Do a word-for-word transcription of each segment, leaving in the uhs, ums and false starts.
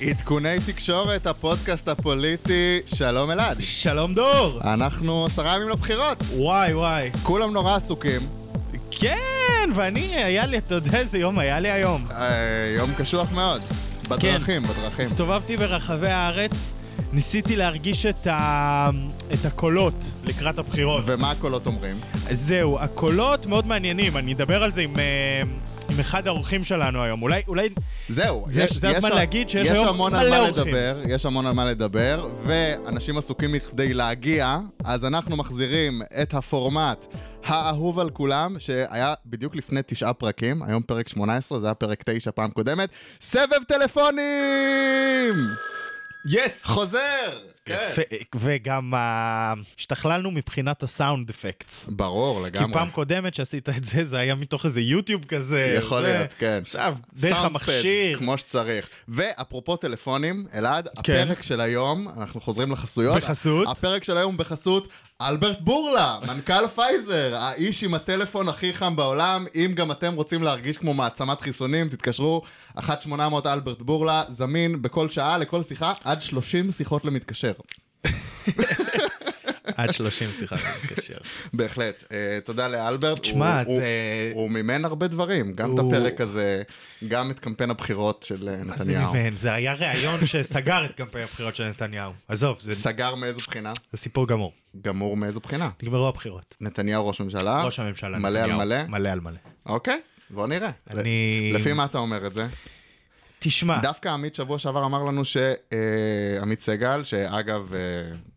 עדכוני תקשורת, הפודקאסט הפוליטי, שלום אלעד. שלום דור. אנחנו עשרה ימים לבחירות. וואי וואי. כולם נורא עסוקים. כן, ואני, היה לי, אתה יודע איזה יום היה לי היום. יום קשוח מאוד. בדרכים, בדרכים. הסתובבתי ברחבי הארץ, ניסיתי להרגיש את ה... את הקולות לקראת הבחירות. ומה הקולות אומרים? זהו, הקולות מאוד מעניינים, אני אדבר על זה עם... עם אחד האורחים שלנו היום, אולי, אולי... זהו, זה, יש, זה הזמן יש, להגיד שיש יש היום מלא אורחים. לדבר, יש המון על מה לדבר, ואנשים עסוקים מכדי להגיע, אז אנחנו מחזירים את הפורמט האהוב על כולם, שהיה בדיוק לפני תשעה פרקים, היום פרק שמונה עשרה, זה היה פרק תשע פעם קודמת, סבב טלפונים! יס! Yes. חוזר! כן. וגם השתכללנו מבחינת הסאונד אפקט. ברור, לגמרי. כי פעם קודמת שעשית את זה, זה היה מתוך איזה יוטיוב כזה. יכול להיות, כן. עכשיו, דרך המכשיר. כמו שצריך. ואפרופו טלפונים, אלעד, הפרק של היום, אנחנו חוזרים לחסויות. בחסות. הפרק של היום בחסות אלברט בורלה, מנכ"ל פייזר, האיש עם הטלפון הכי חם בעולם. אם גם אתם רוצים להרגיש כמו מעצמת חיסונים, תתקשרו אחת שמונה מאות אלברט בורלה, זמין בכל שעה, לכל שיחה, עד שלושים שיחות למתקשר. עד שלושים שיחה מתקשר. בהחלט, תודה לאלברט, הוא מימן הרבה דברים, גם את הפרק הזה, גם את קמפיין הבחירות של נתניהו. זה היה רעיון שסגר את קמפיין הבחירות של נתניהו. עזוב, סגר מאיזו בחינה? זה סיפור גמור. גמור מאיזו בחינה? נגמרו הבחירות. נתניהו ראש הממשלה? ראש הממשלה. מלא על מלא? מלא על מלא. אוקיי, בוא נראה. לפי מה אתה אומר את זה? תשמע. דווקא עמית שבוע שעבר אמר לנו שעמית סגל, שאגב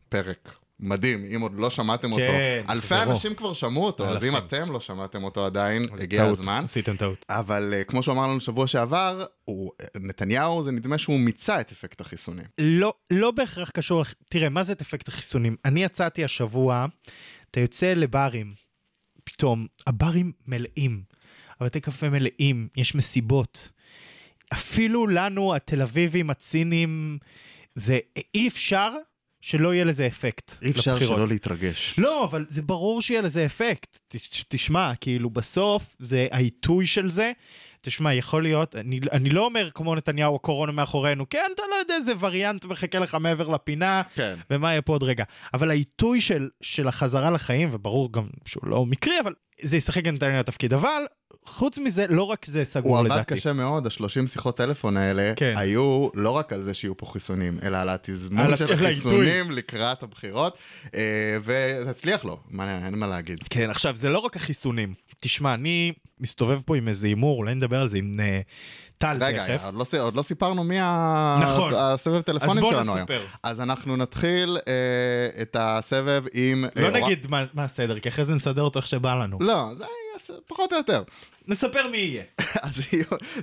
פרק מדהים, אם עוד לא שמעתם אותו, אלפי אנשים כבר שמעו אותו, אז אם אתם לא שמעתם אותו עדיין, הגיע הזמן. עשיתם טעות. אבל כמו שהוא אמר לנו שבוע שעבר, נתניהו, זה נדמה שהוא מיצה את אפקט החיסונים. לא בהכרח קשור, תראה, מה זה את אפקט החיסונים? אני יצאתי השבוע, אתה יוצא לברים, פתאום, הברים מלאים, הבתי קפה מלאים, יש מסיבות, אפילו לנו, התל אביבים, הצינים, זה אי אפשר שלא יהיה לזה אפקט. אי אפשר לבחירות. שלא להתרגש. לא, אבל זה ברור שיהיה לזה אפקט. ת, תשמע, כאילו בסוף זה העיתוי של זה. תשמע, יכול להיות, אני, אני לא אומר כמו נתניהו, הקורונה מאחורינו, כן, אתה לא יודע איזה וריאנט מחכה לך מעבר לפינה, כן. ומה יהיה פה עוד רגע. אבל העיתוי של, של החזרה לחיים, וברור גם שהוא לא מקרי, אבל זה ישחק נתניהו לתפקיד, אבל... חוץ מזה, לא רק זה סגור לדעתי. הוא עבד קשה מאוד, השלושים שיחות טלפון האלה, היו לא רק על זה שיהיו פה חיסונים, אלא על התזמון של החיסונים לקראת הבחירות, ותצליח לו, אין מה להגיד. כן, עכשיו, זה לא רק החיסונים. תשמע, אני מסתובב פה עם איזה אימור, אולי נדבר על זה עם טל תכף. רגע, עוד לא סיפרנו מי הסבב טלפונים שלנו היום. אז אנחנו נתחיל את הסבב עם... לא נגיד מה הסדר, כי אחרי זה נסדר אותו איך שבא לנו. לא, זה... פחות או יותר. נספר מי יהיה. אז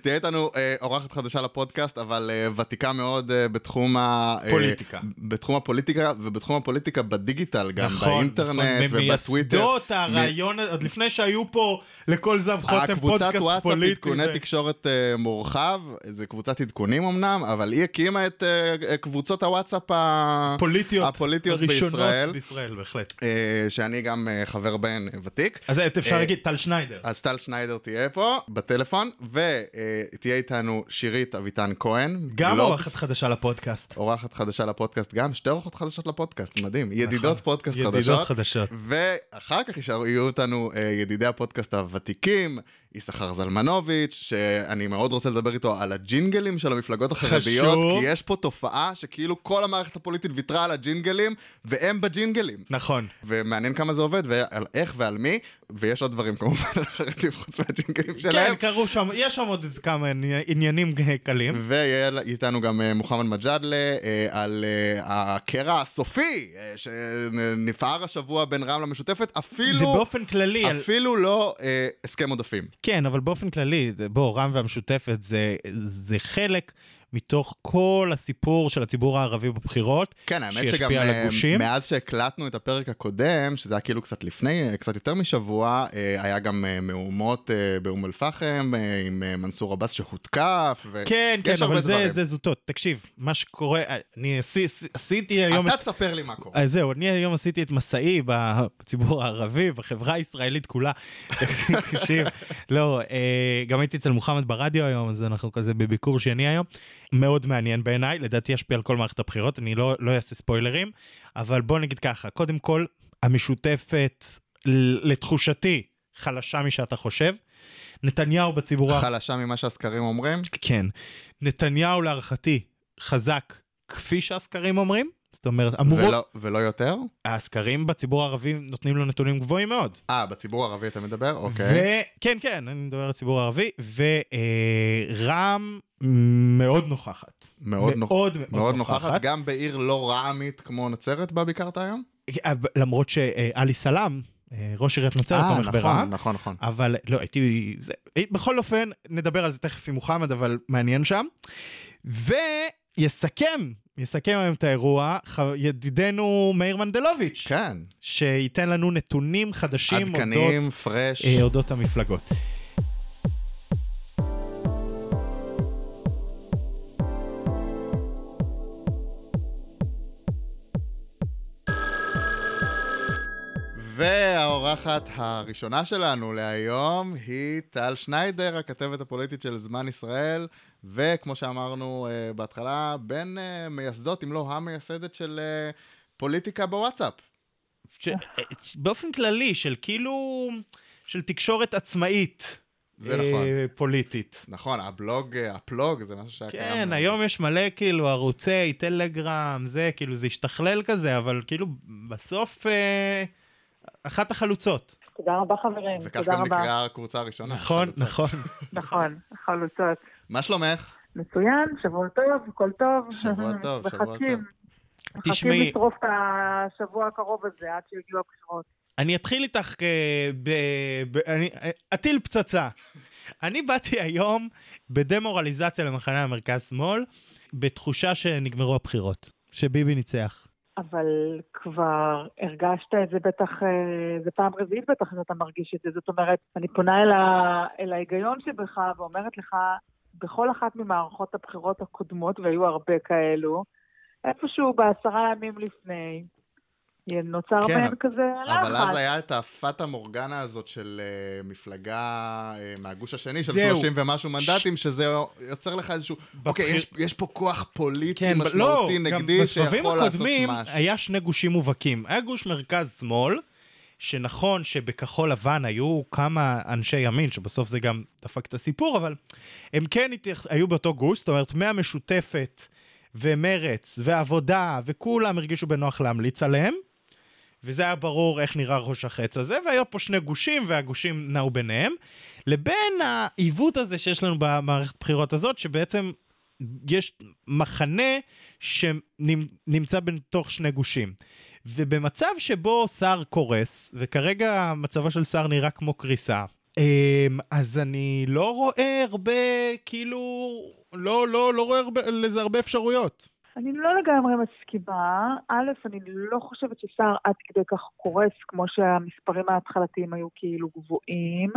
תהיה איתנו אורחת חדשה לפודקאסט, אבל ותיקה מאוד בתחום הפוליטיקה. בתחום הפוליטיקה, ובתחום הפוליטיקה בדיגיטל, גם באינטרנט ובטוויטר. ממייסדות הרעיון, עוד לפני שהיו פה לכל זב חותם פודקאסט פוליטי. הקבוצת וואטסאפ עדכוני תקשורת מורחב, זה קבוצת עדכונים אמנם, אבל היא הקימה את קבוצות הוואטסאפ הפוליטיות בישראל. בישראל, בהחלט. שאני גם חבר בהן ותיק. אז אפשר להגיד טל שניידר. אז טל שניידר תהיה פה, בטלפון, ותהיה איתנו שירית אביטן כהן. גם אורחת חדשה לפודקאסט. אורחת חדשה לפודקאסט, גם שתי אורחות חדשות לפודקאסט, מדהים. ידידות פודקאסט חדשות. ידידות חדשות. ואחר כך יהיו איתנו ידידי הפודקאסט הוותיקים, ישחר זלמנוביץ', שאני מאוד רוצה לדבר איתו על הג'ינגלים של המפלגות החרדיות, כי יש פה תופעה שכאילו כל המערכת הפוליטית ויתרה על הג'ינגלים, והם בג'ינגלים. נכון. ומעניין כמה זה עובד, ועל איך ועל מי, ויש עוד דברים כמובן על החרדים חוץ מהג'ינגלים שלהם. כן, קראו שם, יש שם עוד כמה עניינים קלים. ויהיה איתנו גם מוחמד מג'אדלה, על הקרע הסופי, שנפער השבוע בין רע"מ למשותפת, אפילו... זה באופן כללי. אפילו לא הסכם עודפים. כן, אבל באופן כללי, בוא, רם והמשותפת זה, זה חלק מתוך כל הסיפור של הציבור הערבי בבחירות, כן, האמת שגם מאז שהקלטנו את הפרק הקודם, שזה היה כאילו קצת לפני, קצת יותר משבוע, היה גם מהומות באום אל פחם, עם מנסור עבאס שהותקף, כן, כן, אבל זה, זה זוטות, תקשיב, מה שקורה, אני עשיתי היום... אתה תספר לי מה קורה. זהו, אני היום עשיתי את מסעי בציבור הערבי, בחברה הישראלית כולה, תקשיב, לא, גם הייתי אצל מוחמד ברדיו היום, אז אנחנו כזה בביקור שני היום, מאוד מעניין בעיניי, לדעתי ישפיע על כל מערכת הבחירות, אני לא, לא אעשה ספוילרים, אבל בוא נגיד ככה, קודם כל, המשותפת לתחושתי חלשה משאתה חושב, נתניהו בציבורה... חלשה ממה שהסקרים אומרים? כן, נתניהו להערכתי חזק כפי שהסקרים אומרים, זאת אומרת, אמורות... ולא, ולא יותר? הסקרים בציבור הערבי נותנים לו נתונים גבוהים מאוד. אה, בציבור הערבי אתה מדבר? אוקיי. ו... כן, כן, אני מדבר על ציבור הערבי, ורם מאוד נוכחת. מאוד, נוכ... מאוד, מאוד, מאוד נוכחת. נוכחת. גם בעיר לא רעמית כמו נצרת בה ביקרת היום? למרות שאלי סלאם, ראש עיריית נצרת, תומך ברע"מ. נכון, נכון, נכון. אבל לא, הייתי... זה... בכל אופן, נדבר על זה תכף עם מוחמד, אבל מעניין שם. ויסכם... יסכם היום את האירוע, ידידנו מאיר מנדלוביץ', כן. שייתן לנו נתונים חדשים, עדכנים, אודות, פרש. אודות המפלגות. והאורחת הראשונה שלנו להיום היא טל שניידר, הכתבת הפוליטית של זמן ישראל, וכמו שאמרנו uh, בהתחלה, בין uh, מייסדות, אם לא המייסדת של uh, פוליטיקה בוואטסאפ. ש... באופן כללי, של כאילו, של תקשורת עצמאית. זה נכון. פוליטית. נכון, הבלוג, הפלוג, זה משהו שהיה קיים. כן, היום יש מלא כאילו ערוצי, טלגרם, זה כאילו, זה השתכלל כזה, אבל כאילו בסוף... אחת החלוצות. תודה רבה חברים, תודה רבה. וכך גם נקראה הקבוצה הראשונה. נכון, נכון. נכון, החלוצות. מה שלומך? מצוין, שבוע טוב, כל טוב. שבוע טוב, שבוע טוב. מחכים, מחכים לטרוף את השבוע הקרוב הזה, עד שיגיעו הבחירות. אני אתחיל איתך, אטיל פצצה. אני באתי היום בדמורליזציה למחנה המרכז שמאל, בתחושה שנגמרו הבחירות, שביבי ניצח. אבל כבר הרגשת את זה בטח, זה פעם רביעית בטח, אתה מרגיש את זה, זאת אומרת, אני פונה אל, ה, אל ההיגיון שבך ואומרת לך, בכל אחת ממערכות הבחירות הקודמות, והיו הרבה כאלו, איפשהו בעשרה ימים לפני, נוצר כן, מהם כזה הלחץ. אבל אז היה את הפאטה מורגנה הזאת של uh, מפלגה uh, מהגוש השני, של שלושים ומשהו מנדטים, ש... שזה יוצר לך איזשהו, בבחיר... אוקיי, יש, יש פה כוח פוליטי כן, משמעותי לא, נגדי שיכול לעשות משהו. היה שני גושים מובהקים. היה גוש מרכז-שמאל, שנכון שבכחול לבן היו כמה אנשי ימין, שבסוף זה גם דפק את הסיפור, אבל הם כן היו באותו גוש, זאת אומרת, מהמשותפת ומרץ ועבודה, וכולם הרגישו בנוח להמליץ עליהם, וזה היה ברור איך נראה ראש החץ הזה, והיו פה שני גושים, והגושים נעו ביניהם, לבין העיוות הזה שיש לנו במערכת בחירות הזאת, שבעצם יש מחנה שנמצא בתוך שני גושים. ובמצב שבו שר קורס, וכרגע מצבו של שר נראה כמו קריסה, אז אני לא רואה הרבה, כאילו, לא, לא, לא רואה לזה הרבה אפשרויות. אני לא לגמרי מסכימה, א', אני לא חושבת ששר עד כדי כך קורס, כמו שהמספרים ההתחלתיים היו כאילו גבוהים,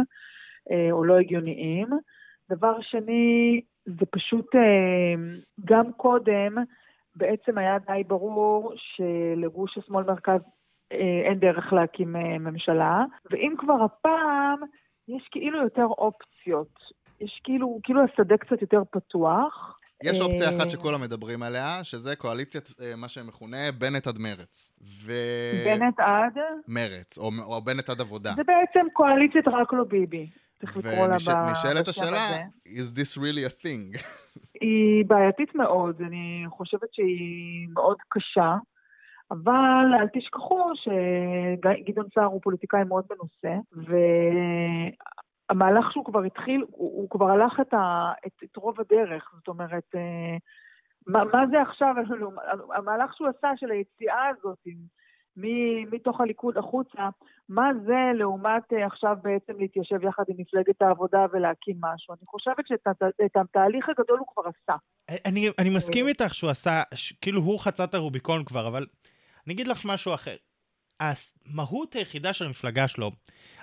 אה, או לא הגיוניים. דבר שני, זה פשוט אה, גם קודם, בעצם היה די ברור שלגוש השמאל מרכז אה, אין דרך להקים אה, ממשלה, ואם כבר הפעם יש כאילו יותר אופציות, יש כאילו, כאילו השדה קצת יותר פתוח, יש אופציה אחת שכולם מדברים עליה, שזה קואליציית, מה שמכונה, בנט עד מרץ. ו... בנט עד? מרץ, או, או בנט עד עבודה. זה בעצם קואליציית רק לא ביבי. ונשאלת השאלה, is this really a thing? היא בעייתית מאוד, אני חושבת שהיא מאוד קשה, אבל אל תשכחו שגדעון סער הוא פוליטיקאי מאוד מנוסה, ו... המהלך שהוא כבר התחיל, הוא, הוא כבר הלך את, ה, את, את רוב הדרך, זאת אומרת, מה, מה זה עכשיו? המהלך שהוא עשה של היציאה הזאת, מתוך הליכוד החוצה, מה זה לעומת עכשיו בעצם להתיישב יחד עם מפלגת העבודה ולהקים משהו? אני חושבת שאת התהליך הגדול הוא כבר עשה. אני, אני מסכים איתך שהוא עשה, כאילו הוא חצה את הרוביקון כבר, אבל אני אגיד לך משהו אחר. המהות היחידה של המפלגה שלו,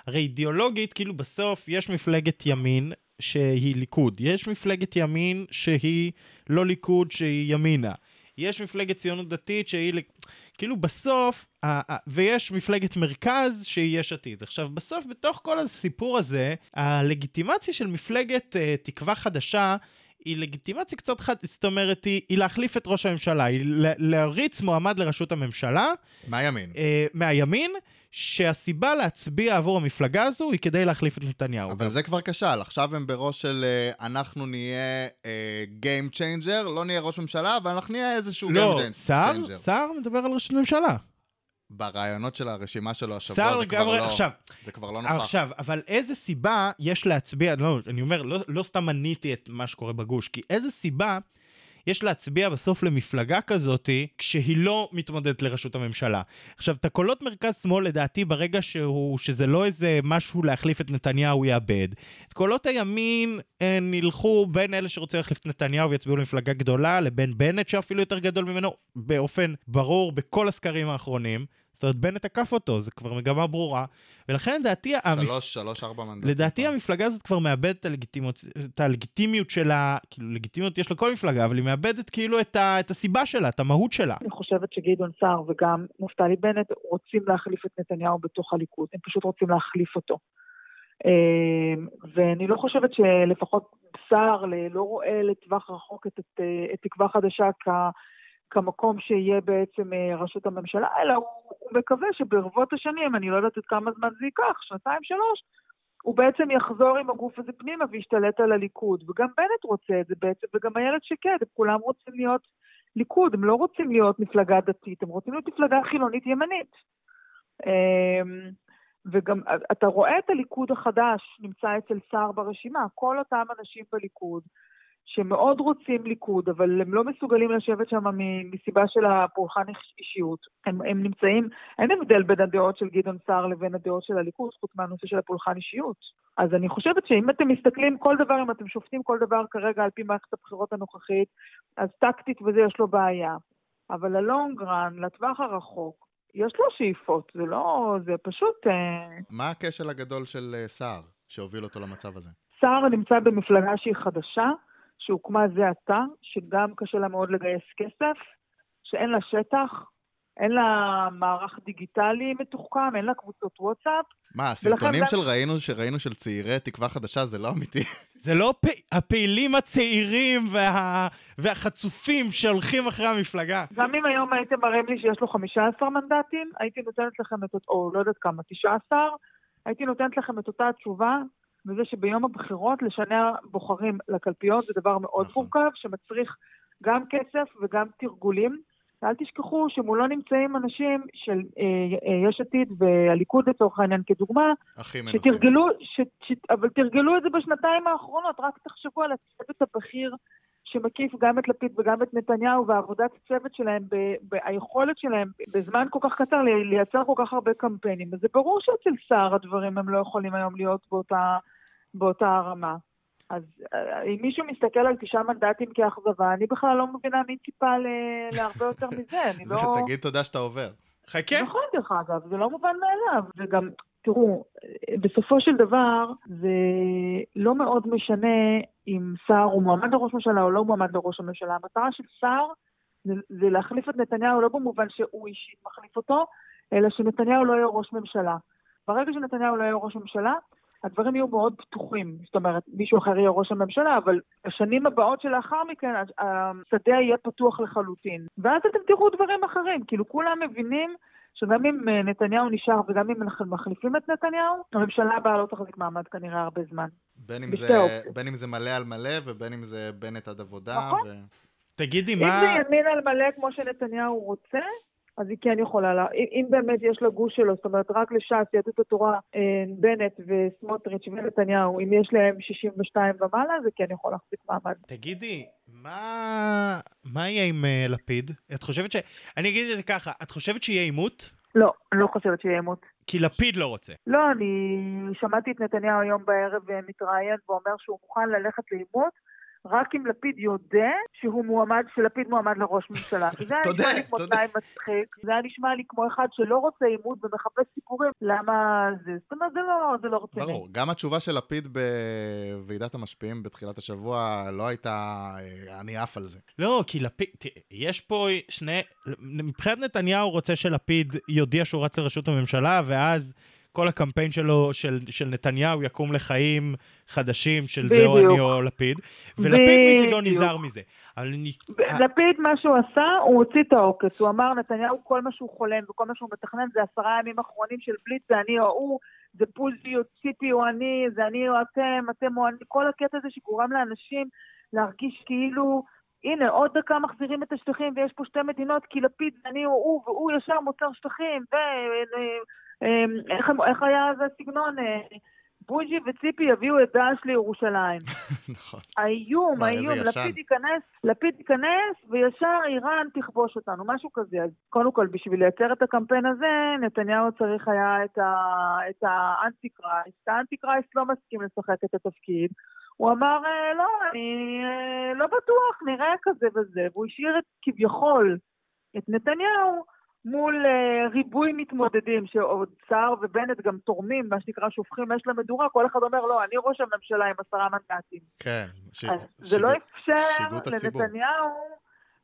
הרי אידיאולוגית, כאילו בסוף יש מפלגת ימין שהיא ליכוד, יש מפלגת ימין שהיא לא ליכוד שהיא ימינה, יש מפלגת ציונות דתית שהיא, כאילו בסוף, ויש מפלגת מרכז שהיא יש עתיד. עכשיו בסוף בתוך כל הסיפור הזה, הלגיטימציה של מפלגת תקווה חדשה, היא לגיטימציה קצת חד, זאת אומרת, היא, היא להחליף את ראש הממשלה, היא להריץ מועמד לראשות הממשלה. מהימין. אה, מהימין, שהסיבה להצביע עבור המפלגה הזו היא כדי להחליף את נתניהו. אבל זה כבר קשה, עכשיו הם בראש של אנחנו נהיה אה, game changer, לא נהיה ראש ממשלה, אבל אנחנו נהיה איזשהו לא, game changer. שר, שר מדבר על ראש הממשלה. ברעיונות של הרשימה שלו השבוע זה כבר לא, עכשיו, זה כבר לא נוכח. עכשיו, אבל איזה סיבה יש להצביע, לא, אני אומר, לא, לא סתם מניתי את מה שקורה בגוש, כי איזה סיבה יש להצביע בסוף למפלגה כזאת כשהיא לא מתמודדת לראשות הממשלה. עכשיו, את הקולות מרכז שמאל, לדעתי, ברגע שהוא, שזה לא איזה משהו להחליף את נתניהו יאבד. את קולות הימין נלכו בין אלה שרוצים להחליף את נתניהו ויצביעו למפלגה גדולה, לבין בנט שאפילו יותר גדול ממנו, באופן ברור בכל הסקרים האחרונים. זאת אומרת, בנט עקף אותו, זה כבר מגמה ברורה. ולכן, לדעתי, שלוש, שלוש, ארבע מנדט. לדעתי, המפלגה הזאת כבר מאבדת את הלגיטימיות שלה, כאילו, לגיטימיות יש לכל מפלגה, אבל היא מאבדת כאילו את הסיבה שלה, את המהות שלה. אני חושבת שגדעון סער וגם נפתלי בנט רוצים להחליף את נתניהו בתוך הליכוד. הם פשוט רוצים להחליף אותו. ואני לא חושבת שלפחות סער לא רואה לטווח רחוק את תקווה חדשה כ... כמקום שיהיה בעצם רשות הממשלה, אלא הוא מקווה שברבות השנים, אני לא יודעת את כמה זמן זה ייקח, שנתיים שלוש, הוא בעצם יחזור עם הגוף הזה פנימה וישתלט על הליכוד, וגם בנט רוצה את זה בעצם, וגם איילת שקד, הם כולם רוצים להיות ליכוד, הם לא רוצים להיות מפלגה דתית, הם רוצים להיות מפלגה חילונית ימנית. וגם אתה רואה את הליכוד החדש, נמצא אצל שר ברשימה, כל אותם אנשים בליכוד, שמאוד רוצים ליכוד, אבל הם לא מסוגלים לשבת שם מסיבה של הפולחן אישיות. הם, הם נמצאים, אין הבדל בין הדעות של גדעון סער לבין הדעות של הליכוד, חוץ מהנושא של הפולחן אישיות. אז אני חושבת שאם אתם מסתכלים כל דבר, אם אתם שופטים כל דבר כרגע על פי מערכת הבחירות הנוכחית, אז טקטית וזה יש לו בעיה. אבל הלונג רן, לטווח הרחוק, יש לו שאיפות, זה לא, זה פשוט... מה הקשר הגדול של סער שהוביל אותו למצב הזה? סער נמצא במפלגה שהיא חדשה, שהוקמה זה עתה, שגם קשה לה מאוד לגייס כסף, שאין לה שטח, אין לה מערך דיגיטלי מתוחכם, אין לה קבוצות וואטסאפ. מה, הסרטונים של ראינו, שראינו של צעירי תקווה חדשה, זה לא אמיתי. זה לא הפעילים הצעירים והחצופים שהולכים אחרי המפלגה. גם אם היום הייתם מראים לי שיש לו חמישה עשר מנדטים, הייתי נותנת לכם את אותו, או לא יודעת כמה, תשע עשרה, הייתי נותנת לכם את אותה התשובה, וזה שביום הבחירות לשנע בוחרים לקלפיות, זה דבר מאוד מורכב, שמצריך גם כסף וגם תרגולים. ואל תשכחו שמולו נמצאים אנשים של יש עתיד והליכוד לצורך העניין כדוגמה, שתרגלו, אבל תרגלו את זה בשנתיים האחרונות, רק תחשבו על הצוות הבכיר שמקיף גם את לפיד וגם את נתניהו, ועבודת הצוות שלהם, והיכולת שלהם, בזמן כל כך קצר, לייצר כל כך הרבה קמפיינים. וזה ברור שאצל סער הדברים הם לא יכולים היום להיות באותה... באותה הרמה. אז אם מישהו מסתכל על תשעה מנדטים כאכזבה, אני בכלל לא מבינה מי ציפה ל... להרבה יותר מזה. אני לא... זה, תגיד תודה שאתה עובר. חכה. נכון, דרך אגב, זה לא מובן מאליו. וגם, תראו, בסופו של דבר, זה לא מאוד משנה אם סער הוא מועמד לראש ממשלה או לא מועמד לראש הממשלה. המטרה של סער זה, זה להחליף את נתניהו, לא במובן שהוא אישית מחליף אותו, אלא שנתניהו לא יהיה ראש ממשלה. ברגע שנתניהו לא יהיה ראש ממשלה, הדברים יהיו מאוד פתוחים, זאת אומרת, מישהו אחר יהיה ראש הממשלה, אבל השנים הבאות שלאחר מכן, השדה יהיה פתוח לחלוטין. ואז אתם תראו דברים אחרים, כאילו כולם מבינים שגם אם נתניהו נשאר וגם אם אנחנו מחליפים את נתניהו, הממשלה הבאה לא תחזיק מעמד כנראה הרבה זמן. בין אם, זה, בין אם זה מלא על מלא ובין אם זה בנט עד עבודה. נכון. ו... תגידי מה... אם זה ימין על מלא כמו שנתניהו רוצה, אז היא כן יכולה לה, אם באמת יש לה גוש שלו, זאת אומרת רק לשעת יהדות התורה, בנט וסמוטריץ' ונתניהו, אם יש להם שישים ושתיים ומעלה, זה כן יכול להחזיק מעמד. תגידי, מה, מה יהיה עם uh, לפיד? את חושבת ש... אני אגיד את זה ככה, את חושבת שיהיה עימות? לא, אני לא חושבת שיהיה עימות. כי לפיד לא רוצה. לא, אני שמעתי את נתניהו היום בערב מתראיין ואומר שהוא מוכן ללכת לעימות, רק אם לפיד יודע שהוא מועמד, שלפיד מועמד לראש ממשלה. זה נשמע לי כמו תנאי מצחיק, זה נשמע לי כמו אחד שלא רוצה עימות ומחפש סיפורים, למה זה? זאת אומרת, זה לא רציני. ברור, גם התשובה של לפיד בוועידת המשפיעים בתחילת השבוע לא הייתה, אני עף על זה. לא, כי לפיד, יש פה שני, מבחינת נתניהו רוצה שלפיד יודיע שהוא רץ לראשות הממשלה, ואז... כל הקמפיין שלו, של, של נתניהו, יקום לחיים חדשים של זה או אני או לפיד, ולפיד מצידו נזהר מזה. לפיד מה שהוא עשה, הוא הוציא את העוקץ, הוא אמר נתניהו כל מה שהוא חולם וכל מה שהוא מתכנן זה עשרה ימים אחרונים של בליץ, זה אני או הוא, זה פוזי או ציפי או אני, זה אני או אתם, אתם או אני, כל הקטע הזה שגורם לאנשים להרגיש כאילו, הנה עוד דקה מחזירים את השטחים ויש פה שתי מדינות, כי לפיד זה אני או הוא, והוא ישר מוצר שטחים, ו... איך, איך היה זה הסגנון? בוז'י וציפי יביאו את דעש לירושלים. נכון. האיום, האיום, לפיד ייכנס, לפיד ייכנס וישר איראן תכבוש אותנו, משהו כזה. אז קודם כל, בשביל לייצר את הקמפיין הזה, נתניהו צריך היה את האנטי קרייסט. האנטי קרייסט לא מסכים לשחק את התפקיד. הוא אמר, לא, אני לא בטוח, נראה כזה וזה. והוא השאיר כביכול את נתניהו, מול ריבוי מתמודדים, שעוד שר ובנט גם תורמים, מה שנקרא שופכים אש למדורה, כל אחד אומר, לא, אני ראש הממשלה עם עשרה מנדטים. כן. זה לא אפשר לנתניהו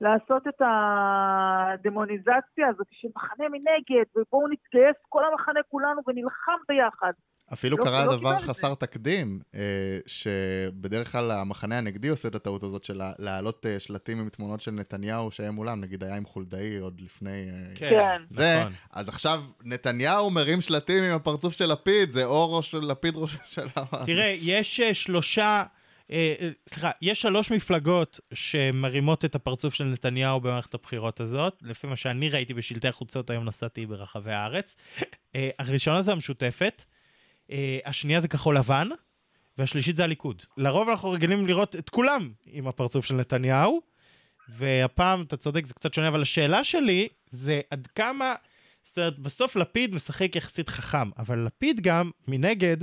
לעשות את הדמוניזציה הזאת, שמחנה מנגד, ובואו נתגייס כל המחנה כולנו ונלחם ביחד. אפילו קרה דבר חסר תקדים, שבדרך כלל המחנה הנגדי עושה את הטעות הזאת של להעלות שלטים עם תמונות של נתניהו שהיה מולם, נגיד היה עם חולדאי עוד לפני זה, אז עכשיו נתניהו מרים שלטים עם הפרצוף של לפיד, זה אורו של לפיד ראש שלמה. תראה, יש שלושה, סליחה, יש שלוש מפלגות שמרימות את הפרצוף של נתניהו במערכת הבחירות הזאת, לפי מה שאני ראיתי בשלטי החוצות, היום נסעתי ברחבי הארץ, הראשונה זה המשותפת, השנייה זה כחול לבן, והשלישית זה הליכוד. לרוב אנחנו רגילים לראות את כולם עם הפרצוף של נתניהו, והפעם, אתה צודק, זה קצת שונה, אבל השאלה שלי זה עד כמה, זאת אומרת, בסוף לפיד משחק יחסית חכם, אבל לפיד גם, מנגד,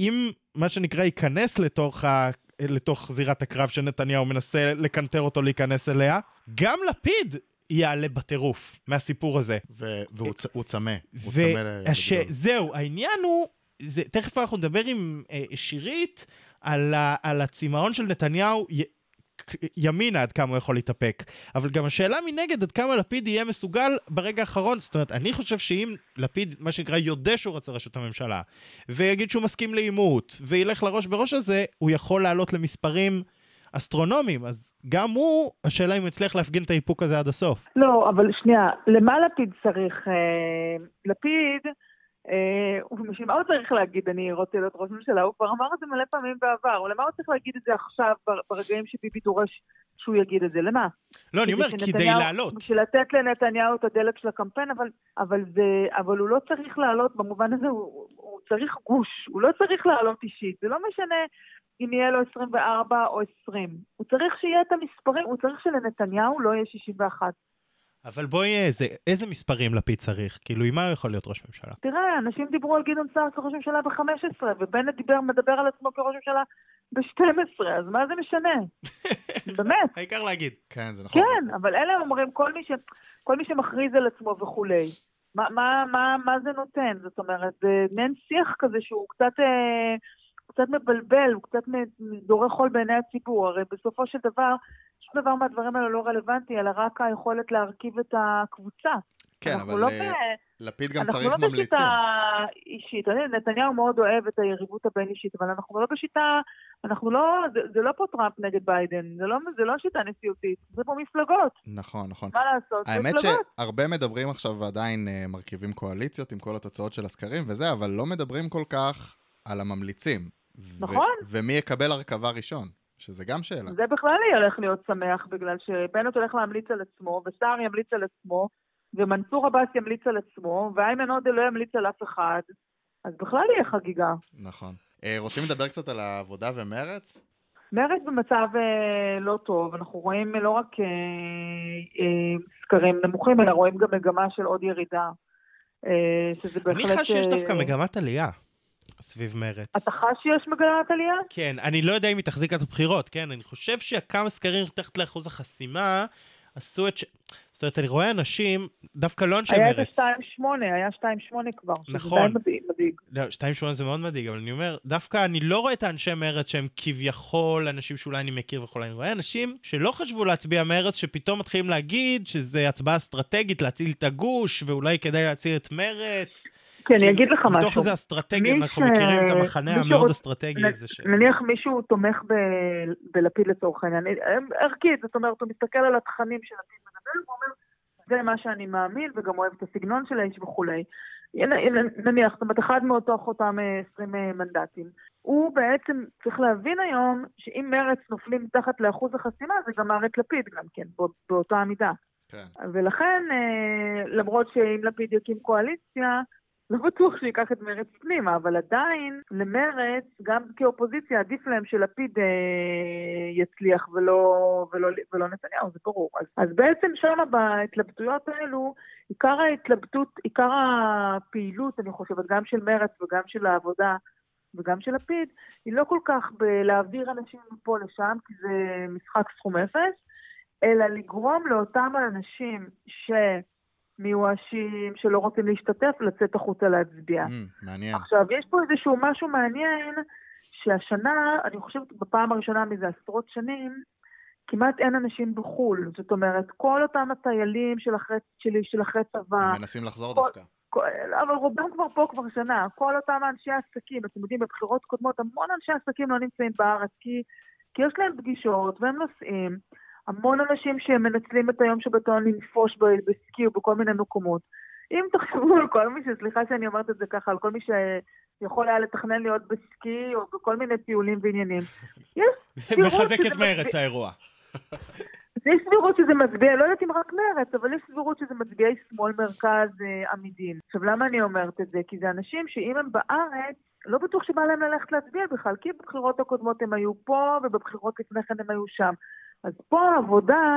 אם מה שנקרא ייכנס לתוך, ה... לתוך זירת הקרב שנתניהו מנסה לקנטר אותו להיכנס אליה, גם לפיד יעלה בטירוף מהסיפור הזה. ו... והוא צ... הוא צמא. הוא ו... צמא הש... זהו, העניין הוא, זה, תכף אנחנו נדבר עם אה, שירית על, ה, על הצימאון של נתניהו י, ימינה עד כמה הוא יכול להתאפק, אבל גם השאלה מנגד עד כמה לפיד יהיה מסוגל ברגע האחרון, זאת אומרת, אני חושב שאם לפיד, מה שנקרא, יודע שהוא רצה ראשות הממשלה, ויגיד שהוא מסכים לאימות, וילך לראש בראש הזה, הוא יכול לעלות למספרים אסטרונומיים, אז גם הוא, השאלה אם הוא יצליח להפגין את האיפוק הזה עד הסוף. לא, אבל שנייה, למה לפיד צריך? אה, לפיד... ומשמע הוא צריך להגיד, אני רוצה להיות ראש ממשלה, הוא כבר אמר את זה מלא פעמים בעבר, ולמה הוא צריך להגיד את זה עכשיו, ברגעים שביבי דורש שהוא יגיד את זה, למה? לא, אני אומר, כדי לעלות. בשביל לתת לנתניהו את הדלק של הקמפיין, אבל הוא לא צריך לעלות, במובן הזה הוא צריך גוש, הוא לא צריך לעלות אישית, זה לא משנה אם יהיה לו עשרים וארבע או עשרים, הוא צריך שיהיה את המספרים, הוא צריך שלנתניהו לא יהיה שישים ואחת. אבל בואי, איזה, איזה מספרים לפיד צריך? כאילו, עם מה הוא יכול להיות ראש ממשלה? תראה, אנשים דיברו על גדעון סער כראש ממשלה ב-חמש עשרה, ובנט דיבר, מדבר על עצמו כראש ממשלה ב-שתים עשרה, אז מה זה משנה? באמת. העיקר להגיד. כן, זה נכון. כן, אבל אלה אומרים, כל מי ש... כל מי שמכריז על עצמו וכולי. מה, מה, מה, מה זה נותן? זאת אומרת, זה נן שיח כזה שהוא קצת, קצת מבלבל, הוא קצת דורך חול בעיני הציבור. הרי בסופו של דבר, שום דבר מהדברים האלה לא רלוונטי, אלא רק היכולת להרכיב את הקבוצה. כן, אבל לא ל... לפיד גם צריך ממליצים. אנחנו לא בשיטה אישית, נתניהו מאוד אוהב את היריבות הבין אישית, אבל אנחנו לא בשיטה, אנחנו לא, זה, זה לא פה טראמפ נגד ביידן, זה לא, זה לא שיטה נשיאותית, זה פה מפלגות. נכון, נכון. מה לעשות? האמת מפלגות. שהרבה מדברים עכשיו ועדיין מרכיבים קואליציות עם כל התוצאות של הסקרים וזה, אבל לא מדברים כל כך על הממליצים. נכון. ו- ומי יקבל הרכבה ראשון. שזה גם שאלה. זה בכלל ילך להיות שמח, בגלל שבנט הולך להמליץ על עצמו, וסער ימליץ על עצמו, ומנסור עבאס ימליץ על עצמו, ואיימן עודה לא ימליץ על אף אחד, אז בכלל יהיה חגיגה. נכון. רוצים לדבר קצת על העבודה ומרץ? מרץ במצב לא טוב, אנחנו רואים לא רק סקרים נמוכים, אלא רואים גם מגמה של עוד ירידה. אני חושב שיש דווקא מגמת עלייה. סביב מרץ. אתה חש שיש מגמת עלייה? כן, אני לא יודע אם היא תחזיק את הבחירות, כן, אני חושב שכמה סקרים תחת לאחוז החסימה, עשו את ש... זאת אומרת, אני רואה אנשים, דווקא לא אנשי מרץ. היה שתיים נקודה שמונה, היה שתיים נקודה שמונה כבר. נכון. זה מדהיג. לא, שתיים נקודה שמונה זה מאוד מדהיג, אבל אני אומר, דווקא אני לא רואה את האנשי מרץ שהם כביכול, אנשים שאולי אני מכיר וכולי, אני רואה אנשים שלא חשבו להצביע מרץ, שפתאום מתחילים להגיד שזה הצבעה אסטרטגית, להציל את הגוש, ואולי כדאי להציל את מרץ. כן, אני אגיד לך משהו. בתוך איזה אסטרטגיה, אנחנו מכירים את המחנה המאוד אסטרטגי הזה. נניח מישהו תומך בלפיד לצורך העניין. ערכית, זאת אומרת, הוא מסתכל על התכנים של לפיד מדבר, הוא אומר, זה מה שאני מאמין, וגם אוהב את הסגנון של האיש וכולי. נניח, זאת אומרת, אחד מאותוך אותם עשרים מנדטים. הוא בעצם צריך להבין היום, שאם מרץ נופלים מתחת לאחוז החסימה, זה גם מערכת לפיד גם כן, באותה עמידה. ולכן, למרות שאם לפיד יקים קואליציה, לא בטוח שיקח את מרץ פנימה, אבל עדיין למרץ, גם כאופוזיציה, עדיף להם שלפיד אה, יצליח ולא, ולא, ולא נתניהו, זה ברור. אז, אז בעצם שם בהתלבטויות האלו, עיקר ההתלבטות, עיקר הפעילות, אני חושבת, גם של מרץ וגם של העבודה וגם של לפיד, היא לא כל כך בלהעביר אנשים מפה לשם, כי זה משחק סכום אפס, אלא לגרום לאותם האנשים ש... מיואשים, שלא רוצים להשתתף, לצאת החוצה להצביע. Mm, מעניין. עכשיו, יש פה איזשהו משהו מעניין, שהשנה, אני חושבת בפעם הראשונה מזה עשרות שנים, כמעט אין אנשים בחול. זאת אומרת, כל אותם הטיילים של אחרי, שלי, של אחרי צבא. הם מנסים לחזור כל, דווקא. כל, אבל רובם כבר פה כבר שנה. כל אותם אנשי עסקים, אתם יודעים, בבחירות קודמות, המון אנשי עסקים לא נמצאים בארץ, כי, כי יש להם פגישות והם נוסעים. המון אנשים שהם מנצלים את היום שבתון לנפוש בסקי או בכל מיני מקומות. אם תחשבו על כל מי שסליחה שאני אומרת את זה ככה, על כל מי שיכול היה לתכנן להיות בסקי או בכל מיני טיולים ועניינים. זה מחזק את מרץ האירוע. יש סבירות שזה מצביע, לא יודעת אם רק מרץ, אבל יש סבירות שזה מצביעי שמאל מרכז עמידים. עכשיו למה אני אומרת את זה? כי זה אנשים שאם הם בארץ, לא בטוח שבא להם ללכת להצביע בכלל, כי בבחירות הקודמות הם היו פה ובבחירות לפני כן הם היו שם. אז פה העבודה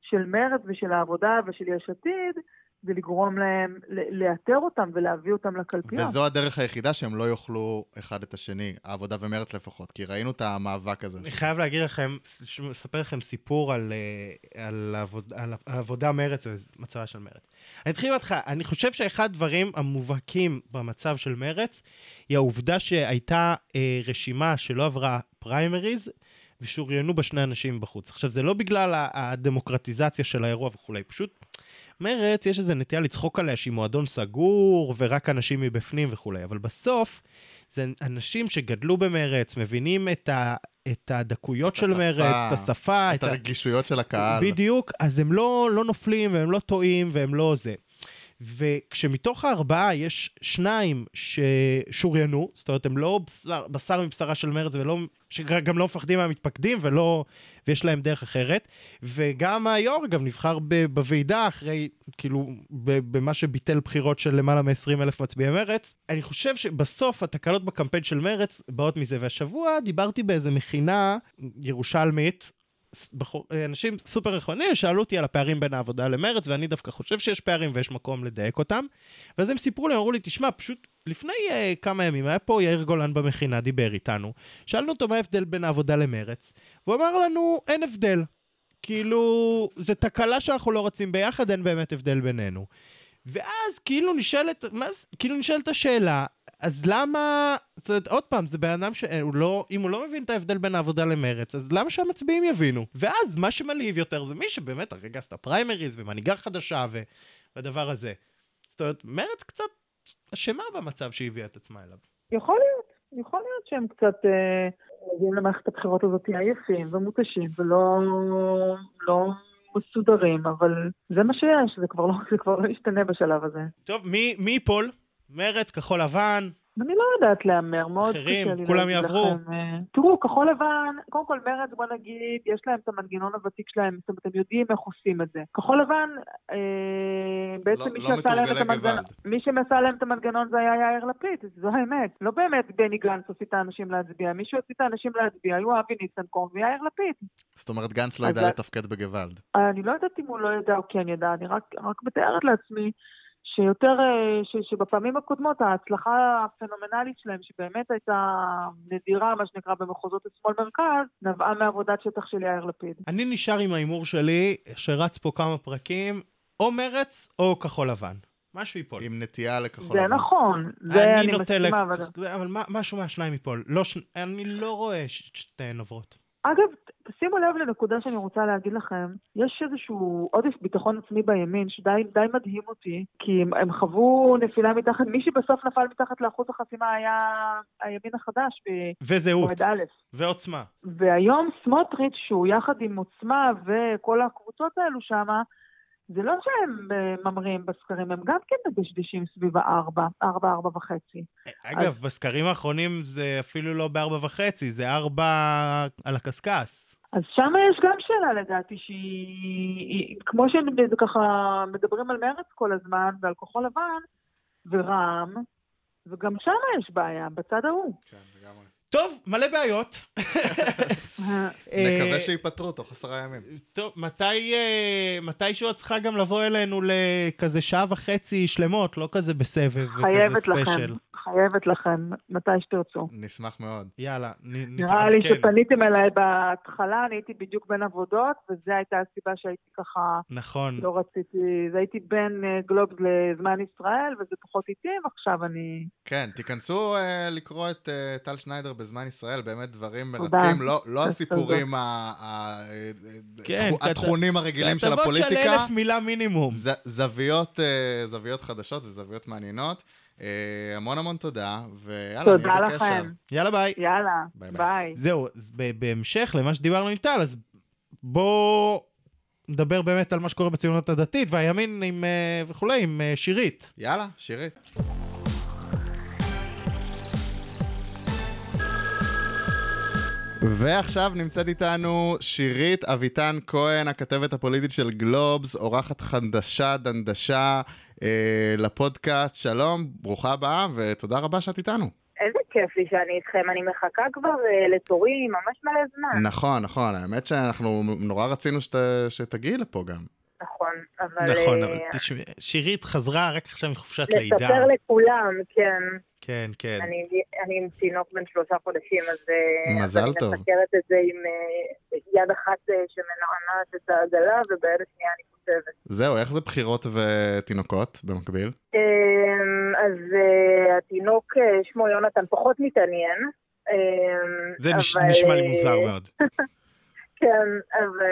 של מרץ ושל העבודה ושל יש עתיד, זה לגרום להם, לאתר אותם ולהביא אותם לקלפיה. וזו הדרך היחידה שהם לא יוכלו אחד את השני, העבודה ומרץ לפחות, כי ראינו את המאבק הזה. אני חייב להגיד לכם, לספר לכם סיפור על, על, עבוד, על עבודה מרץ ומצבה של מרץ. אני אתחיל איתך, אני חושב שאחד הדברים המובהקים במצב של מרץ, היא העובדה שהייתה אה, רשימה שלא עברה פריימריז, ושוריינו בשני אנשים בחוץ. עכשיו, זה לא בגלל הדמוקרטיזציה של האירוע וכולי, פשוט מרץ, יש איזה נטייה לצחוק עליה שהיא מועדון סגור, ורק אנשים מבפנים וכולי, אבל בסוף, זה אנשים שגדלו במרץ, מבינים את, ה, את הדקויות של השפה, מרץ, את השפה, את, את הרגישויות ה... של הקהל. בדיוק, אז הם לא, לא נופלים, והם לא טועים, והם לא זה. וכשמתוך הארבעה יש שניים ששוריינו, זאת אומרת, הם לא בשר, בשר מבשרה של מרץ, ולא, שגם לא מפחדים מהמתפקדים, ולא, ויש להם דרך אחרת, וגם היור, גם נבחר ב, בוועידה, אחרי, כאילו, ב, במה שביטל בחירות של למעלה מ-עשרים אלף מצביעי מרץ. אני חושב שבסוף התקלות בקמפיין של מרץ באות מזה, והשבוע דיברתי באיזה מכינה ירושלמית, אנשים סופר רחמנים שאלו אותי על הפערים בין העבודה למרץ, ואני דווקא חושב שיש פערים ויש מקום לדייק אותם, ואז הם סיפרו לי, אמרו לי, תשמע, פשוט לפני uh, כמה ימים היה פה יאיר גולן במכינה, דיבר איתנו, שאלנו אותו מה ההבדל בין העבודה למרץ, והוא אמר לנו, אין הבדל, כאילו, זה תקלה שאנחנו לא רצים ביחד, אין באמת הבדל בינינו. ואז כאילו נשאלת, כאילו נשאלת השאלה, אז למה, זאת אומרת, עוד פעם, זה בן אדם שהוא לא, אם הוא לא מבין את ההבדל בין העבודה למרץ, אז למה שהמצביעים יבינו? ואז מה שמלהיב יותר זה מי שבאמת הרגע עשתה פריימריז ומנהיגה חדשה והדבר הזה. זאת אומרת, מרץ קצת אשמה במצב שהביאה את עצמה אליו. יכול להיות, יכול להיות שהם קצת מגיעים למערכת הבחירות הזאת עייפים ומותשים ולא, לא... מסודרים, אבל זה מה שיש, זה כבר לא, זה כבר לא ישתנה בשלב הזה. טוב, מי, מי פול? מרץ, כחול לבן? אני לא יודעת לאמר, מאוד אחרים, כולם יעברו. תראו, כחול לבן, קודם כל מרץ, בוא נגיד, יש להם את המנגנון הוותיק שלהם, זאת אומרת, אתם יודעים איך עושים את זה. כחול לבן, בעצם מי שמסע להם את המנגנון זה היה יאיר לפיד, זו האמת. לא באמת בני גנץ הוציא את האנשים להצביע, מי שהוציא את האנשים להצביע, היו אבי ניסנקורן ויאיר לפיד. זאת אומרת, גנץ לא ידע לתפקד בגוואלד. אני לא יודעת אם הוא לא ידע או כן ידע, אני רק מתארת לעצמי שיותר, ש, שבפעמים הקודמות ההצלחה הפנומנלית שלהם, שבאמת הייתה נדירה, מה שנקרא, במחוזות השמאל מרכז, נבעה מעבודת שטח של יאיר לפיד. אני נשאר עם האימור שלי, שרץ פה כמה פרקים, או מרץ או כחול לבן. משהו ייפול. עם נטייה לכחול לבן. זה נכון. זה אני נוטה לכ... אבל משהו מהשניים ייפול. אני לא רואה שתיהן עוברות. אגב, תשימו לב לנקודה שאני רוצה להגיד לכם, יש איזשהו עודף ביטחון עצמי בימין, שדי די מדהים אותי, כי הם, הם חוו נפילה מתחת, מי שבסוף נפל מתחת לאחוז החסימה היה הימין החדש. וזהות, ועוצמה. והיום סמוטריץ' שהוא יחד עם עוצמה וכל הקבוצות האלו שמה, זה לא שהם ממרים בסקרים, הם גם כן מדשדשים סביב ה-ארבע, ארבע, ארבע וחצי. אגב, אז... בסקרים האחרונים זה אפילו לא ב-ארבע וחצי, זה ארבע על הקסקס. אז שם יש גם שאלה לדעתי, שהיא, כמו שככה מדברים על מרץ כל הזמן, ועל כחול לבן, ורם, וגם שם יש בעיה, בצד ההוא. כן, לגמרי. טוב, מלא בעיות. נקווה שיפטרו תוך עשרה ימים. טוב, מתי, מתי שהוא צריכה גם לבוא אלינו לכזה שעה וחצי שלמות, לא כזה בסבב וכזה ספיישל. חייבת לכם, מתי שתרצו. נשמח מאוד. יאללה, נתעדכן. נראה לי שפניתם אליי בהתחלה, אני הייתי בדיוק בין עבודות, וזו הייתה הסיבה שהייתי ככה... נכון. לא רציתי, זה הייתי בין גלובס לזמן ישראל, וזה פחות איתי, ועכשיו אני... כן, תיכנסו לקרוא את טל שניידר בזמן ישראל, באמת דברים מרתקים, לא הסיפורים התכונים הרגילים של הפוליטיקה. כתבות של אלף מילה מינימום. זוויות חדשות וזוויות מעניינות. המון המון תודה, ויאללה, תודה לכם. יאללה, ביי. יאללה, ביי, ביי. ביי. זהו, אז בהמשך למה שדיברנו עם טל, אז בואו נדבר באמת על מה שקורה בציונות הדתית, והימין עם, וכולי, עם שירית. יאללה, שירית. ועכשיו נמצאת איתנו שירית אביטן כהן, הכתבת הפוליטית של גלובס, אורחת חדשה, דנדשה, אה, לפודקאסט. שלום, ברוכה הבאה, ותודה רבה שאת איתנו. איזה כיף לי שאני איתכם, אני מחכה כבר אה, לתורים, ממש מלא זמן. נכון, נכון, האמת שאנחנו נורא רצינו שת, שתגיעי לפה גם. נכון, אבל... נכון, אבל תשמע, שירית חזרה רק עכשיו מחופשת לידה. לספר לכולם, כן. כן, כן. אני, אני עם תינוק בן שלושה חודשים, אז... מזל טוב. אני מסקרת את זה עם יד אחת שמנענת את העגלה, ובעד השנייה אני כותבת. זהו, איך זה בחירות ותינוקות במקביל? אז התינוק, שמו יונתן, פחות מתעניין. זה אבל... נשמע לי מוזר מאוד. כן, אבל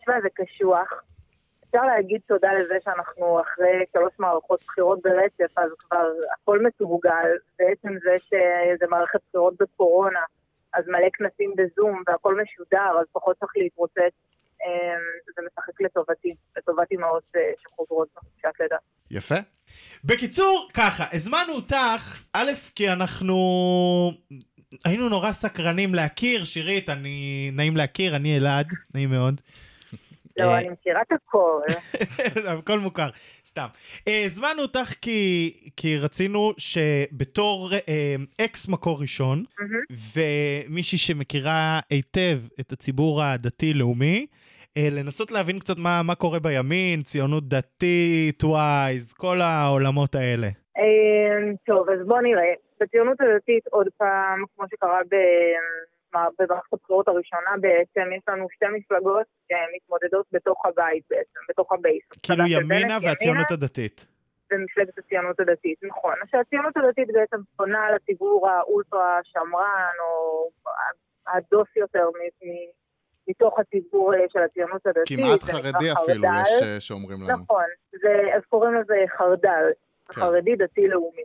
תשמע, זה קשוח. אפשר להגיד תודה לזה שאנחנו אחרי שלוש מערכות בחירות ברצף, אז כבר הכל מתורגל. בעצם זה שזה מערכת בחירות בקורונה, אז מלא כנסים בזום והכל משודר, אז פחות צריך להתרוצץ. זה משחק לטובתי, לטובתי מאוד שחוזרות שאת לידה. יפה. בקיצור, ככה, הזמנו אותך, א', כי אנחנו... היינו נורא סקרנים להכיר, שירית, אני... נעים להכיר, אני אלעד, נעים מאוד. לא, אני מכירה את הכל. הכל מוכר, סתם. הזמנו אותך כי, כי רצינו שבתור אקס מקור ראשון, ומישהי שמכירה היטב את הציבור הדתי-לאומי, לנסות להבין קצת מה, מה קורה בימין, ציונות דתית, ווייז, כל העולמות האלה. טוב, אז בוא נראה. בציונות הדתית עוד פעם, כמו שקרה במערכת הבחירות הראשונה בעצם, יש לנו שתי מפלגות שמתמודדות בתוך הבית בעצם, בתוך הבייס. כאילו ימינה והציונות הדתית. במפלגת הציונות הדתית, נכון. שהציונות הדתית בעצם פונה לציבור האולטרה שמרן, או הדוס יותר מתוך הציבור של הציונות הדתית. כמעט חרדי אפילו יש שאומרים לנו. נכון, אז קוראים לזה חרדל, חרדי דתי לאומי.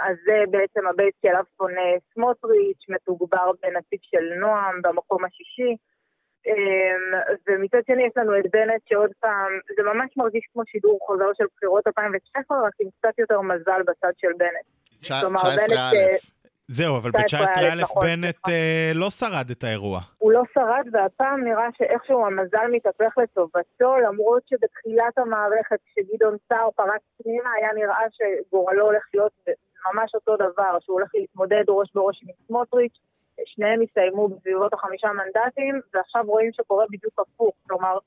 אז זה בעצם הבית שעליו פונה סמוטריץ', מתוגבר בנציג של נועם במקום השישי, ומצד שני יש לנו את בנט שעוד פעם, זה ממש מרגיש כמו שידור חוזר של בחירות אלפיים ותשע עשרה, רק עם קצת יותר מזל בצד של בנט. תשע עשרה אלף. זהו, אבל ב-תשע עשרה אלף בנט לא שרד את האירוע. הוא לא שרד, והפעם נראה שאיכשהו המזל מתהפך לטובתו, למרות שבתחילת המערכת כשגדעון סער פרץ פנימה, היה נראה שגורלו הולך להיות ממש אותו דבר, שהוא הולך להתמודד ראש בראש עם סמוטריץ', שניהם יסיימו בסביבות החמישה מנדטים, ועכשיו רואים שקורה בדיוק הפוך, כלומר,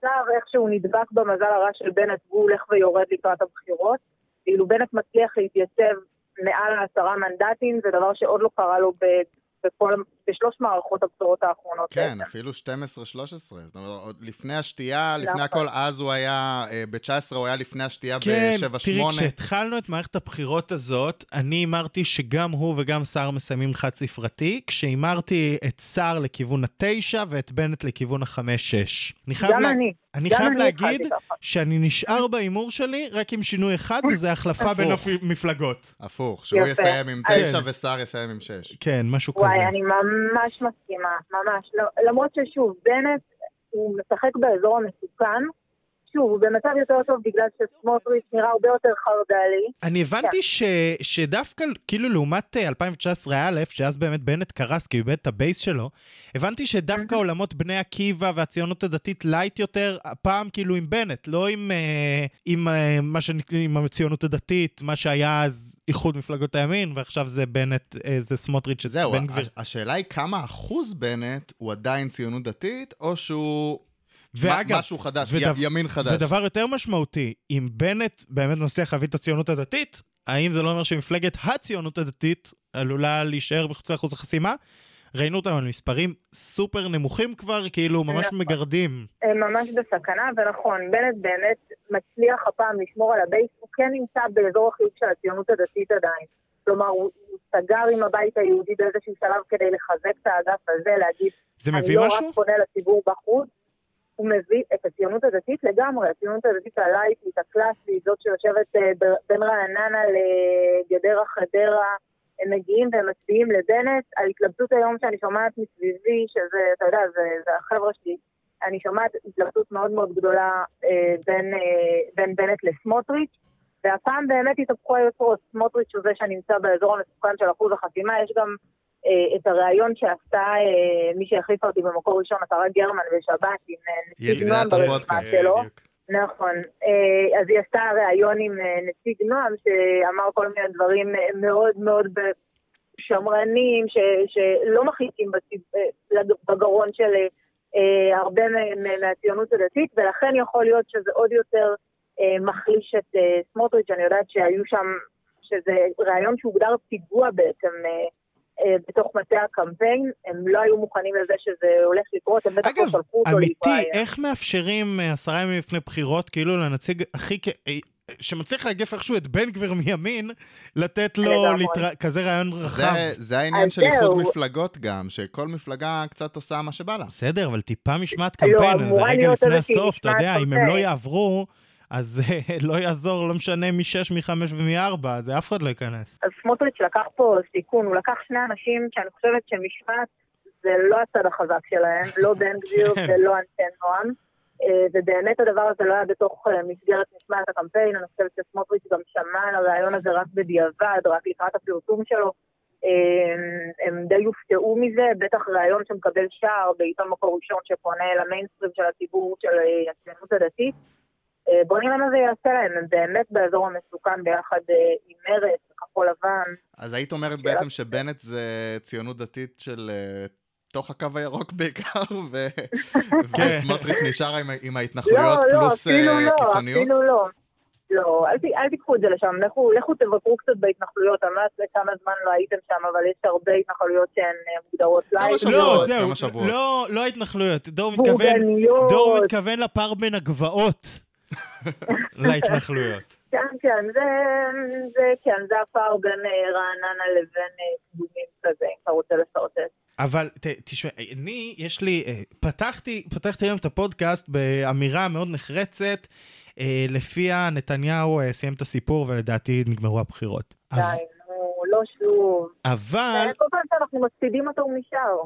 סער איכשהו נדבק במזל הרע של בנט, והוא הולך ויורד לקראת הבחירות, ואילו בנט מצליח להתייצב מעל עשרה מנדטים, זה דבר שעוד לא קרה לו בשלוש מערכות הבצורות האחרונות. כן, אפילו שתים עשרה שלוש עשרה. זאת אומרת, עוד לפני השתייה, לפני הכל, אז הוא היה, ב-תשע עשרה הוא היה לפני השתייה ב-שבע שמונה. כן, תראי, כשהתחלנו את מערכת הבחירות הזאת, אני אמרתי שגם הוא וגם שר מסיימים חד ספרתי, כשאמרתי את שר לכיוון התשע ואת בנט לכיוון החמש שש. גם אני. אני חייב להגיד שאני נשאר באימור שלי רק עם שינוי אחד, וזה החלפה בין מפלגות. הפוך, שהוא יסיים עם תשע ושר יסיים עם שש. כן, משהו כזה. וואי, אני ממש מסכימה, ממש. למרות ששוב, בנט הוא משחק באזור המסוכן, שוב, הוא במצב יותר טוב בגלל שסמוטריץ' נראה הרבה יותר חרדלי. אני הבנתי שדווקא, כאילו לעומת אלפיים תשע עשרה א', שאז באמת בנט קרס, כי הוא באמת את הבייס שלו, הבנתי שדווקא עולמות בני עקיבא והציונות הדתית לייט יותר, הפעם כאילו עם בנט, לא עם הציונות הדתית, מה שהיה אז איחוד מפלגות הימין, ועכשיו זה בנט, זה סמוטריץ' שזה בן גביר. השאלה היא כמה אחוז בנט הוא עדיין ציונות דתית, או שהוא... ואגב, משהו חדש, ודבר, ימין חדש. ודבר יותר משמעותי, אם בנט באמת נושא חבית הציונות הדתית, האם זה לא אומר שמפלגת הציונות הדתית עלולה להישאר בחוץ לאחוז החסימה? ראינו אותם על מספרים סופר נמוכים כבר, כאילו ממש נכון. מגרדים. הם ממש בסכנה, ונכון, בנט באמת מצליח הפעם לשמור על הבית, הוא כן נמצא באזור החיוב של הציונות הדתית עדיין. כלומר, הוא סגר עם הבית היהודי באיזשהו שלב כדי לחזק את האגף הזה, להגיד, אני לא משהו? רק פונה לציבור בחוץ, הוא מביא את הציונות הדתית לגמרי, הציונות הדתית הלייט, הקלאסית, זאת שיושבת בין רעננה לגדרה חדרה, הם מגיעים והם מצביעים לבנט, ההתלבטות היום שאני שומעת מסביבי, שזה, אתה יודע, זה, זה החבר'ה שלי, אני שומעת התלבטות מאוד מאוד גדולה בין, בין בנט לסמוטריץ', והפעם באמת התהפכו היוצרות, סמוטריץ' הוא זה שנמצא באזור המסוכן של אחוז החסימה, יש גם את הרעיון שעשתה מי שהחליפה אותי במקור ראשון, השרה גרמן בשבת, עם נציג נועם ברשימה שלו. נכון. אז היא עשתה רעיון עם נציג נועם, שאמר כל מיני דברים מאוד מאוד שמרנים, שלא מחליקים בגרון של הרבה מהציונות הדתית, ולכן יכול להיות שזה עוד יותר מחליש את סמוטריץ'. אני יודעת שהיו שם, שזה רעיון שהוגדר פיגוע בעצם, בתוך מטה הקמפיין, הם לא היו מוכנים לזה שזה הולך לקרות, הם בטח לא שלחו אותו להיפרע. אגב, אמיתי, איך מאפשרים עשרה ימים לפני בחירות, כאילו לנציג הכי, שמצליח להגף איכשהו את בן גביר מימין, לתת לו כזה רעיון רחב. זה העניין של איחוד מפלגות גם, שכל מפלגה קצת עושה מה שבא לה. בסדר, אבל טיפה משמעת קמפיין, זה רגע לפני הסוף, אתה יודע, אם הם לא יעברו, אז לא יעזור, לא משנה מ-שש, מ-חמש ומ-ארבע, זה אף אחד לא ייכנס. אז סמוטריץ' לקח פה סיכון, הוא לקח שני אנשים שאני חושבת שמשפט זה לא הצד החזק שלהם, לא בן גביר ולא אנשי נועם, ובאמת הדבר הזה לא היה בתוך מסגרת משמעת הקמפיין, אני חושבת שסמוטריץ' גם שמע על הרעיון הזה רק בדיעבד, רק לקראת הפרסום שלו, הם די יופתעו מזה, בטח רעיון שמקבל שער בעיתון מקור ראשון שפונה למיינסטרים של הציבור של הציונות הדתית, בואו נראה מה זה יעשה להם, הם באמת באזור המסוכן ביחד עם מרץ, כחול לבן. אז היית אומרת בעצם שבנט זה ציונות דתית של תוך הקו הירוק בעיקר, וסמוטריץ' נשאר עם ההתנחלויות פלוס קיצוניות? אפילו לא, לא, אל תיקחו את זה לשם, לכו תבקרו קצת בהתנחלויות, אני לא יודעת לכמה זמן לא הייתם שם, אבל יש הרבה התנחלויות שהן מוגדרות לייט. כמה שבועות, לא ההתנחלויות, דור מתכוון לפער בין הגבעות. להתנחלויות. כן, כן, זה כן, זה הפער בין רעננה לבין קדומים כזה, אם אתה רוצה לסרטט. אבל תשמע, אני, יש לי, פתחתי היום את הפודקאסט באמירה מאוד נחרצת, לפיה נתניהו סיים את הסיפור ולדעתי נגמרו הבחירות. די, נו, לא שוב. אבל... כל פעם שאנחנו מספידים אותו משאר.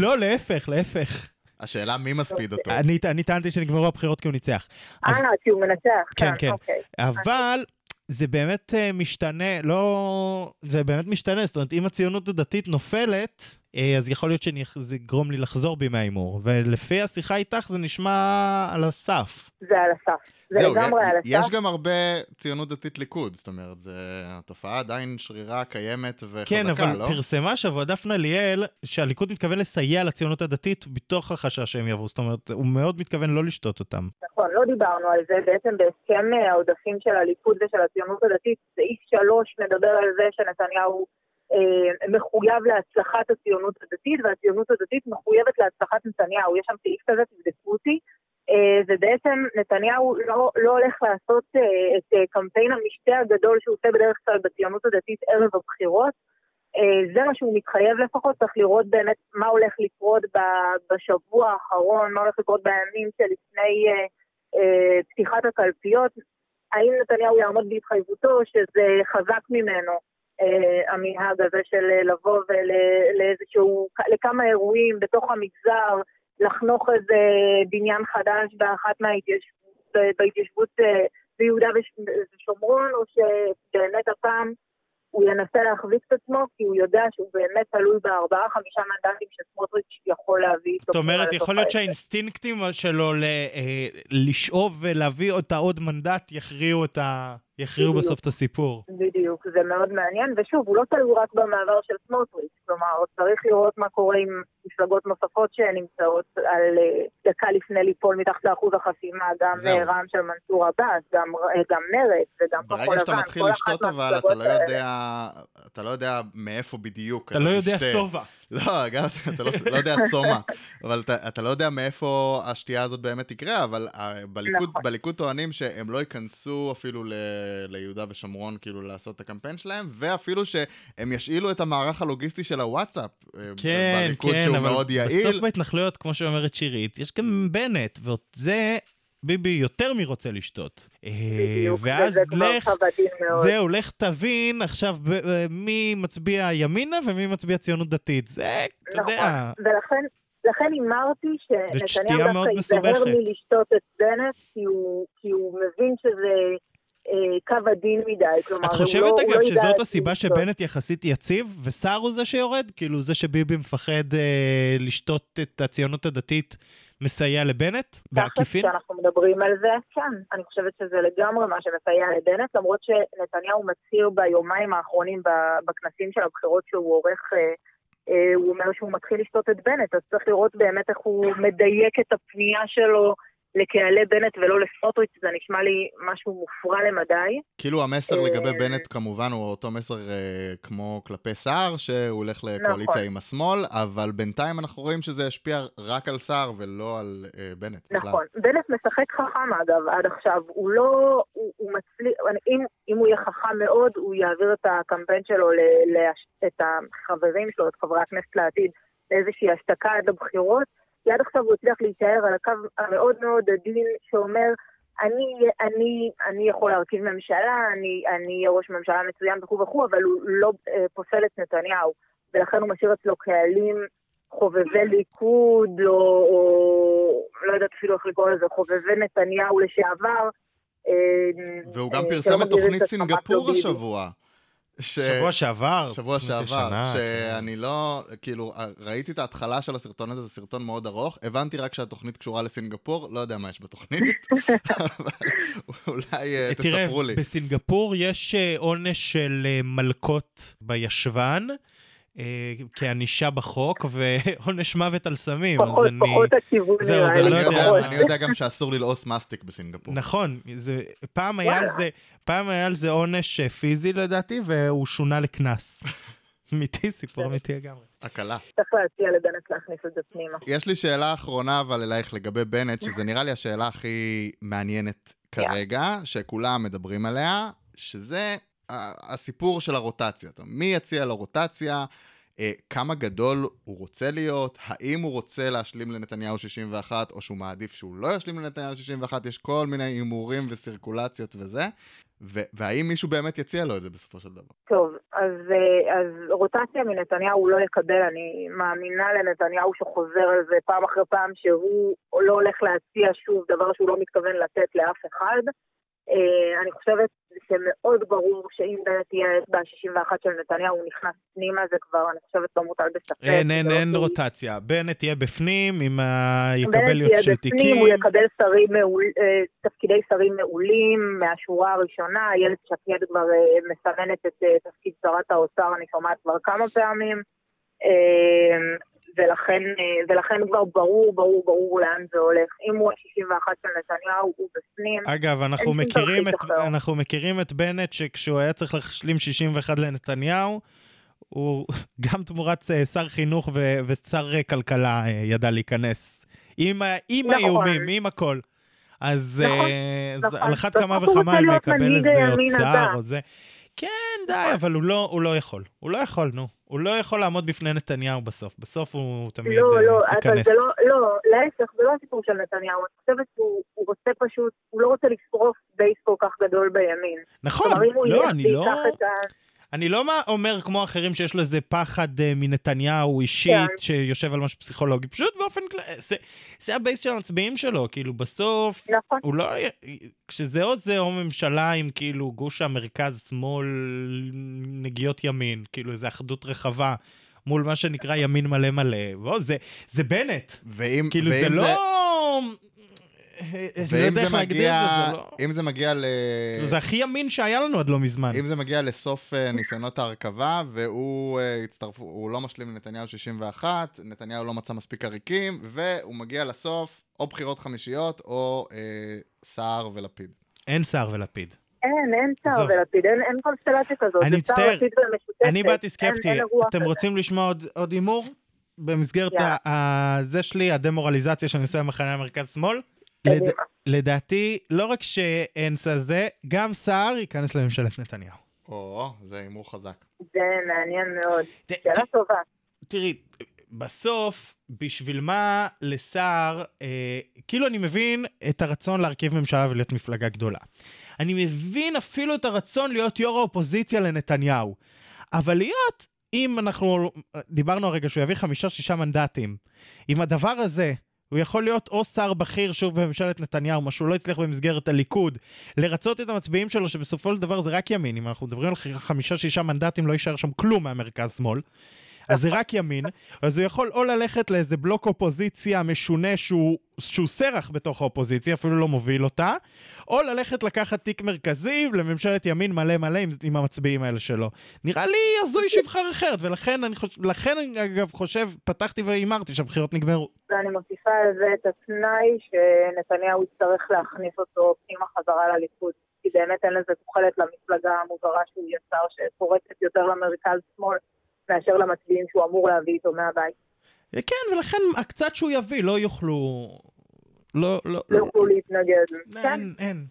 לא, להפך, להפך. השאלה מי מספיד אותו. אני טענתי שנגמרו הבחירות כי הוא ניצח. אה, כי הוא מנצח. כן, כן. אבל זה באמת משתנה, לא... זה באמת משתנה, זאת אומרת, אם הציונות הדתית נופלת, אז יכול להיות שזה גרום לי לחזור בי מהאימור, ולפי השיחה איתך זה נשמע על הסף. זה על הסף. זה לגמרי על הסף. יש גם הרבה ציונות דתית ליכוד, זאת אומרת, התופעה עדיין שרירה, קיימת וחזקה, לא? כן, אבל פרסמה שבוע דפנה ליאל, שהליכוד מתכוון לסייע לציונות הדתית בתוך החשש שהם יבואו, זאת אומרת, הוא מאוד מתכוון לא לשתות אותם. נכון, לא דיברנו על זה, בעצם בהסכם העודפים של הליכוד ושל הציונות הדתית, סעיף שלוש מדבר על זה שנתניהו מחויב להצלחת הציונות הדתית, והציונות הדתית מחויבת להצלחת נתניהו. יש שם תעיף כזה, תבדקו אותי, ובעצם נתניהו לא, לא הולך לעשות את קמפיין המשתה הגדול שהוא עושה בדרך כלל בציונות הדתית ערב הבחירות. זה מה שהוא מתחייב לפחות, צריך לראות באמת מה הולך לקרות בשבוע האחרון, מה הולך לקרות בימים שלפני פתיחת הקלפיות, האם נתניהו יעמוד בהתחייבותו שזה חזק ממנו, המנהג הזה של לבוא ולאיזשהו, לכמה אירועים בתוך המגזר, לחנוך איזה בניין חדש באחת מההתיישבות ביהודה ושומרון, או שבאמת הפעם הוא ינסה להחזיק את עצמו, כי הוא יודע שהוא באמת תלוי בארבעה, חמישה מנדטים שסמוטריץ' יכול להביא. זאת אומרת, יכול להיות שהאינסטינקטים שלו לשאוב ולהביא אותה עוד מנדט, יכריעו בסוף את הסיפור. בדיוק, זה מאוד מעניין, ושוב, הוא לא תלוי רק במעבר של סמוטריץ', כלומר, צריך לראות מה קורה עם מפלגות נוספות שנמצאות על דקה לפני ליפול מתחת לאחוז החסימה, גם רע"מ של מנסור עבאס, גם מרצ וגם כחול לבן. ברגע שאתה מתחיל לשתות, אבל אתה לא יודע, אתה לא יודע מאיפה בדיוק. אתה לא יודע סובה. לא, גם אתה לא יודע צומה, אבל אתה לא יודע מאיפה השתייה הזאת באמת תקרה, אבל בליכוד טוענים שהם לא ייכנסו אפילו ליהודה ושומרון, כאילו לעשות את הקמפיין שלהם, ואפילו שהם ישאילו את המערך הלוגיסטי של הוואטסאפ, בליכוד שהוא מאוד יעיל. בסוף בהתנחלויות, כמו שאומרת שירית, יש גם בנט, וזה ביבי יותר מי רוצה לשתות. ואז לך, זהו, לך תבין עכשיו מי מצביע ימינה ומי מצביע ציונות דתית. זה, אתה יודע. ולכן אמרתי שנתניהו דווקא יזהר מי לשתות את בנט, כי הוא מבין שזה קו הדין מדי. את חושבת אגב שזאת הסיבה שבנט יחסית יציב ושר הוא זה שיורד? כאילו זה שביבי מפחד לשתות את הציונות הדתית מסייע לבנט? בעקיפין? כשאנחנו מדברים על זה, כן. אני חושבת שזה לגמרי מה שמסייע לבנט, למרות שנתניהו מצהיר ביומיים האחרונים בכנסים של הבחירות שהוא עורך, הוא אומר שהוא מתחיל לשתות את בנט, אז צריך לראות באמת איך הוא מדייק את הפנייה שלו לקהלי בנט ולא לסמוטריץ', זה נשמע לי משהו מופרע למדי. כאילו המסר לגבי בנט כמובן הוא אותו מסר כמו כלפי סער, שהוא הולך לקואליציה עם השמאל, אבל בינתיים אנחנו רואים שזה ישפיע רק על סער ולא על בנט. נכון, בנט משחק חכם אגב עד עכשיו, הוא לא, הוא מצליח, אם הוא יהיה חכם מאוד, הוא יעביר את הקמפיין שלו, את החברים שלו, את חברי הכנסת לעתיד, לאיזושהי השתקה עד הבחירות, כי עד עכשיו הוא הצליח להישאר על הקו המאוד מאוד עדין שאומר, אני, אני, אני יכול להרכיב ממשלה, אני, אני ראש ממשלה מצוין וכו וכו, אבל הוא לא אה, פוסל את נתניהו, ולכן הוא משאיר אצלו קהלים חובבי ליכוד, לא, או לא יודעת אפילו איך לקרוא לזה, חובבי נתניהו לשעבר. אה, והוא גם פרסם את תוכנית סינגפור השבוע. ש... שבוע שעבר, שבוע שעבר, שנה, שאני כן. לא, כאילו, ראיתי את ההתחלה של הסרטון הזה, זה סרטון מאוד ארוך, הבנתי רק שהתוכנית קשורה לסינגפור, לא יודע מה יש בתוכנית, אבל אולי תספרו לי. תראה, בסינגפור יש עונש של מלכות בישבן, כאנישה בחוק, ועונש מוות על סמים. פחות, פחות הכיוון. זהו, זה לא יודע. אני יודע גם שאסור ללעוס מסטיק בסינגפור. נכון, פעם היה על זה עונש פיזי לדעתי, והוא שונה לכנס. אמיתי, סיפור אמיתי לגמרי. הקלה. צריך להציע לבנט להכניס את זה פנימה. יש לי שאלה אחרונה, אבל אלייך לגבי בנט, שזה נראה לי השאלה הכי מעניינת כרגע, שכולם מדברים עליה, שזה הסיפור של הרוטציה, מי יציע לרוטציה, כמה גדול הוא רוצה להיות, האם הוא רוצה להשלים לנתניהו שישים ואחת, או שהוא מעדיף שהוא לא ישלים לנתניהו שישים ואחת, יש כל מיני אימורים וסירקולציות וזה, והאם מישהו באמת יציע לו את זה בסופו של דבר? טוב, אז, אז רוטציה מנתניהו הוא לא יקבל, אני מאמינה לנתניהו שחוזר על זה פעם אחרי פעם, שהוא לא הולך להציע שוב דבר שהוא לא מתכוון לתת לאף אחד, Uh, אני חושבת שמאוד ברור שאם בנט תהיה ב-שישים ואחת של נתניהו הוא נכנס פנימה, זה כבר אני חושבת לא מוטל בספק. אין, אין, אין רוטציה. בנט תהיה בפנים, אם יקבל יופי של תיקים. בנט תהיה בפנים, הוא יקבל שרים מעול, תפקידי שרים מעולים מהשורה הראשונה, איילת שקד כבר מסמנת את תפקיד שרת האוצר, אני שומעת כבר כמה פעמים, ולכן, ולכן כבר ברור, ברור, ברור לאן זה הולך. אם הוא ה-שישים ואחת של נתניהו, הוא בפנים. אגב, אנחנו מכירים, את, אנחנו מכירים את בנט שכשהוא היה צריך להשלים שישים ואחת לנתניהו, הוא גם תמורת שר חינוך ושר כלכלה ידע להיכנס, עם האיומים, עם הכל. אז על אחת כמה וכמה אם יקבל איזה אוצר או זה. כן, די, אבל הוא לא יכול. הוא לא יכול, נו. הוא לא יכול לעמוד בפני נתניהו בסוף. בסוף הוא תמיד ייכנס. לא, לא, אבל זה לא, להפך, זה לא הסיפור של נתניהו. אני חושבת שהוא רוצה פשוט, הוא לא רוצה לשרוף בייס כל כך גדול בימין. נכון, לא, אני לא... אני לא אומר כמו אחרים שיש לו איזה פחד מנתניהו אישית, שיושב על משהו פסיכולוגי, פשוט באופן כלל, זה הבייס של המצביעים שלו, כאילו בסוף, הוא לא, כשזה עוד זה או ממשלה עם כאילו גוש המרכז שמאל נגיעות ימין, כאילו איזו אחדות רחבה, מול מה שנקרא ימין מלא מלא, זה בנט, כאילו זה לא... ואם זה מגיע ל... זה הכי ימין שהיה לנו עד לא מזמן. אם זה מגיע לסוף ניסיונות ההרכבה, והוא הצטרף, הוא לא משלים לנתניהו שישים ואחת, נתניהו לא מצא מספיק עריקים, והוא מגיע לסוף או בחירות חמישיות, או סער ולפיד. אין סער ולפיד. אין, אין סער ולפיד, אין קונסטלציה כזאת. אני מצטער, אני באתי סקפטי, אתם רוצים לשמוע עוד הימור? במסגרת זה שלי, הדמורליזציה שאני עושה במחנה המרכז שמאל, לד... לדעתי, לא רק שאין סזה, גם סער ייכנס לממשלת נתניהו. או, זה אימור חזק. זה מעניין מאוד. ת... שאלה ת... טובה. תראי, בסוף, בשביל מה לסער, אה, כאילו אני מבין את הרצון להרכיב ממשלה ולהיות מפלגה גדולה. אני מבין אפילו את הרצון להיות יו"ר האופוזיציה לנתניהו. אבל להיות, אם אנחנו, דיברנו הרגע שהוא יביא חמישה, שישה מנדטים, עם הדבר הזה, הוא יכול להיות או שר בכיר שוב בממשלת נתניהו, משהו לא הצליח במסגרת הליכוד, לרצות את המצביעים שלו, שבסופו של דבר זה רק ימין, אם אנחנו מדברים על חמישה-שישה מנדטים, לא יישאר שם כלום מהמרכז-שמאל, אז זה רק ימין, אז הוא יכול או ללכת לאיזה בלוק אופוזיציה משונה, שהוא, שהוא סרח בתוך האופוזיציה, אפילו לא מוביל אותה, או ללכת לקחת תיק מרכזי, לממשלת ימין מלא מלא עם, עם המצביעים האלה שלו. נראה לי הזוי שבחר אחרת, ולכן אני חושב, לכן, אגב, חושב, פתחתי ואימרתי שהבחירות נגמרו. ואני מוסיפה על זה את התנאי שנתניהו יצטרך להכניס אותו עם החזרה לליכוד, כי באמת אין לזה תוחלת למפלגה המוזרה שהוא יצר, שפורצת יותר למרכז שמאל. מאשר למצביעים שהוא אמור להביא איתו מהבית. כן, ולכן הקצת שהוא יביא, לא יוכלו... לא יוכלו להתנגד. אין, אין.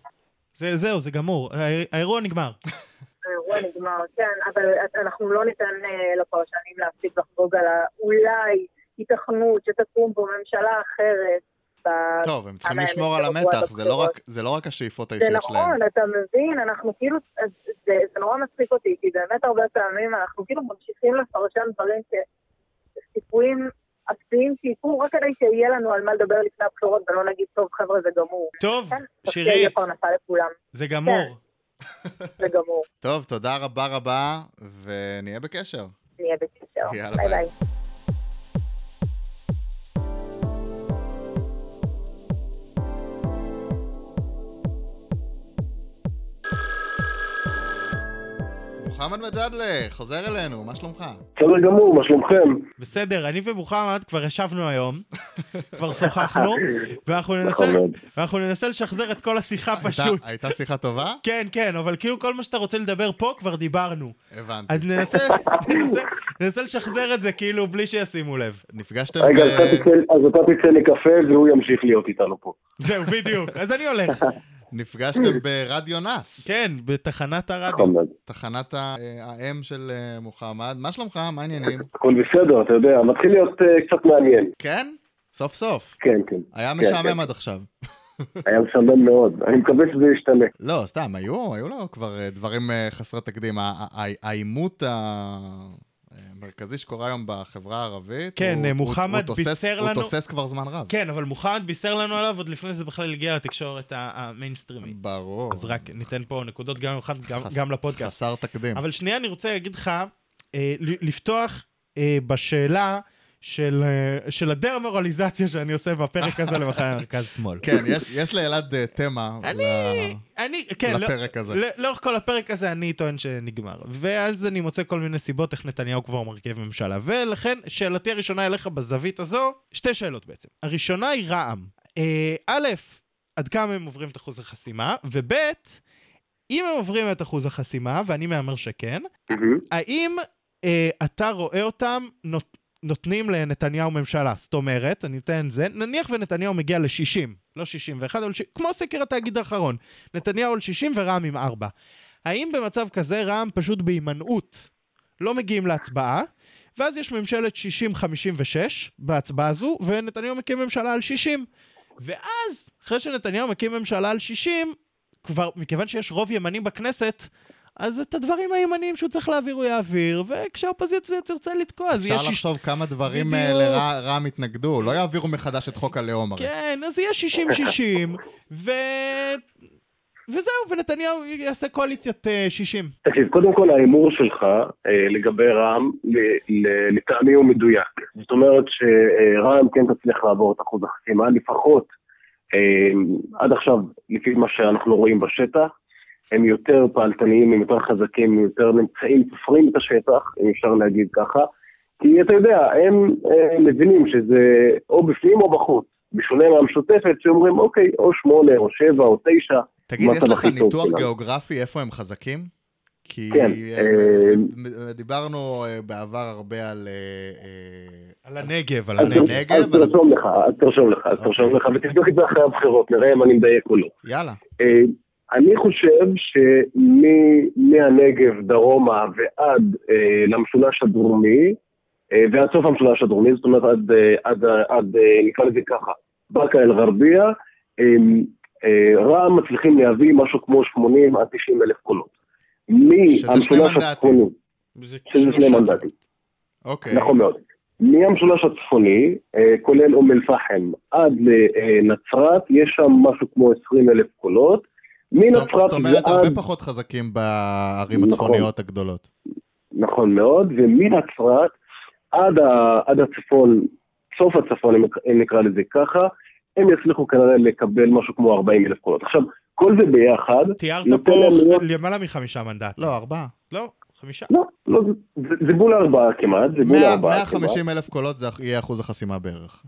זהו, זה גמור. האירוע נגמר. האירוע נגמר, כן, אבל אנחנו לא ניתן לפרשנים להפסיק לחגוג על אולי התכנות שתקום בו ממשלה אחרת. טוב, הם צריכים לשמור על המתח, זה לא רק השאיפות האישיות שלהם. זה נכון, אתה מבין, אנחנו כאילו, זה נורא מצחיק אותי, כי באמת הרבה פעמים אנחנו כאילו ממשיכים לפרשן דברים שסיפויים עפיים שיקרו, רק כדי שיהיה לנו על מה לדבר לפני הבחירות, ולא נגיד, טוב חבר'ה, זה גמור. טוב, שירית, זה גמור. זה גמור. טוב, תודה רבה רבה, ונהיה בקשר. נהיה בקשר, ביי ביי. מוחמד מג'אדלה, חוזר אלינו, מה שלומך? בסדר גמור, מה שלומכם? בסדר, אני ומוחמד כבר ישבנו היום, כבר שוחחנו, ואנחנו ננסה לשחזר את כל השיחה פשוט. הייתה שיחה טובה? כן, כן, אבל כאילו כל מה שאתה רוצה לדבר פה כבר דיברנו. הבנתי. אז ננסה לשחזר את זה כאילו בלי שישימו לב. נפגשתם... רגע, אז אתה תצא לקפה והוא ימשיך להיות איתנו פה. זהו, בדיוק, אז אני הולך. נפגשתם ברדיו נס. כן, בתחנת הרדיו. תחנת האם של מוחמד. מה שלומך? מה העניינים? הכל בסדר, אתה יודע. מתחיל להיות קצת מעניין. כן? סוף סוף. כן, כן. היה משעמם עד עכשיו. היה משעמם מאוד. אני מקווה שזה ישתנה. לא, סתם, היו, היו לו כבר דברים חסרי תקדים. העימות המרכזי שקורה היום בחברה הערבית. כן, מוחמד בישר לנו... הוא תוסס כבר זמן רב. כן, אבל מוחמד בישר לנו עליו עוד לפני שזה בכלל הגיע לתקשורת המיינסטרימית. ברור. אז רק ניתן פה נקודות גם למוחמד, גם לפודקאסט. חסר תקדים. אבל שנייה, אני רוצה להגיד לך, לפתוח בשאלה של הדמורליזציה שאני עושה בפרק הזה למחנה המרכז שמאל. כן, יש לילד תמה לפרק הזה. לאורך כל הפרק הזה אני טוען שנגמר, ואז אני מוצא כל מיני סיבות איך נתניהו כבר מרכיב ממשלה, ולכן שאלתי הראשונה אליך בזווית הזו, שתי שאלות בעצם. הראשונה היא רעם. א', עד כמה הם עוברים את אחוז החסימה, וב', אם הם עוברים את אחוז החסימה, ואני מאמר שכן, האם אתה רואה אותם נותנים לנתניהו ממשלה, זאת אומרת, אני אתן זה, נניח ונתניהו מגיע ל-שישים, לא שישים ואחת, כמו סקר התאגיד האחרון, נתניהו ל-שישים ורע"מ עם ארבע. האם במצב כזה רע"מ פשוט בהימנעות לא מגיעים להצבעה, ואז יש ממשלת שישים חמישים ושש בהצבעה הזו, ונתניהו מקים ממשלה על שישים, ואז אחרי שנתניהו מקים ממשלה על שישים, כבר מכיוון שיש רוב ימנים בכנסת, אז את הדברים הימניים שהוא צריך להעביר הוא יעביר, וכשהאופוזיציה תרצה לתקוע, אז יש... אפשר לחשוב כמה דברים לרע"מ התנגדו, לא יעבירו מחדש את חוק הלאום הרי. כן, אז יש שישים שישים, ו... וזהו, ונתניהו יעשה קואליציית שישים. תקשיב, קודם כל האמור שלך לגבי רע"מ, לטעמי הוא מדויק. זאת אומרת שרע"מ כן תצליח לעבור את אחוז החסימה, לפחות עד עכשיו, לפי מה שאנחנו רואים בשטח, הם יותר פעלתניים, הם יותר חזקים, הם יותר נמצאים, תופרים את השטח, אם אפשר להגיד ככה, כי אתה יודע, הם, הם מבינים שזה או בפנים או בחוץ, בשונה מהמשותפת שאומרים, אוקיי, או שמונה, או שבע, או תשע. תגיד, יש לך ניתוח שלנו. גיאוגרפי, איפה הם חזקים? כי כן, אה... דיברנו בעבר הרבה על, אה, על הנגב, על הנגב. אז תרשום לך, אז תרשום לך, אז תרשום לך, ותבדוק את זה אחרי הבחירות, נראה אם אני מדייק או לא. יאללה. אה, אני חושב שמהנגב דרומה ועד אה, למשולש הדרומי, אה, ועד סוף המשולש הדרומי, זאת אומרת עד, אה, עד, אה, עד אה, נקרא לזה ככה, באקה אל גרבייה, אה, אה, רע"מ מצליחים להביא משהו כמו שמונים עד תשעים אלף קולות. מהמשולש הצפוני, שזה שני מנדטים. אוקיי. נכון מאוד. מהמשולש הצפוני, אה, כולל אום אל פחם, עד לנצרת, יש שם משהו כמו עשרים אלף קולות, זאת אומרת, הרבה פחות חזקים בערים הצפוניות הגדולות. נכון מאוד, ומנצרת עד הצפון, סוף הצפון, אם נקרא לזה ככה, הם יצליחו כנראה לקבל משהו כמו ארבעים אלף קולות. עכשיו, כל זה ביחד... תיארת פה למעלה מחמישה מנדט. לא, ארבעה. לא, חמישה. לא, זה בול ארבעה כמעט. מאה וחמישים אלף קולות זה יהיה אחוז החסימה בערך.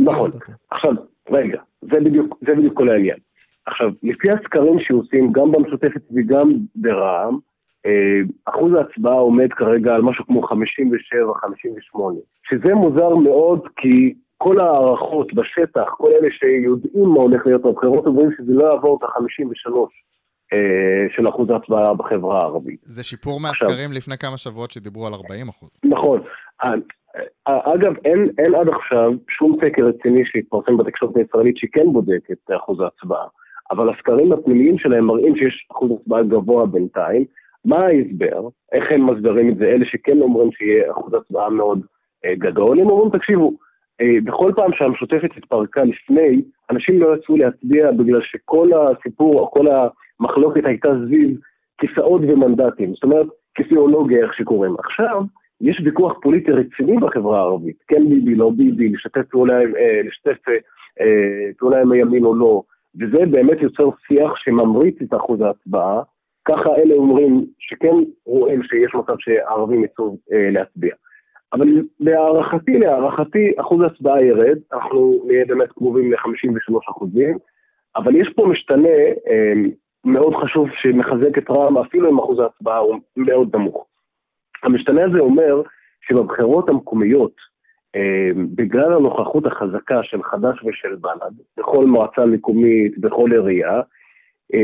נכון. עכשיו, רגע, זה בדיוק כל העניין. עכשיו, לפי הסקרים שעושים גם במשותפת וגם ברע"מ, אחוז ההצבעה עומד כרגע על משהו כמו חמישים ושבע חמישים ושמונה, שזה מוזר מאוד כי כל הערכות בשטח, כל אלה שיודעים מה הולך להיות בבחירות, אומרים שזה לא יעבור את ה-חמישים ושלוש של אחוז ההצבעה בחברה הערבית. זה שיפור מהסקרים לפני כמה שבועות שדיברו על ארבעים אחוז. נכון. אגב, אין, אין עד עכשיו שום סקר רציני שהתפרסם בתקשורת הישראלית שכן בודק את אחוז ההצבעה. אבל הסקרים הפנימיים שלהם מראים שיש אחוז הצבעה גבוה בינתיים. מה ההסבר? איך הם מסברים את זה? אלה שכן אומרים שיהיה אחוז הצבעה מאוד אה, גדול. הם אומרים, תקשיבו, אה, בכל פעם שהמשותפת התפרקה לפני, אנשים לא יצאו להצביע בגלל שכל הסיפור או כל המחלוקת הייתה סביב כיסאות ומנדטים. זאת אומרת, כיסיאולוגיה איך שקוראים. עכשיו, יש ויכוח פוליטי רציני בחברה הערבית. כן ביבי, לא ביבי, לשתף פעולה אה, אה, עם הימין או לא. וזה באמת יוצר שיח שממריץ את אחוז ההצבעה, ככה אלה אומרים שכן רואים שיש מצב שערבים יצאו אה, להצביע. אבל להערכתי, להערכתי, אחוז ההצבעה ירד, אנחנו נהיה באמת קרובים ל-חמישים ושלוש אחוזים, אבל יש פה משתנה אה, מאוד חשוב שמחזק את רע"מ, אפילו אם אחוז ההצבעה הוא מאוד נמוך. המשתנה הזה אומר שבבחירות המקומיות, בגלל הנוכחות החזקה של חד"ש ושל בל"ד, בכל מועצה מקומית, בכל עירייה,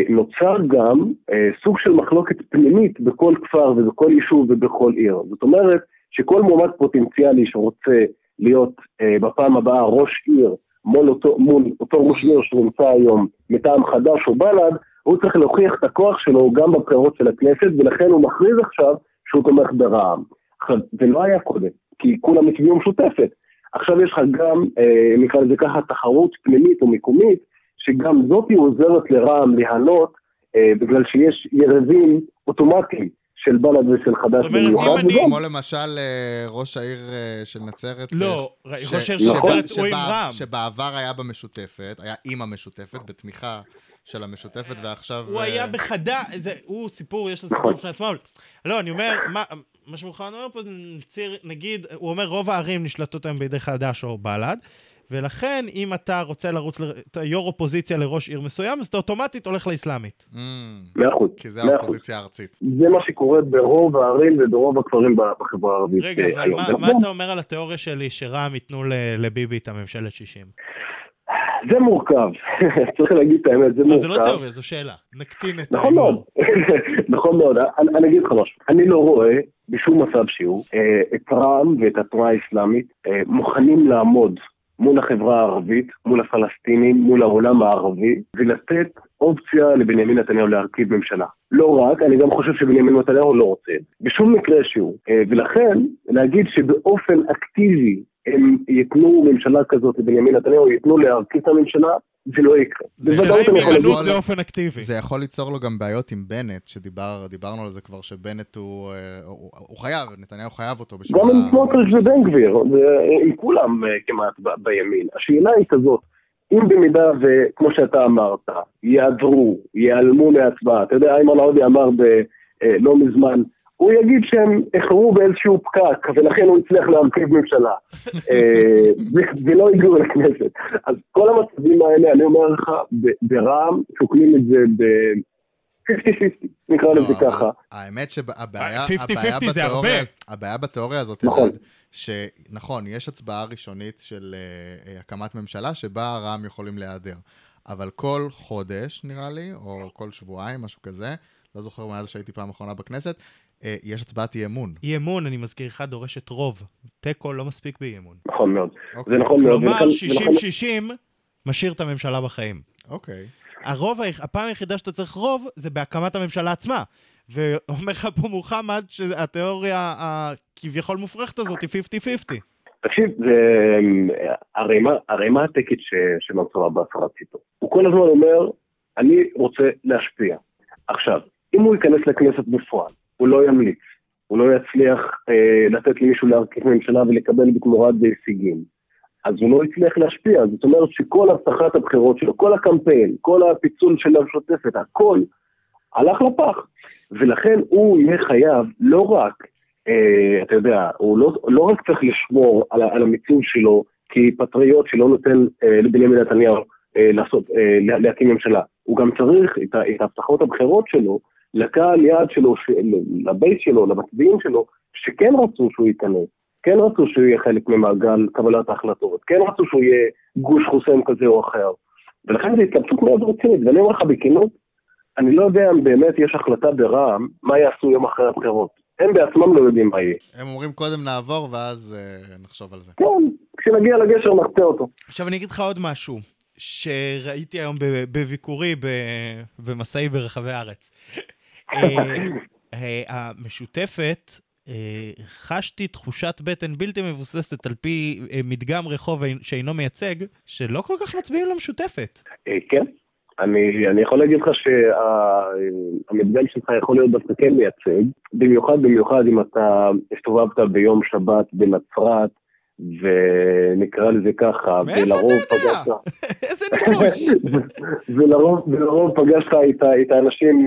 נוצר גם סוג של מחלוקת פנימית בכל כפר ובכל יישוב ובכל עיר. זאת אומרת שכל מועמד פוטנציאלי שרוצה להיות בפעם הבאה ראש עיר, מול אותו, מול אותו ראש עיר שנמצא היום מטעם חד"ש או בל"ד, הוא צריך להוכיח את הכוח שלו גם בבחירות של הכנסת, ולכן הוא מכריז עכשיו שהוא תומך ברע"מ. זה לא היה קודם. כי כולם מצביעו משותפת. עכשיו יש לך גם, אה, נקרא לזה ככה, תחרות פנימית או מקומית, שגם זאת היא עוזרת לרע"מ להנות, אה, בגלל שיש יריבים אוטומטיים של בל"ד ושל חד"ש. זאת אומרת, אם אני... כמו למשל ראש העיר של נצרת... לא, ש... ראש העיר של נצרת הוא עם רע"מ. שבעבר היה במשותפת, היה עם המשותפת, בתמיכה של המשותפת, ועכשיו... הוא היה בחדה, זה, הוא סיפור, יש לו סיפור של עצמו. לא, אני אומר, מה... מה שמוכן אומר פה, נגיד, הוא אומר רוב הערים נשלטות היום בידי חד"ש או בל"ד, ולכן אם אתה רוצה לרוץ יו"ר אופוזיציה לראש עיר מסוים, אז אתה אוטומטית הולך לאסלאמית. מאחוז. כי זה האופוזיציה הארצית. זה מה שקורה ברוב הערים וברוב הכפרים בחברה הערבית. רגע, מה אתה אומר על התיאוריה שלי שרע"מ ייתנו לביבי את הממשלת שישים? זה מורכב, צריך להגיד את האמת, זה מורכב. זה לא תיאוריה, זו שאלה, נקטין את האמור. נכון מאוד, נכון מאוד, אני אגיד לך משהו, אני לא רואה בשום מצב שהוא, את רע"מ ואת התנועה האסלאמית מוכנים לעמוד מול החברה הערבית, מול הפלסטינים, מול העולם הערבי, ולתת אופציה לבנימין נתניהו להרכיב ממשלה. לא רק, אני גם חושב שבנימין נתניהו לא רוצה, בשום מקרה שהוא, ולכן להגיד שבאופן אקטיבי, הם יתנו ממשלה כזאת לבנימין נתניהו, יתנו להרכיב את הממשלה, זה לא יקרה. זה יכול לאופן אקטיבי. זה יכול ליצור לו גם בעיות עם בנט, שדיברנו על זה כבר, שבנט הוא חייב, נתניהו חייב אותו. גם עם סמוטריץ' ובן גביר, עם כולם כמעט בימין. השאלה היא כזאת, אם במידה וכמו שאתה אמרת, יעדרו, יעלמו מהצבעה, אתה יודע, איימן עודה אמר לא מזמן, הוא יגיד שהם החרו באיזשהו פקק, ולכן הוא הצליח להרכיב ממשלה, ולא הגיעו לכנסת. אז כל המצבים האלה, אני אומר לך, ברע"מ, שוקלים את זה ב... חמישים חמישים, נקרא לזה ככה. האמת שהבעיה בתיאוריה הזאת, שנכון, יש הצבעה ראשונית של הקמת ממשלה, שבה רע"מ יכולים להיעדר. אבל כל חודש, נראה לי, או כל שבועיים, משהו כזה, לא זוכר מאז שהייתי פעם אחרונה בכנסת, יש הצבעת אי אמון. אי אמון, אני מזכיר לך, דורשת רוב. תיקו לא מספיק באי אמון. נכון מאוד. זה נכון מאוד. כלומר, שישים שישים משאיר את הממשלה בחיים. אוקיי. הרוב, הפעם היחידה שאתה צריך רוב, זה בהקמת הממשלה עצמה. ואומר לך פה מוחמד, שהתיאוריה הכביכול מופרכת הזאת היא חמישים חמישים. תקשיב, הרי מה התקת שמנסור עבאס רציתו? הוא כל הזמן אומר, אני רוצה להשפיע. עכשיו, אם הוא ייכנס לכנסת בפועל, הוא לא ימליץ, הוא לא יצליח אה, לתת למישהו להרכיב ממשלה ולקבל בתמורת הישגים. אז הוא לא יצליח להשפיע, זאת אומרת שכל הבטחת הבחירות שלו, כל הקמפיין, כל הפיצול של המשותפת, הכל הלך לפח. ולכן הוא יהיה חייב לא רק, אה, אתה יודע, הוא לא, לא רק צריך לשמור על, על המיצוב שלו, כי פטריוט שלא נותן אה, לבנימין נתניהו אה, לעשות, אה, להקים ממשלה. הוא גם צריך את, את הבטחות הבחירות שלו, לקהל יעד שלו, לבית שלו, למצביעים שלו, שכן רצו שהוא ייכנס, כן רצו שהוא יהיה חלק ממעגל קבלת ההחלטות, כן רצו שהוא יהיה גוש חוסם כזה או אחר. ולכן זה התלבטות מאוד רצינית, ואני אומר לך בכנות, אני לא יודע אם באמת יש החלטה ברע"מ, מה יעשו יום אחרי הבחירות. הם בעצמם לא יודעים מה יהיה. הם אומרים קודם נעבור ואז נחשוב על זה. כן, כשנגיע לגשר נחצה אותו. עכשיו אני אגיד לך עוד משהו. שראיתי היום בביקורי במסעי ברחבי הארץ. המשותפת, חשתי תחושת בטן בלתי מבוססת על פי מדגם רחוב שאינו מייצג, שלא כל כך מצביעים למשותפת. כן, אני יכול להגיד לך שהמדגם שלך יכול להיות דווקא כן מייצג, במיוחד במיוחד אם אתה הסתובבת ביום שבת בנצרת, ונקרא לזה ככה, ולרוב פגשת איזה נחוש ולרוב פגשת את האנשים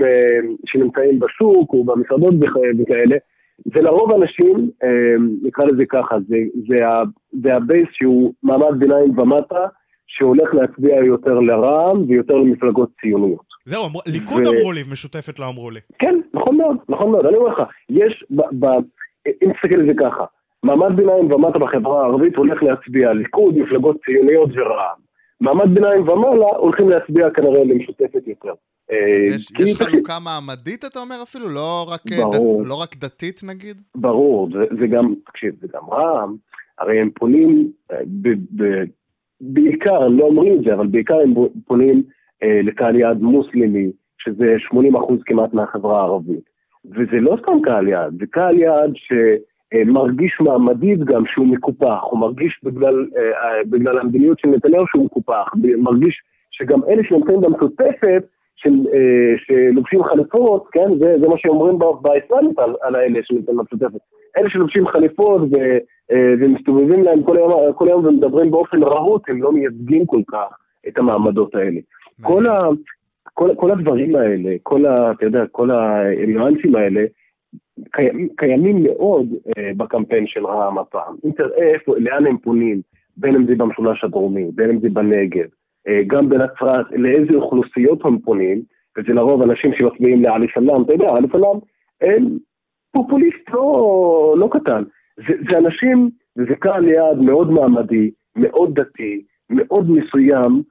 שנמצאים בשוק או במסעדות וכאלה, ולרוב אנשים נקרא לזה ככה, זה הבייס שהוא מעמד ביניים ומטה שהולך להצביע יותר לרע"מ ויותר למפלגות ציוניות. זהו, ליכוד אמרו לי, משותפת לא אמרו לי. כן, נכון מאוד, נכון מאוד, אני אומר לך, יש, אם תסתכל לזה ככה, מעמד ביניים ומטה בחברה הערבית הולך להצביע ליכוד, מפלגות ציוניות ורע"מ. מעמד ביניים ומעלה הולכים להצביע כנראה למשותפת יותר. יש חלוקה מעמדית אתה אומר אפילו? לא רק דתית נגיד? ברור, זה גם, תקשיב, זה גם רע"מ, הרי הם פונים, בעיקר, הם לא אומרים את זה, אבל בעיקר הם פונים לקהל יעד מוסלמי, שזה שמונים אחוז כמעט מהחברה הערבית. וזה לא סתם קהל יעד, זה קהל יעד ש... מרגיש מעמדית גם שהוא מקופח, הוא מרגיש בגלל, בגלל המדיניות של נתניהו שהוא מקופח, מרגיש שגם אלה שנמצאים במשותפת, שלובשים חליפות, כן? זה, זה מה שאומרים באסלאמית על, על האלה שנמצאים במשותפת. אלה שלובשים חליפות ו, ומסתובבים להם כל יום, כל יום ומדברים באופן רהוט, הם לא מייצגים כל כך את המעמדות האלה. כל, ה, כל, כל הדברים האלה, כל ה, אתה יודע, כל הניואנסים האלה, קיימים מאוד בקמפיין של רע"מ הפעם. אם תראה לאן הם פונים, בין אם זה במשולש הדרומי, בין אם זה בנגב, גם בנצרת, לאיזה אוכלוסיות הם פונים, וזה לרוב אנשים שמצביעים לעלי סלאם, אתה יודע, עלי סלאם, הם פופוליסט לא, לא קטן. זה, זה אנשים, זה קהל יעד מאוד מעמדי, מאוד דתי, מאוד מסוים,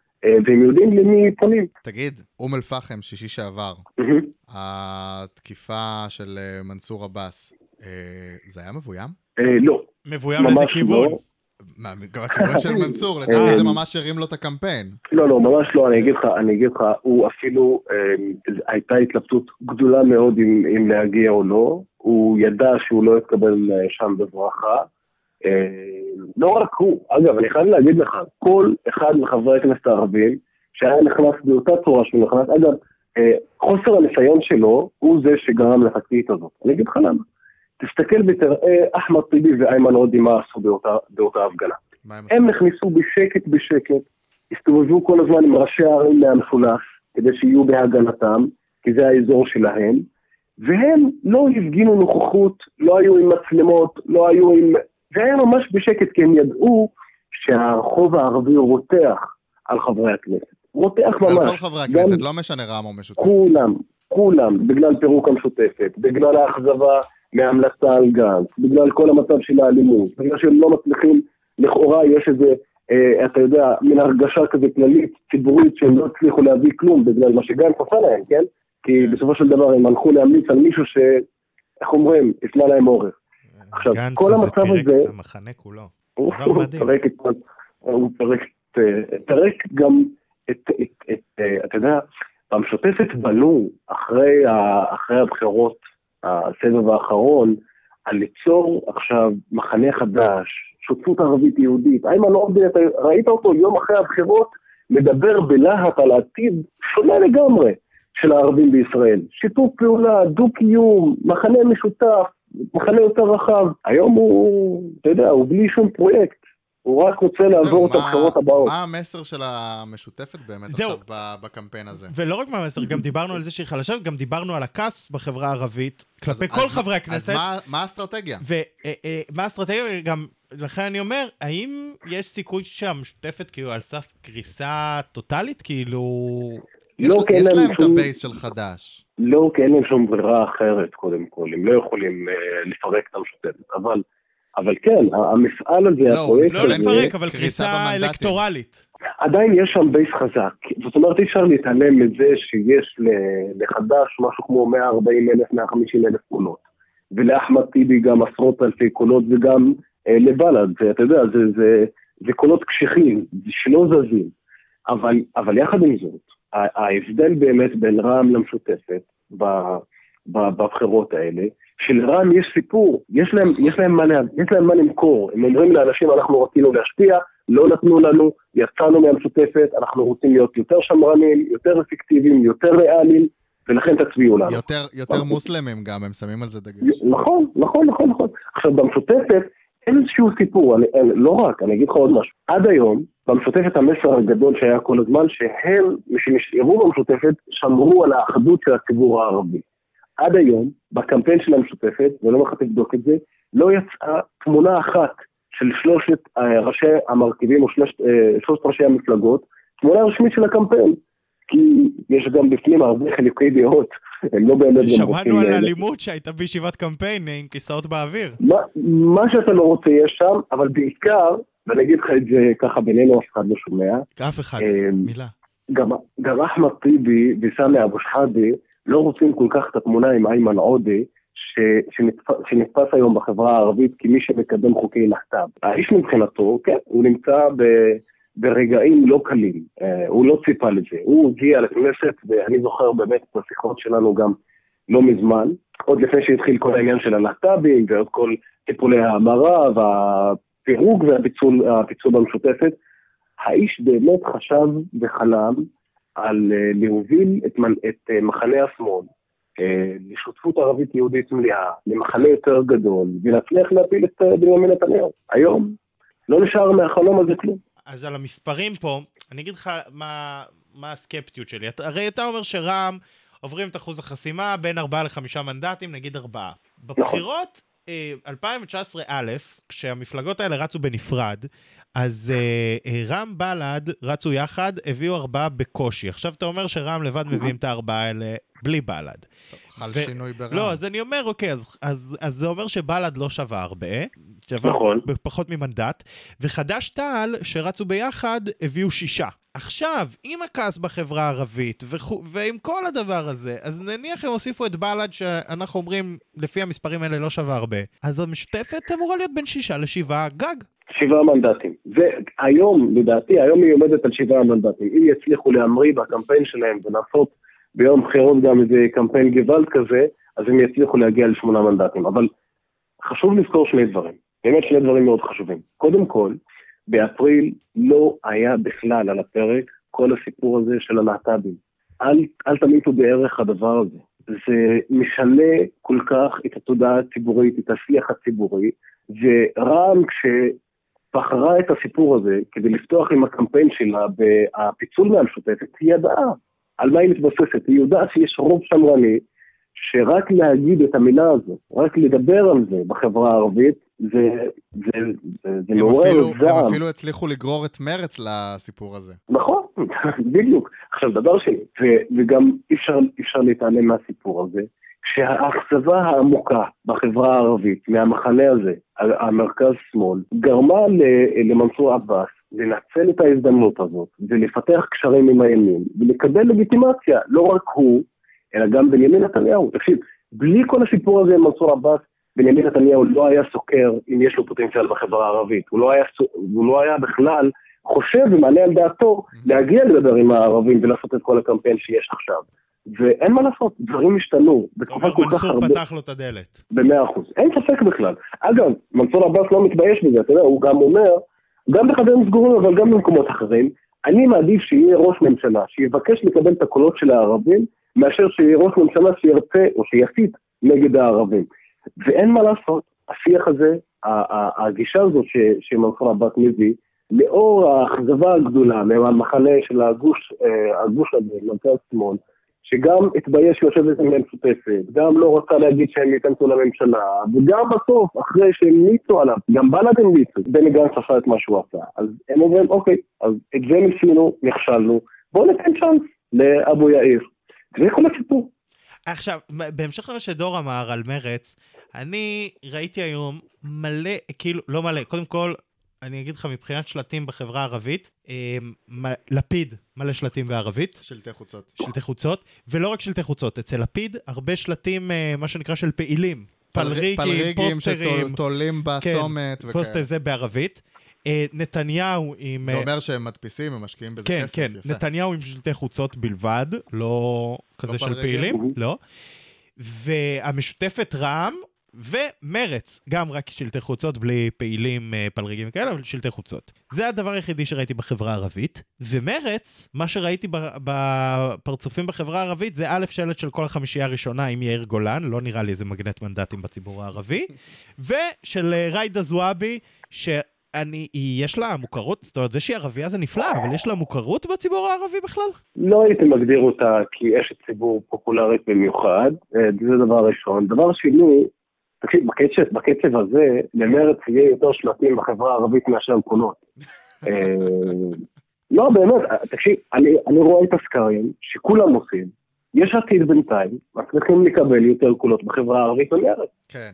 והם יודעים למי פונים. תגיד, אום אל-פחם, שישי שעבר, התקיפה של מנסור עבאס, זה היה מבוים? לא. מבוים לזה כיוון? הכיוון של מנסור, לדעתי זה ממש הרים לו את הקמפיין. לא, לא, ממש לא, אני אגיד לך, אני אגיד לך, הוא אפילו, הייתה התלבטות גדולה מאוד אם להגיע או לא, הוא ידע שהוא לא יתקבל שם בברכה, לא רק הוא, אגב, אני חייב להגיד לך, כל אחד מחברי הכנסת הערבים, שהיה נכנס באותה צורה שהוא נכנס, אגב, חוסר הניסיון שלו, הוא זה שגרם לחקית הזאת. אני אגיד לך למה. תסתכל ותראה, אחמד טיבי ואיימן עודי מה עשו באותה, באותה הפגנה. הם נכנסו בשקט בשקט, הסתובבו כל הזמן עם ראשי הערים מהמשולש, כדי שיהיו בהגנתם, כי זה האזור שלהם, והם לא הפגינו נוכחות, לא היו עם מצלמות, לא היו עם... זה היה ממש בשקט, כי הם ידעו שהרחוב הערבי רותח על חברי הכנסת. רותח ממש. על כל חברי הכנסת, לא משנה רעם או משותפת. כולם, כולם, בגלל פירוק המשותפת, בגלל האכזבה מההמלצה על גנץ, בגלל כל המצב של האלימות, בגלל שהם לא מצליחים, לכאורה יש איזה, אה, אתה יודע, מן הרגשה כזה כללית, ציבורית, שהם לא הצליחו להביא כלום, בגלל מה שגנץ עשה להם, כן? כי בסופו של דבר הם הלכו להמליץ על מישהו ש, איך אומרים, יפנה להם אורך. עכשיו, כל המצב הזה... גנץ זה פירק את המחנה כולו. הוא פירק גם את, אתה יודע, המשותפת בנו אחרי הבחירות, הסבב האחרון, על ליצור עכשיו מחנה חדש, שותפות ערבית יהודית. איימן עודה, ראית אותו יום אחרי הבחירות, מדבר בלהט על העתיד שונה לגמרי של הערבים בישראל. שיתוף פעולה, דו-קיום, מחנה משותף, מחנה יותר רחב. היום הוא, אתה יודע, הוא בלי שום פרויקט. הוא רק רוצה לעבור את הבחירות הבאות. מה המסר של המשותפת באמת עכשיו בקמפיין הזה? ולא רק מה המסר, גם דיברנו על זה שהיא חלשה, גם דיברנו על הכעס בחברה הערבית, כלפי כל חברי הכנסת. אז מה האסטרטגיה? ומה האסטרטגיה? גם לכן אני אומר, האם יש סיכוי שהמשותפת כאילו על סף קריסה טוטלית? כאילו... יש להם את הבייס של חדש. לא, כי אין להם שום ברירה אחרת, קודם כל. הם לא יכולים לפרק את המשותפת, אבל... אבל כן, המפעל הזה, הפרויקט הזה... לא, לא לפרק, אבל קריסה אלקטורלית. עדיין יש שם בייס חזק. זאת אומרת, אי אפשר להתעלם את זה שיש לחדש משהו כמו מאה וארבעים אלף, מאה וחמישים אלף קולות. ולאחמד טיבי גם עשרות אלפי קולות, וגם לבלד. אתה יודע, זה קולות קשיחים, זה שלא זזים. אבל יחד עם זאת, ההבדל באמת בין רע"מ למשותפת בבחירות האלה, שלרם יש סיפור, יש להם, יש להם מה, יש להם מה למכור. הם אומרים לאנשים, אנחנו רצינו להשפיע, לא נתנו לנו, יצאנו מהמשותפת, אנחנו רוצים להיות יותר שמרנים, יותר אפקטיביים, יותר ריאליים, ולכן תצביעו לנו. יותר, יותר מוסלמים גם, הם שמים על זה דגש. נכון, נכון, נכון, נכון. עכשיו, במשותפת, אין איזשהו סיפור, אני, אין, לא רק, אני אגיד לך עוד משהו. עד היום, במשותפת המסר הגדול שהיה כל הזמן, שהם, שנשארו במשותפת, שמרו על האחדות של הציבור הערבי. עד היום, בקמפיין של המשותפת, ולא מחכה לבדוק את זה, לא יצאה תמונה אחת של שלושת ראשי המרכיבים, או שלושת, שלושת ראשי המפלגות, תמונה רשמית של הקמפיין. כי יש גם בפנים הרבה חילוקי דעות, הם לא באמת... שמענו על אלימות שהייתה בישיבת קמפיין עם כיסאות באוויר. מה, מה שאתה לא רוצה יש שם, אבל בעיקר, ואני אגיד לך את זה ככה בינינו, אף אחד לא שומע. אף אחד, מילה. גם, גם אחמד טיבי וסמי אבו שחאדה, לא רוצים כל כך את התמונה עם איימן עודה, שנתפס היום בחברה הערבית כמי שמקדם חוקי להט"ב. האיש מבחינתו, כן, הוא נמצא ברגעים לא קלים, הוא לא ציפה לזה, הוא הגיע לכנסת, ואני זוכר באמת בשיחות שלנו גם לא מזמן, עוד לפני שהתחיל כל העניין של הלהט"בים, ועוד כל טיפולי ההמרה, והפירוג והפיצול המשותפת, האיש באמת חשב וחלם, על להוביל את, את מחנה השמאל, לשותפות ערבית יהודית מלאה, למחנה יותר גדול, ולהצליח להפיל את בנימין נתניהו. היום לא נשאר מהחלום הזה כלום. אז על המספרים פה, אני אגיד לך מה, מה הסקפטיות שלי. הרי אתה אומר שרע"מ עוברים את אחוז החסימה בין ארבעה לחמישה מנדטים, נגיד ארבעה. בבחירות נכון. אלפיים תשע עשרה א', כשהמפלגות האלה רצו בנפרד, אז רם בלעד רצו יחד, הביאו ארבעה בקושי. עכשיו אתה אומר שרם לבד מביאים את הארבעה האלה בלי בלעד. חל שינוי ברם. לא, אז אני אומר, אוקיי, אז זה אומר שבלעד לא שווה הרבה, שווה פחות ממנדט, וחדש טל שרצו ביחד, הביאו שישה. עכשיו, עם הכעס בחברה הערבית, ועם כל הדבר הזה, אז נניח הם הוסיפו את בלעד, שאנחנו אומרים, לפי המספרים האלה לא שווה הרבה, אז המשותפת אמורה להיות בין שישה לשבעה גג. שבעה מנדטים. והיום, לדעתי, היום היא עומדת על שבעה מנדטים. אם יצליחו להמריא בקמפיין שלהם ונעשות ביום בחירות גם איזה קמפיין גוואלד כזה, אז הם יצליחו להגיע לשמונה מנדטים. אבל חשוב לזכור שני דברים. באמת שני דברים מאוד חשובים. קודם כל, באפריל לא היה בכלל על הפרק כל הסיפור הזה של הלהט"בים. אל, אל תמיתו בערך הדבר הזה. זה משנה כל כך את התודעה הציבורית, את השיח הציבורי, ורם כשבחרה את הסיפור הזה כדי לפתוח עם הקמפיין שלה בפיצול מהמשותפת, היא ידעה על מה היא מתבססת, היא יודעת שיש רוב שמרני שרק להגיד את המילה הזו, רק לדבר על זה בחברה הערבית, זה, זה, זה, זה מעורר זעם. הם אפילו הצליחו לגרור את מרץ לסיפור הזה. נכון, בדיוק. עכשיו דבר שני, ו- וגם אפשר, אפשר להתעלם מהסיפור הזה, שהאכזבה העמוקה בחברה הערבית, מהמחנה הזה, המרכז-שמאל, גרמה למנסור עבאס לנצל את ההזדמנות הזאת, ולפתח קשרים עם הימין, ולקבל לגיטימציה, לא רק הוא, אלא גם בנימין נתניהו. תקשיב, בלי כל הסיפור הזה עם מנסור עבאס, בנימין נתניהו לא היה סוקר אם יש לו פוטנציאל בחברה הערבית. הוא לא היה, הוא לא היה בכלל חושב ומעלה על דעתו להגיע לדבר עם הערבים ולעשות את כל הקמפיין שיש עכשיו. ואין מה לעשות, דברים השתנו. מנסור פתח לו את הדלת. במאה אחוז. אין ספק בכלל. אגב, מנסור עבאס לא מתבייש בזה, אתה יודע, הוא גם אומר, גם בחדרים סגורים, אבל גם במקומות אחרים, אני מעדיף שיהיה ראש ממשלה, שיבקש לקבל את הקולות של הערבים, מאשר שיהיה ראש ממשלה שירצה או שיפית נגד הערבים. ואין מה לעשות, השיח הזה, הגישה הזאת שמנסור עבאס מביא, לאור האכזבה הגדולה, מהמחנה של הגוש, הגוש הזה, מרכז שמאל, שגם התבייש שיושבת עם המשותפת, גם לא רוצה להגיד שהם ייכנסו לממשלה, וגם בסוף, אחרי שהם ניצו עליו, גם בלעד הם ניצו, בני גנץ עשה את מה שהוא עשה. אז הם אומרים, אוקיי, אז את זה ניסינו, נכשלנו, בואו ניתן צ'אנס לאבו יאיר. זה כל הסיפור. עכשיו, בהמשך למה שדור אמר על מרץ, אני ראיתי היום מלא, כאילו, לא מלא, קודם כל, אני אגיד לך, מבחינת שלטים בחברה הערבית, לפיד מלא שלטים בערבית. שלטי חוצות. שלטי חוצות, ולא רק שלטי חוצות, אצל לפיד, הרבה שלטים, מה שנקרא של פעילים. פלריגים, פלריגים פוסטרים. שתולים בצומת. כן, פוסטר זה בערבית. נתניהו עם... זה אומר שהם מדפיסים, הם משקיעים בזה כסף. כן, כן, נתניהו עם שלטי חוצות בלבד, לא כזה של פעילים, לא. והמשותפת רע"מ, ומרץ, גם רק שלטי חוצות, בלי פעילים פלריגים כאלה, אבל שלטי חוצות. זה הדבר היחידי שראיתי בחברה הערבית, ומרץ, מה שראיתי בפרצופים בחברה הערבית, זה א' שלט של כל החמישייה הראשונה עם יאיר גולן, לא נראה לי איזה מגנט מנדטים בציבור הערבי, ושל ריידה זועבי, ש... אני, יש לה מוכרות, זאת אומרת, זה שהיא ערבייה זה נפלא, אבל יש לה מוכרות בציבור הערבי בכלל? לא הייתי מגדיר אותה כי יש את ציבור פופולרית במיוחד, זה דבר ראשון. דבר שני, תקשיב, בקצב, בקצב הזה, למרץ יהיה יותר שלטים בחברה הערבית מאשר קולות. לא, באמת, תקשיב, אני, אני רואה את הסקרים שכולם עושים, יש עתיד בינתיים, מצליחים לקבל יותר קולות בחברה הערבית במרץ. כן.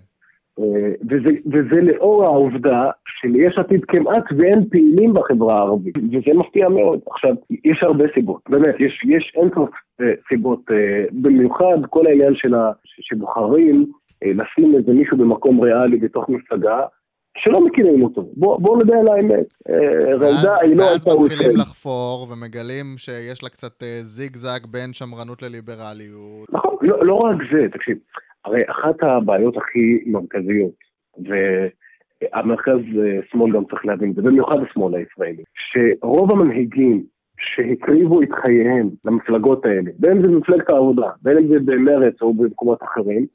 וזה, וזה לאור העובדה שיש עתיד כמעט ואין פעילים בחברה הערבית, וזה מפתיע מאוד. עכשיו, יש הרבה סיבות, באמת, יש, יש אין סוף סיבות, במיוחד כל העניין של ה, שבוחרים לשים איזה מישהו במקום ריאלי בתוך מפלגה, שלא מכירים אותו. בוא, בוא נדע על האמת. רעידה, היא לא הייתה רואה. ואז מתחילים לחפור ומגלים שיש לה קצת זיגזג בין שמרנות לליברליות. נכון, לא, לא רק זה, תקשיב. הרי אחת הבעיות הכי מרכזיות, והמרכז שמאל גם צריך להבין, זה במיוחד השמאל הישראלי, שרוב המנהיגים שהקריבו את חייהם למפלגות האלה, בין זה במפלגת העבודה, בין זה במרץ או במקומות אחרים,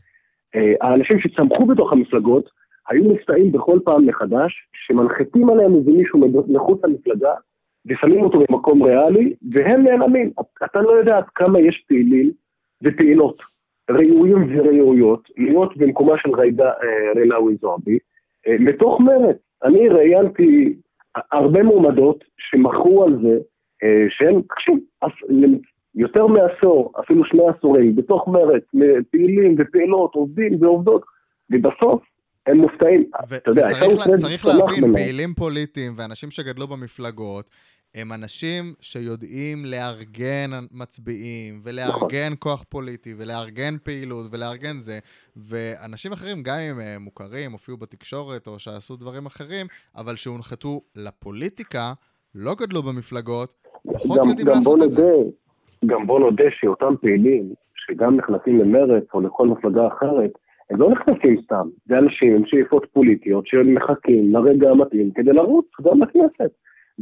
האנשים שצמחו בתוך המפלגות, היו נפתעים בכל פעם מחדש, שמנחתים עליהם איזה מישהו מחוץ המפלגה, ושמים אותו במקום ריאלי, והם נעלמים. אתה לא יודע כמה יש פעילים ופעילות. ראויים וראויות, להיות במקומה של ריידה רינאוי זועבי, לתוך מרץ. אני ראיינתי הרבה מועמדות שמחרו על זה, שהם קשים, יותר מעשור, אפילו שני עשורים, בתוך מרץ, פעילים ופעילות, עובדים ועובדות, ובסוף הם מופתעים. וצריך להבין, פעילים פוליטיים ואנשים שגדלו במפלגות, הם אנשים שיודעים לארגן מצביעים, ולארגן כוח פוליטי, ולארגן פעילות, ולארגן זה, ואנשים אחרים, גם אם הם מוכרים, הופיעו בתקשורת, או שעשו דברים אחרים, אבל שהונחתו לפוליטיקה, לא גדלו במפלגות, פחות גם, יודעים גם לעשות את זה. גם בוא נודה שאותם פעילים, שגם נכנסים למרץ, או לכל מפלגה אחרת, הם לא נכנסים סתם. זה אנשים עם שאיפות פוליטיות, שהם מחכים לרגע המתאים, כדי לרוץ גם לכנסת.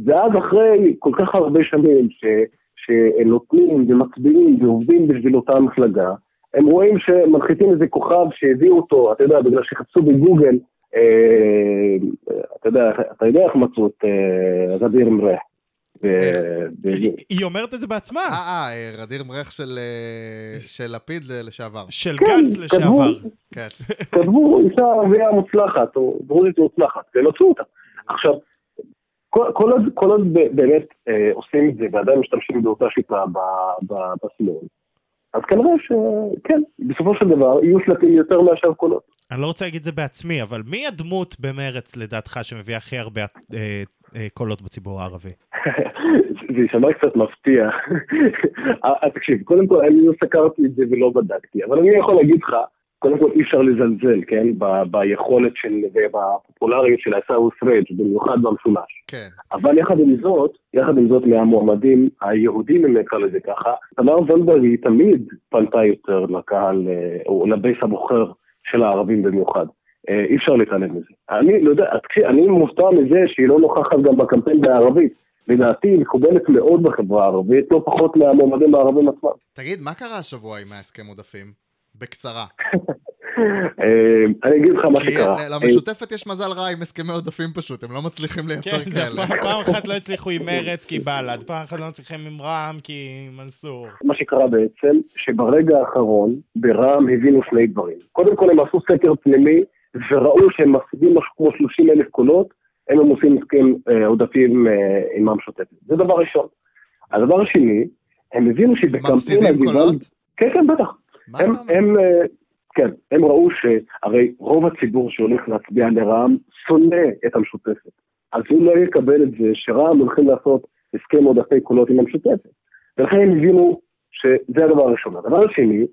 ואז אחרי כל כך הרבה שנים שנותנים ומצביעים ועובדים בשביל אותה מפלגה, הם רואים שמנחיתים איזה כוכב שהביאו אותו, אתה יודע, בגלל שחפשו בגוגל, אתה יודע, אתה יודע איך מצאו את רדיר מרח. היא אומרת את זה בעצמה. אה, אה, רדיר מרח של לפיד לשעבר. של גנץ לשעבר. כתבו אישה ערבייה מוצלחת, או דרוזית מוצלחת, ונוצרו אותה. עכשיו, כל עוד, כל עוד באמת אה, עושים את זה, ועדיין משתמשים באותה שיטה בשמאל, אז כנראה שכן, בסופו של דבר, יהיו שלטים יותר מאשר קולות. אני לא רוצה להגיד את זה בעצמי, אבל מי הדמות במרץ, לדעתך, שמביאה הכי הרבה אה, אה, קולות בציבור הערבי? זה ישמע קצת מפתיע. תקשיב, קודם כל, אני לא סקרתי את זה ולא בדקתי, אבל אני יכול להגיד לך, קודם כל אי אפשר לזלזל, כן, ביכולת של, ובפופולריות של עיסאווי פריג' במיוחד במשולש. כן. אבל יחד עם זאת, יחד עם זאת מהמועמדים היהודים, אם נקרא לזה ככה, תמר זנדברג היא תמיד פנתה יותר לקהל, או לבייס הבוחר של הערבים במיוחד. אי אפשר להתעלם מזה. אני לא יודע, אני מופתע מזה שהיא לא נוכחת גם בקמפיין בערבית. לדעתי היא מקובלת מאוד בחברה הערבית, לא פחות מהמועמדים הערבים עצמם. תגיד, מה קרה השבוע עם ההסכם עודפים? בקצרה. אני אגיד לך מה שקרה. למשותפת יש מזל רע עם הסכמי עודפים פשוט, הם לא מצליחים לייצר כאלה. פעם אחת לא הצליחו עם מרץ כי בל"ד, פעם אחת לא מצליחים עם רע"מ כי מנסור. מה שקרה בעצם, שברגע האחרון, ברע"מ הבינו שני דברים. קודם כל הם עשו סקר פנימי, וראו שהם מפסידים משהו כמו שלושים אלף קולות, הם עושים הסכם עודפים עם המשותפת. זה דבר ראשון. הדבר השני, הם הבינו שבקמפיין הגוון... כן, כן, בטח. הם, הם, כן, הם ראו שהרי רוב הציבור שהולך להצביע לרע"מ שונא את המשותפת. אז הוא לא יקבל את זה שרע"מ הולכים לעשות הסכם עודפי קולות עם המשותפת. ולכן הם הבינו שזה הדבר הראשון. הדבר השני,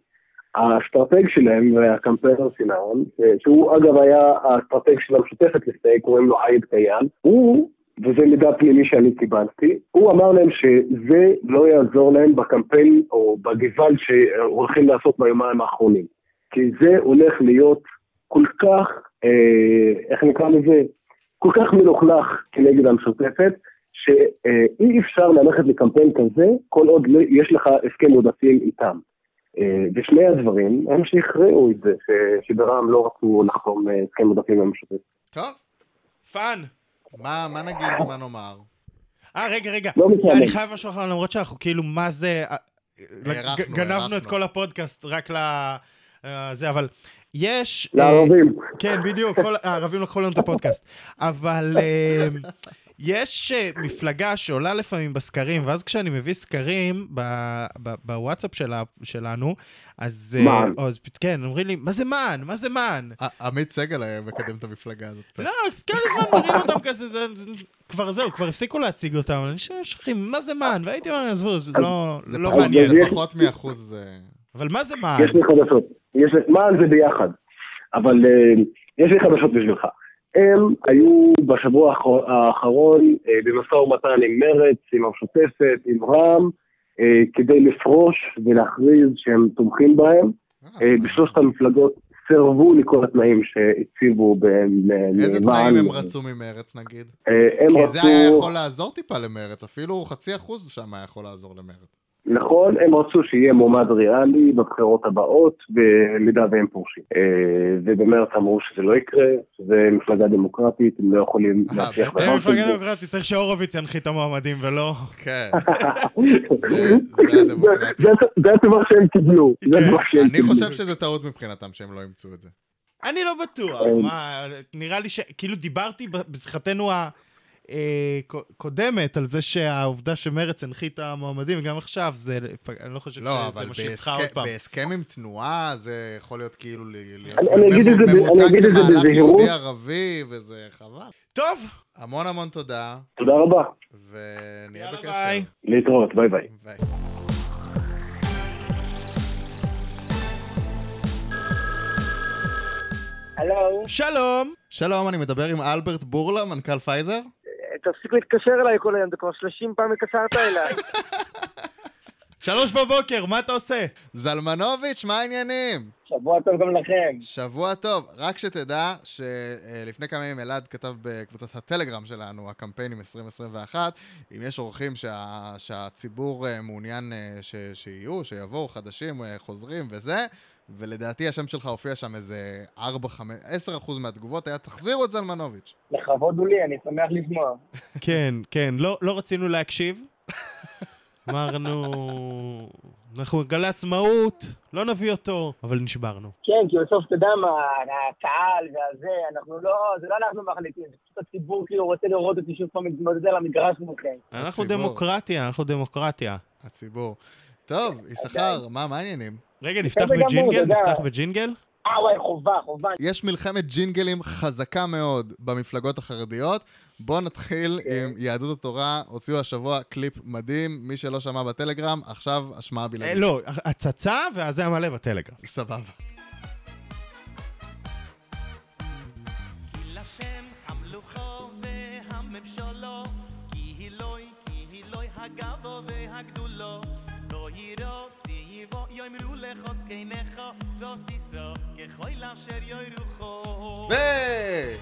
האסטרטג שלהם והקמפיינר שלהם, שהוא אגב היה האסטרטג של המשותפת לפני, קוראים לו עיד קיאל, הוא, וזה מידע פנימי שאני קיבלתי, הוא אמר להם שזה לא יעזור להם בקמפיין או בגוון שהולכים לעשות ביומיים האחרונים. כי זה הולך להיות כל כך, אה, איך נקרא לזה, כל כך מלוכלך כנגד המשותפת, שאי אפשר ללכת לקמפיין כזה, כל עוד יש לך הסכם עודפים איתם. אה, ושני הדברים, הם שהכריעו את זה, שברע"מ לא רצו לחתום הסכם עודפים במשותפת. טוב, פאן. מה, מה נגיד ומה נאמר? אה, רגע, רגע. אני חייב משהו אחר, למרות שאנחנו כאילו, מה זה... גנבנו את כל הפודקאסט רק לזה, אבל יש... לערבים. כן, בדיוק, הערבים לקחו לנו את הפודקאסט. אבל יש מפלגה שעולה לפעמים בסקרים, ואז כשאני מביא סקרים בוואטסאפ שלנו, אז... כן, אומרים לי, מה זה מן? מה זה מן? עמית סגל היה מקדם את המפלגה הזאת. לא, כל הזמן מראים אותם כזה, כבר זהו, כבר הפסיקו להציג אותם, אני שכחים, מה זה מן? והייתי אומר, עזבו, זה לא... זה פחות מאחוז... אבל מה זה מן? יש לי חדשות. מן זה ביחד. אבל יש לי חדשות בשבילך. הם היו בשבוע האחרון במשא ומתן עם מרץ, עם המשותפת, עם רע"מ, כדי לפרוש ולהכריז שהם תומכים בהם. בשלושת המפלגות סרבו לכל התנאים שהציבו בהם. איזה תנאים הם רצו ממרץ נגיד? כי זה היה יכול לעזור טיפה למרץ, אפילו חצי אחוז שם היה יכול לעזור למרץ. נכון, הם רצו שיהיה מועמד ריאלי בבחירות הבאות, במידה והם פורשים. ובמרץ אמרו שזה לא יקרה, שזה מפלגה דמוקרטית, הם לא יכולים להצליח. זה מפלגה דמוקרטית, צריך שהורוביץ ינחית את המועמדים ולא... כן. זה הדבר שהם קיבלו. אני חושב שזה טעות מבחינתם שהם לא ימצאו את זה. אני לא בטוח. נראה לי ש... כאילו דיברתי בשיחתנו ה... קודמת על זה שהעובדה שמרץ הנחית המועמדים, וגם עכשיו, אני לא חושב שזה מה שהצחה עוד פעם. בהסכם עם תנועה זה יכול להיות כאילו ממותק למהלך יהודי ערבי, וזה חבל. טוב, המון המון תודה. תודה רבה. ונהיה בקשר. להתראות, ביי ביי. ביי. הלו. שלום. שלום, אני מדבר עם אלברט בורלה, מנכ"ל פייזר. תפסיק להתקשר אליי כל היום, זה כבר שלושים פעם התקשרת אליי. שלוש בבוקר, מה אתה עושה? זלמנוביץ', מה העניינים? שבוע טוב גם לכם. שבוע טוב, רק שתדע שלפני כמה ימים אלעד כתב בקבוצת הטלגרם שלנו, הקמפיינים עשרים עשרים ואחת, אם יש עורכים שה... שהציבור מעוניין ש... שיהיו, שיבואו חדשים, חוזרים וזה, ולדעתי השם שלך הופיע שם איזה ארבע חמש, עשרה אחוז מהתגובות היה תחזירו את זלמנוביץ'. לכבוד הוא לי, אני שמח לשמוע. כן, כן, לא, לא רצינו להקשיב. אמרנו, אנחנו גלי עצמאות, לא נביא אותו, אבל נשברנו. כן, כי בסוף אתה יודע מה, הקהל והזה, אנחנו לא, זה לא אנחנו מחליטים, זה פשוט הציבור כאילו רוצה לראות אותי שוב פעם מתמודד על המגרש מוכן. אנחנו דמוקרטיה, אנחנו דמוקרטיה. הציבור. טוב, ישחר, מה מעניינים? רגע, נפתח בג'ינגל, נפתח בג'ינגל. אוי, חובה, חובה. יש מלחמת ג'ינגלים חזקה מאוד במפלגות החרדיות. בואו נתחיל עם יהדות התורה, הוציאו השבוע קליפ מדהים, מי שלא שמע בטלגרם, עכשיו השמעה בלעדית. לא, הצצה ואז זה המלא בטלגרם. סבבה. כי לשם המלוכו והממשולו, כי הילוי, כי הילוי הגבו והגדולו, לא יראו ציבו יאמרו לך זקניך לא סיסו ככל אשר יאירוכו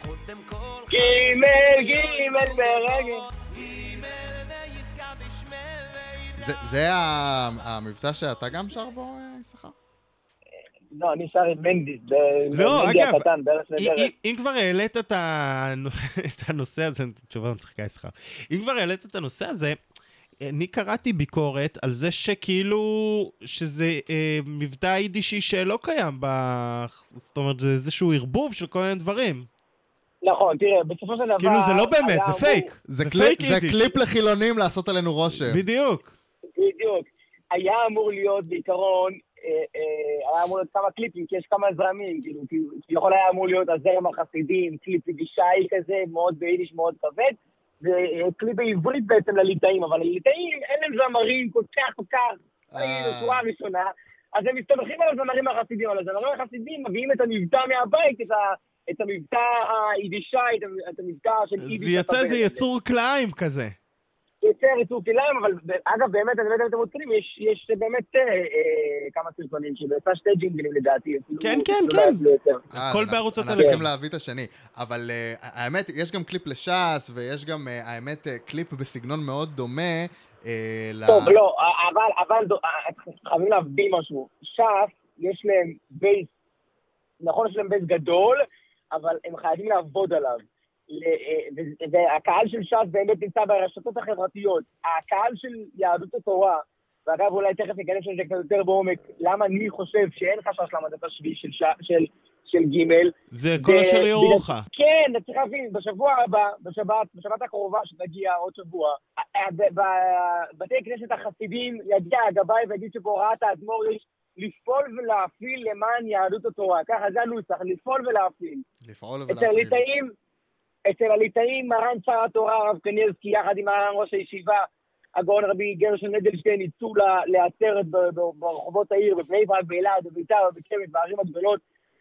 קודם כל גימל גימל ברגל גימל ויסקע בשמל זה המבטא שאתה גם שר בו, ישחר? לא, אני שר עם מנדיס. לא, אגב, אם כבר העלית את הנושא הזה, תשובה מצחיקה, ישחר, אם כבר העלית את הנושא הזה, אני קראתי ביקורת על זה שכאילו, שזה אה, מבטא יידישי שלא קיים, ב... זאת אומרת, זה איזשהו ערבוב של כל מיני דברים. נכון, תראה, בסופו של דבר... כאילו זה לא באמת, זה פייק. זה, זה, פייק זה קליפ לחילונים לעשות עלינו רושם. בדיוק. בדיוק. היה אמור להיות בעיקרון, אה, אה, היה אמור להיות כמה קליפים, כי יש כמה זרמים, כאילו, יכול היה אמור להיות הזרם החסידים, קליפ ידישי כזה, מאוד ביידיש, מאוד כבד, זה כלי בעברית בעצם לליטאים, אבל לליטאים אין להם זמרים כל כך, כל כך, תורה ראשונה, אז הם מסתמכים על הזמרים החסידים, על הזמרים החסידים מביאים את המבטא מהבית, את המבטא היידישי, את המבטא של יידיש. זה יצא איזה יצור כלאיים כזה. יצא יצור כלאיים, אבל אגב באמת, אני באמת אתם מותקנים, יש באמת כמה סרטונים שבעצם שתי ג'ינגלים לדעתי. כן, כן, כן. הכל בערוץ התל. אנחנו צריכים להביא את השני. אבל האמת, יש גם קליפ לש"ס, ויש גם, האמת, קליפ בסגנון מאוד דומה. טוב, לא, אבל חייבים להביא משהו. ש"ס, יש להם בייס, נכון, יש להם בייס גדול, אבל הם חייבים לעבוד עליו. והקהל של ש"ס באמת נמצא ברשתות החברתיות, הקהל של יהדות התורה, ואגב אולי תכף ניכנס לזה קצת יותר בעומק, למה אני חושב שאין חשש למדף השביעי של ג' זה כל אשר יורוך. כן, אתה צריך להבין, בשבוע הבא, בשבת הקרובה שתגיע עוד שבוע, בתי כנסת החסידים יגיע הגבאי ויגיד שבהוראת האדמו"ר יש לפעול ולהפעיל למען יהדות התורה, ככה זה הנוסח, לפעול ולהפעיל. לפעול ולהפעיל. אצל הליטאים, מרן שר התורה, הרב קניאבסקי, יחד עם מרן ראש הישיבה, הגאון רבי גרשון אדלשטיין, יצאו לעצרת ברחובות העיר, בפני ברק, באלעד, בביתר, בבית-שמש, בערים הגדולות,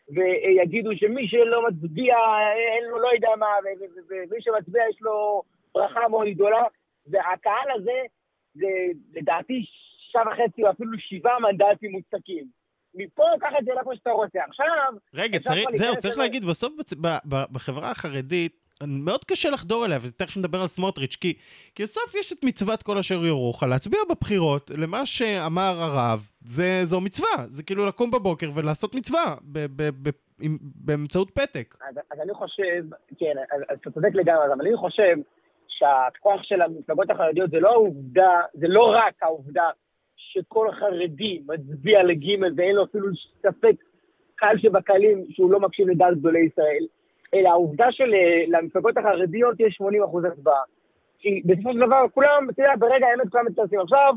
ויגידו שמי שלא מצביע, אין לו לא יודע מה, ומי שמצביע יש לו ברכה מאוד גדולה, והקהל הזה, זה לדעתי שעה וחצי, אפילו שבעה מנדטים מוצקים. מפה ככה זה לא כמו שאתה רוצה. עכשיו... רגע, זהו, צריך להגיד, בסוף בחברה החרדית, מאוד קשה לחדור אליה, ותכף נדבר על סמוטריץ', כי בסוף יש את מצוות כל אשר יורוך, להצביע בבחירות למה שאמר הרב, זו מצווה, זה כאילו לקום בבוקר ולעשות מצווה, באמצעות פתק. אז אני חושב, כן, אתה צודק לגמרי, אבל אני חושב שהכוח של המפלגות החרדיות זה לא העובדה, זה לא רק העובדה, שכל חרדי מצביע לג' ואין לו אפילו ספק קהל שבקהלים שהוא לא מקשיב לדעת גדולי ישראל. אלא העובדה שלמפלגות החרדיות יש שמונים אחוז הצבעה. כי בסופו של דבר כולם, תראה, ברגע האמת כולם מתכנסים. עכשיו,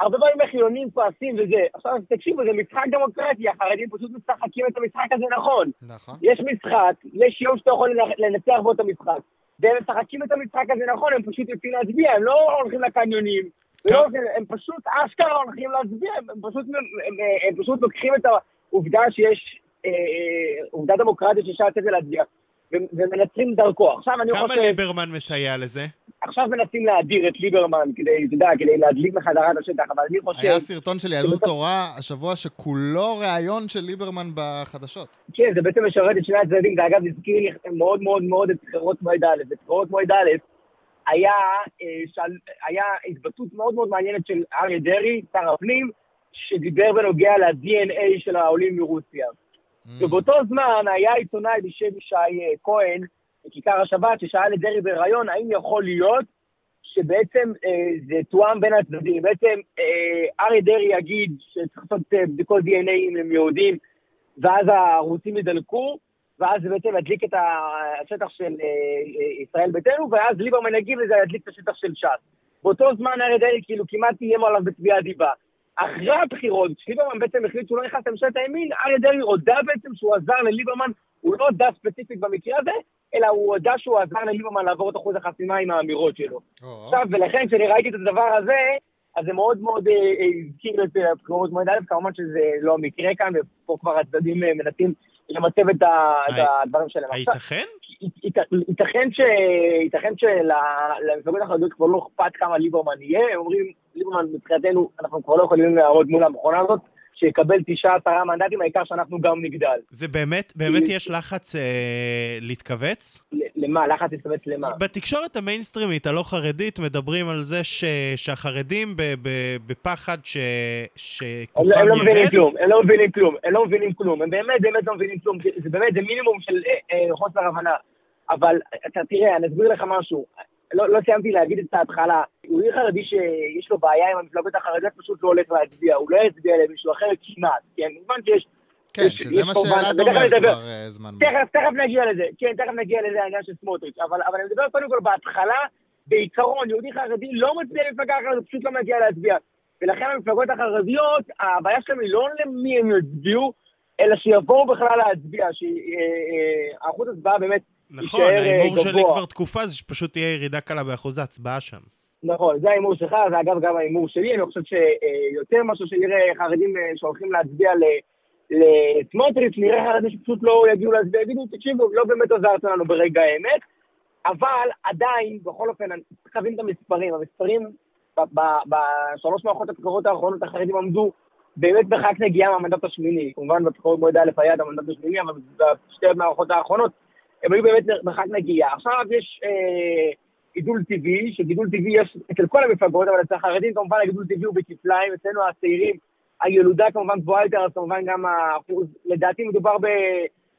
הרבה פעמים החילונים כועסים וזה. עכשיו, תקשיבו, זה משחק דמוקרטי, החרדים פשוט משחקים את המשחק הזה נכון. נכון. יש משחק, יש יום שאתה יכול לנצח בו את המשחק. והם משחקים את המשחק הזה נכון, הם פשוט יוצאים להצביע, הם לא הולכים לקניונים, ולא, הם פשוט אשכרה הולכים להצביע, הם פשוט, הם, הם פשוט לוקחים את העובדה שיש, אה, עובדה דמוקרטית שיש לצאת ולהצביע, ומנצחים דרכו. עכשיו אני כמה חושב, ליברמן מסייע לזה? עכשיו מנסים להדיר את ליברמן כדי, תדע, כדי להדליק מחדרת השטח, אבל אני חושב, היה סרטון של יהדות תורה השבוע שכולו רעיון של ליברמן בחדשות. כן, זה בעצם משרת את שני הצדדים, ואגב, נזכיר לי מאוד מאוד מאוד את בחירות מועד א', בחירות מועד א', היה, של, היה התבטאות מאוד מאוד מעניינת של אריה דרעי, שר הפנים, שדיבר בנוגע ל-די אן איי של העולים מרוסיה. Mm. ובאותו זמן היה עיתונאי בשם ישי כהן, בכיכר השבת, ששאל את דרעי ברעיון, האם יכול להיות שבעצם אה, זה תואם בין הצדדים. בעצם אה, אריה דרעי יגיד שצריך לעשות אה, בדיקות די אן איי עם יהודים, ואז הרוסים ידלקו, ואז זה בעצם ידליק את השטח של אה, ישראל ביתנו, ואז ליברמן יגיד לזה ידליק את השטח של ש"ס. באותו זמן אריה דרעי כאילו כמעט תהיימו עליו בצביעת דיבה. אחרי הבחירות, כשליברמן בעצם החליט שהוא לא יחס למשלת הימין, אריה דרעי הודע בעצם שהוא עזר לליברמן, הוא לא הודע ספציפית במקרה הזה, אלא הוא הודע שהוא עזר לליברמן לעבור את אחוז החסימה עם האמירות שלו. עכשיו, ולכן כשאני ראיתי את הדבר הזה, אז זה מאוד מאוד הזכיר את הבחירות מועד א', כמובן שזה לא מקרה כאן, ופה כבר הצדדים מנסים למצב את הדברים שלהם. הייתכן? ייתכן שלמפלגות החרדיות כבר לא אכפת כמה ליברמן יהיה, הם אומרים, ליברמן מבחינתנו, אנחנו כבר לא יכולים להראות מול המכונה הזאת, שיקבל תשעה עשרה מנדטים, העיקר שאנחנו גם נגדל. זה באמת, באמת יש לחץ אה, להתכווץ? למה? לחץ להתכווץ למה? בתקשורת המיינסטרימית, הלא חרדית, מדברים על זה ש, שהחרדים ב, ב, בפחד ש, שכוחם ירד. הם לא מבינים כלום, הם לא מבינים כלום, הם לא מבינים כלום, הם באמת, באמת לא מבינים כלום, זה באמת, זה מינימום של אה, אה, חוסר הבנה. אבל אתה תראה, אני אסביר לך משהו, לא, לא סיימתי להגיד את ההתחלה. הוא יהיה חרדי שיש לו בעיה עם המפלגות החרדיות, פשוט לא הולך להצביע. הוא לא יצביע למישהו אחר כמעט, כן? בזמן שיש, כן, יש, שזה יש מה שאלה דומה כבר זמן. תכף, תכף נגיע לזה. כן, תכף נגיע לזה העניין של סמוטריץ'. אבל, אבל אני מדבר קודם כל בהתחלה, בעיקרון, יהודי חרדי לא מצביע למפלגה אחרת, הוא פשוט לא מגיע להצביע. ולכן המפלגות החרדיות, הבעיה שלהם היא לא למי הם יצביעו, אלא שיבואו בכלל להצביע, שהאחוז הצבעה באמת נכון, האימור שלי כבר תקופה, זה שפשוט תהיה ירידה קלה באחוז ההצבעה שם. נכון, זה האימור שלך, זה אגב גם האימור שלי, אני חושב שיותר משהו שנראה חרדים שהולכים להצביע לסמוטריץ', נראה חרדים שפשוט לא יגיעו להצביע, יגידו, תקשיבו, לא באמת עוזרת לנו ברגע האמת, אבל עדיין, בכל אופן, חייבים את המספרים, המספרים בשלוש מערכות הבחירות האחרונות, החרדים עמדו באמת בחק נגיעה מהמנדט השמיני, כמובן בבחירות מועד א' היה המנדט השמיני, אבל בשתי המערכות האחרונות הם היו באמת מרחק נגיעה. עכשיו יש אה, גידול טבעי, שגידול טבעי יש אצל כל המפלגות, אבל אצל החרדים כמובן הגידול טבעי הוא בכפליים, אצלנו הצעירים, הילודה כמובן גבוהה יותר, אז כמובן גם האחוז, לדעתי מדובר ב,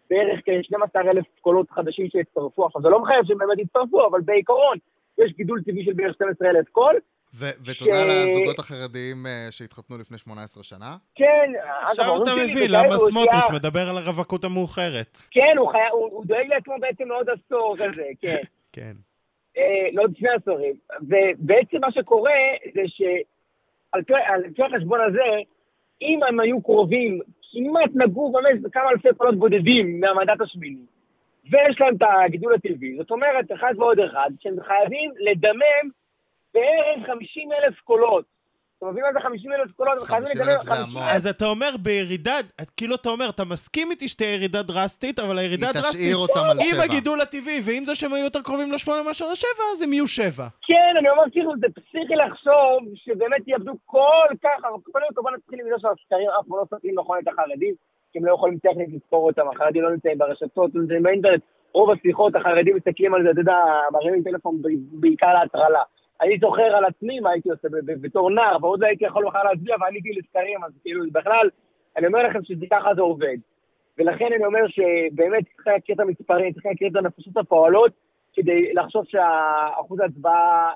בערך כ-שנים עשר אלף קולות חדשים שהצטרפו. עכשיו זה לא מחייב שהם באמת הצטרפו, אבל בעיקרון יש גידול טבעי של בערך שנים עשר אלף קול, ותודה לזוגות החרדיים שהתחתנו לפני שמונה עשרה שנה. כן. עכשיו אתה מביא, למה סמוטריץ' מדבר על הרווקות המאוחרת? כן, הוא דואג לעצמו בעצם לעוד עשור כזה, כן. כן. לעוד שני עשורים. ובעצם מה שקורה זה שעל החשבון הזה, אם הם היו קרובים, כמעט נגעו באמת בכמה אלפי קולות בודדים מהמנדט השמיני, ויש להם את הגידול הטבעי. זאת אומרת, אחד ועוד אחד, שהם חייבים לדמם בערך חמישים אלף קולות. אתם מבינים מה זה חמישים אלף קולות? חמישים אלף זה המון. אז אתה אומר בירידה, כאילו אתה אומר, אתה מסכים איתי שתהיה ירידה דרסטית, אבל הירידה הדרסטית, היא תשאיר אותם על שבע. עם הגידול הטבעי, ואם זה שהם היו יותר קרובים לשמונה משהו על השבע, אז הם יהיו שבע. כן, אני אומר, כאילו, זה פסיכי לחשוב, שבאמת יעבדו כל כך, אבל כל יום כמובן נתחיל למידע שהסקרים אף לא נוסעים נכון את החרדים, כי הם לא יכולים טכנית לספור אותם, החרדים לא נמצאים ברשתות, לא נמצאים באינטרנט, רוב השיחות, החרדים מסתכלים על זה, אתה יודע, מראים לי טלפון בעיקר להתרלה. אני זוכר על עצמי מה הייתי עושה בתור נער, ועוד לא הייתי יכול בכלל להצביע, ועניתי לסקרים, אז כאילו, בכלל, אני אומר לכם שזה ככה זה עובד. ולכן אני אומר שבאמת צריך להכיר את המספרים, צריך להכיר את הנפשות הפועלות, כדי לחשוב שהאחוז ההצבעה,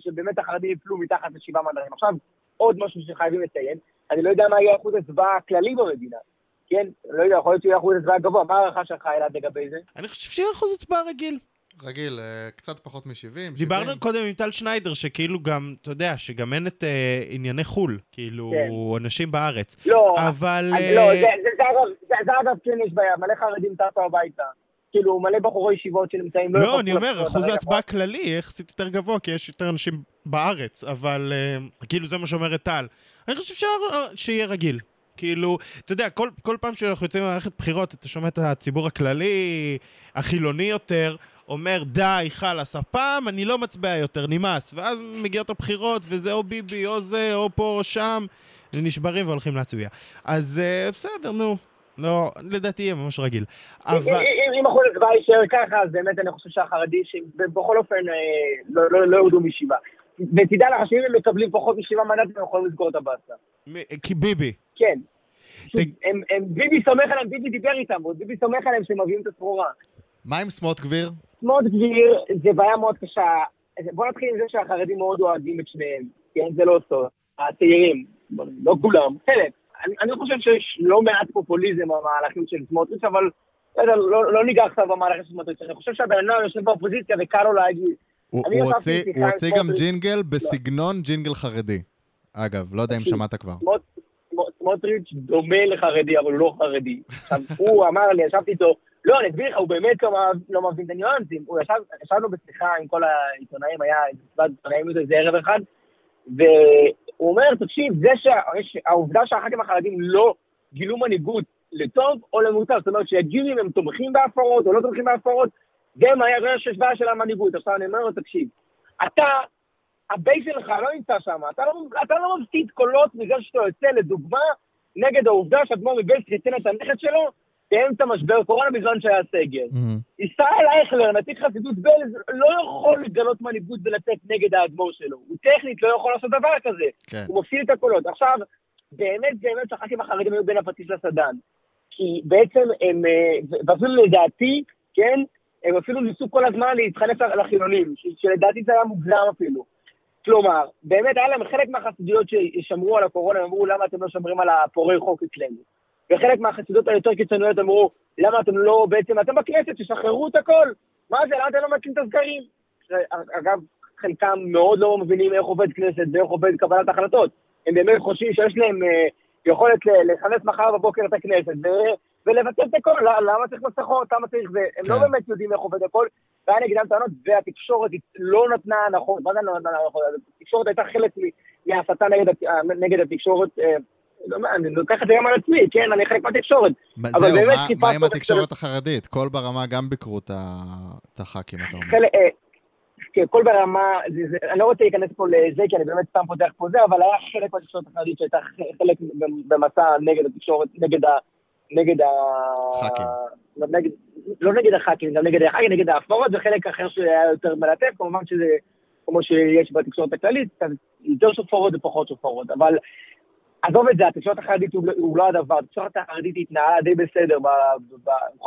שבאמת החרדים יפלו מתחת לשבעה מנדטים. עכשיו, עוד משהו שחייבים לציין, אני לא יודע מה יהיה אחוז ההצבעה הכללי במדינה, כן, לא יודע, יכול להיות שיהיה אחוז הצבעה גבוה, מה הערכה שלך אלעד לגבי זה? אני חושב שיהיה אחוז הצבעה רגיל. רגיל, קצת פחות מ-שבעים. דיברנו קודם עם טל שניידר, שכאילו גם, אתה יודע, שגם אין את ענייני חול, כאילו, אנשים בארץ. לא, זה אגב כן יש בעיה, מלא חרדים טעתו הביתה. כאילו, מלא בחורי ישיבות שנמצאים... לא, אני אומר, אחוז ההצבעה כללי יחסית יותר גבוה, כי יש יותר אנשים בארץ, אבל כאילו זה מה שאומרת טל. אני חושב שיהיה רגיל. כאילו, אתה יודע, כל, כל פעם שאנחנו יוצאים במערכת בחירות, אתה שומע את הציבור הכללי, החילוני יותר, אומר, די, חלס, הפעם אני לא מצביע יותר, נמאס. ואז מגיעות הבחירות, וזה או ביבי, או זה, או פה, או שם, ונשברים והולכים להצביע. אז בסדר, נו. לא, לדעתי יהיה ממש רגיל. אם אחוז הצבעה יישאר ככה, אז באמת אני חושב שהחרדי, שבכל אופן לא ירדו מישיבה. ותדע לך, שאם הם מקבלים פחות מישיבה מנדט, הם יכולים לסגור את הבאסה. כי ביבי. כן. ביבי סומך עליהם, ביבי דיבר איתם, ביבי סומך עליהם שמביאים את הסחורה. מה עם סמוט גביר? סמוט גביר זה בעיה מאוד קשה. בוא נתחיל עם זה שהחרדים מאוד אוהבים את שניהם. כן, זה לא סוף. הצעירים, לא כולם, חלק. אני חושב שיש לא מעט פופוליזם במהלכים של סמוטריץ', אבל לא ניגע עכשיו במהלכים של סמוטריץ'. אני חושב שהבן אדם יושב באופוזיציה וקל לו להגיד... הוא הוציא גם ג'ינגל בסגנון ג'ינגל חרדי. אגב, לא יודע אם שמעת כבר. סמוטריץ' דומה לחרדי, אבל הוא לא חרדי. הוא אמר לי, ישבתי איתו, לא, אני אסביר לך, הוא באמת לא מבין את הניואנסים. ישבנו בשיחה עם כל העיתונאים, היה עיתונאים איזה ערב אחד, ו... הוא אומר, תקשיב, זה שהעובדה שהח"כים החרדים לא גילו מנהיגות לטוב או למותר, זאת אומרת שיגידו אם הם תומכים בהפרות או לא תומכים בהפרות, זה היה רשש בעיה של המנהיגות. עכשיו אני אומר לו, תקשיב, אתה, הבייס שלך לא נמצא שם, אתה לא, לא מפסיד קולות מזה שאתה יוצא לדוגמה נגד העובדה שאדמו"ר מבעלז חיסן את הנכד שלו, תאם את המשבר קורונה בזמן שהיה סגר. Mm-hmm. ישראל אייכלר, נתיך חסידות בעלז, לא יכול לגלות מנהיגות ולצאת נגד האדמו"ר שלו. הוא טכנית לא יכול לעשות דבר כזה. כן. הוא מפסיד את הקולות. עכשיו, באמת, באמת, הח"כים החרדים היו בין הפטיש לסדן. כי בעצם הם, ואפילו לדעתי, כן, הם אפילו ניסו כל הזמן להתחנף לחילונים, שלדעתי זה היה מוגזם אפילו. כלומר, באמת היה להם חלק מהחסידויות ששמרו על הקורונה, הם אמרו, למה אתם לא שומרים על הפורעי חוק אצלנו? וחלק מהחסידות היותר קיצוניות אמרו, למה אתם לא בעצם, אתם בכנסת, ששחררו את הכל, מה זה, למה אתם לא מקים את הסגרים? אגב, חלקם מאוד לא מבינים איך עובד כנסת ואיך עובד קבלת החלטות. הם באמת חושבים שיש להם אה, יכולת לחנס מחר בבוקר את הכנסת, ו- ולבטל את הכל, למה צריך מסכות, למה צריך זה, הם כן. לא באמת יודעים איך עובד הכל, והיה נגדם טענות, והתקשורת לא נתנה נכון, מה זה לא נתנה נכון? התקשורת הייתה חלק מההסתה נגד, נגד התקשורת, אה, אני לוקח את זה גם על עצמי, כן, אני חלק מהתקשורת. זהו, מה עם התקשורת החרדית? כל ברמה גם ביקרו את הח"כים, אתה אומר. כל ברמה, אני לא רוצה להיכנס פה לזה, כי אני באמת סתם פותח פה זה, אבל היה חלק מהתקשורת החרדית שהייתה חלק במסע נגד התקשורת, נגד ה... ח"כים. לא נגד הח"כים, גם נגד הח"כים, נגד ההפרות, זה חלק אחר שהיה יותר מלטף, כמובן שזה, כמו שיש בתקשורת הכללית, יותר שופרות ופחות שופרות, אבל... עזוב את זה, התקשורת החרדית הוא לא הדבר, התקשורת החרדית התנהלה די בסדר,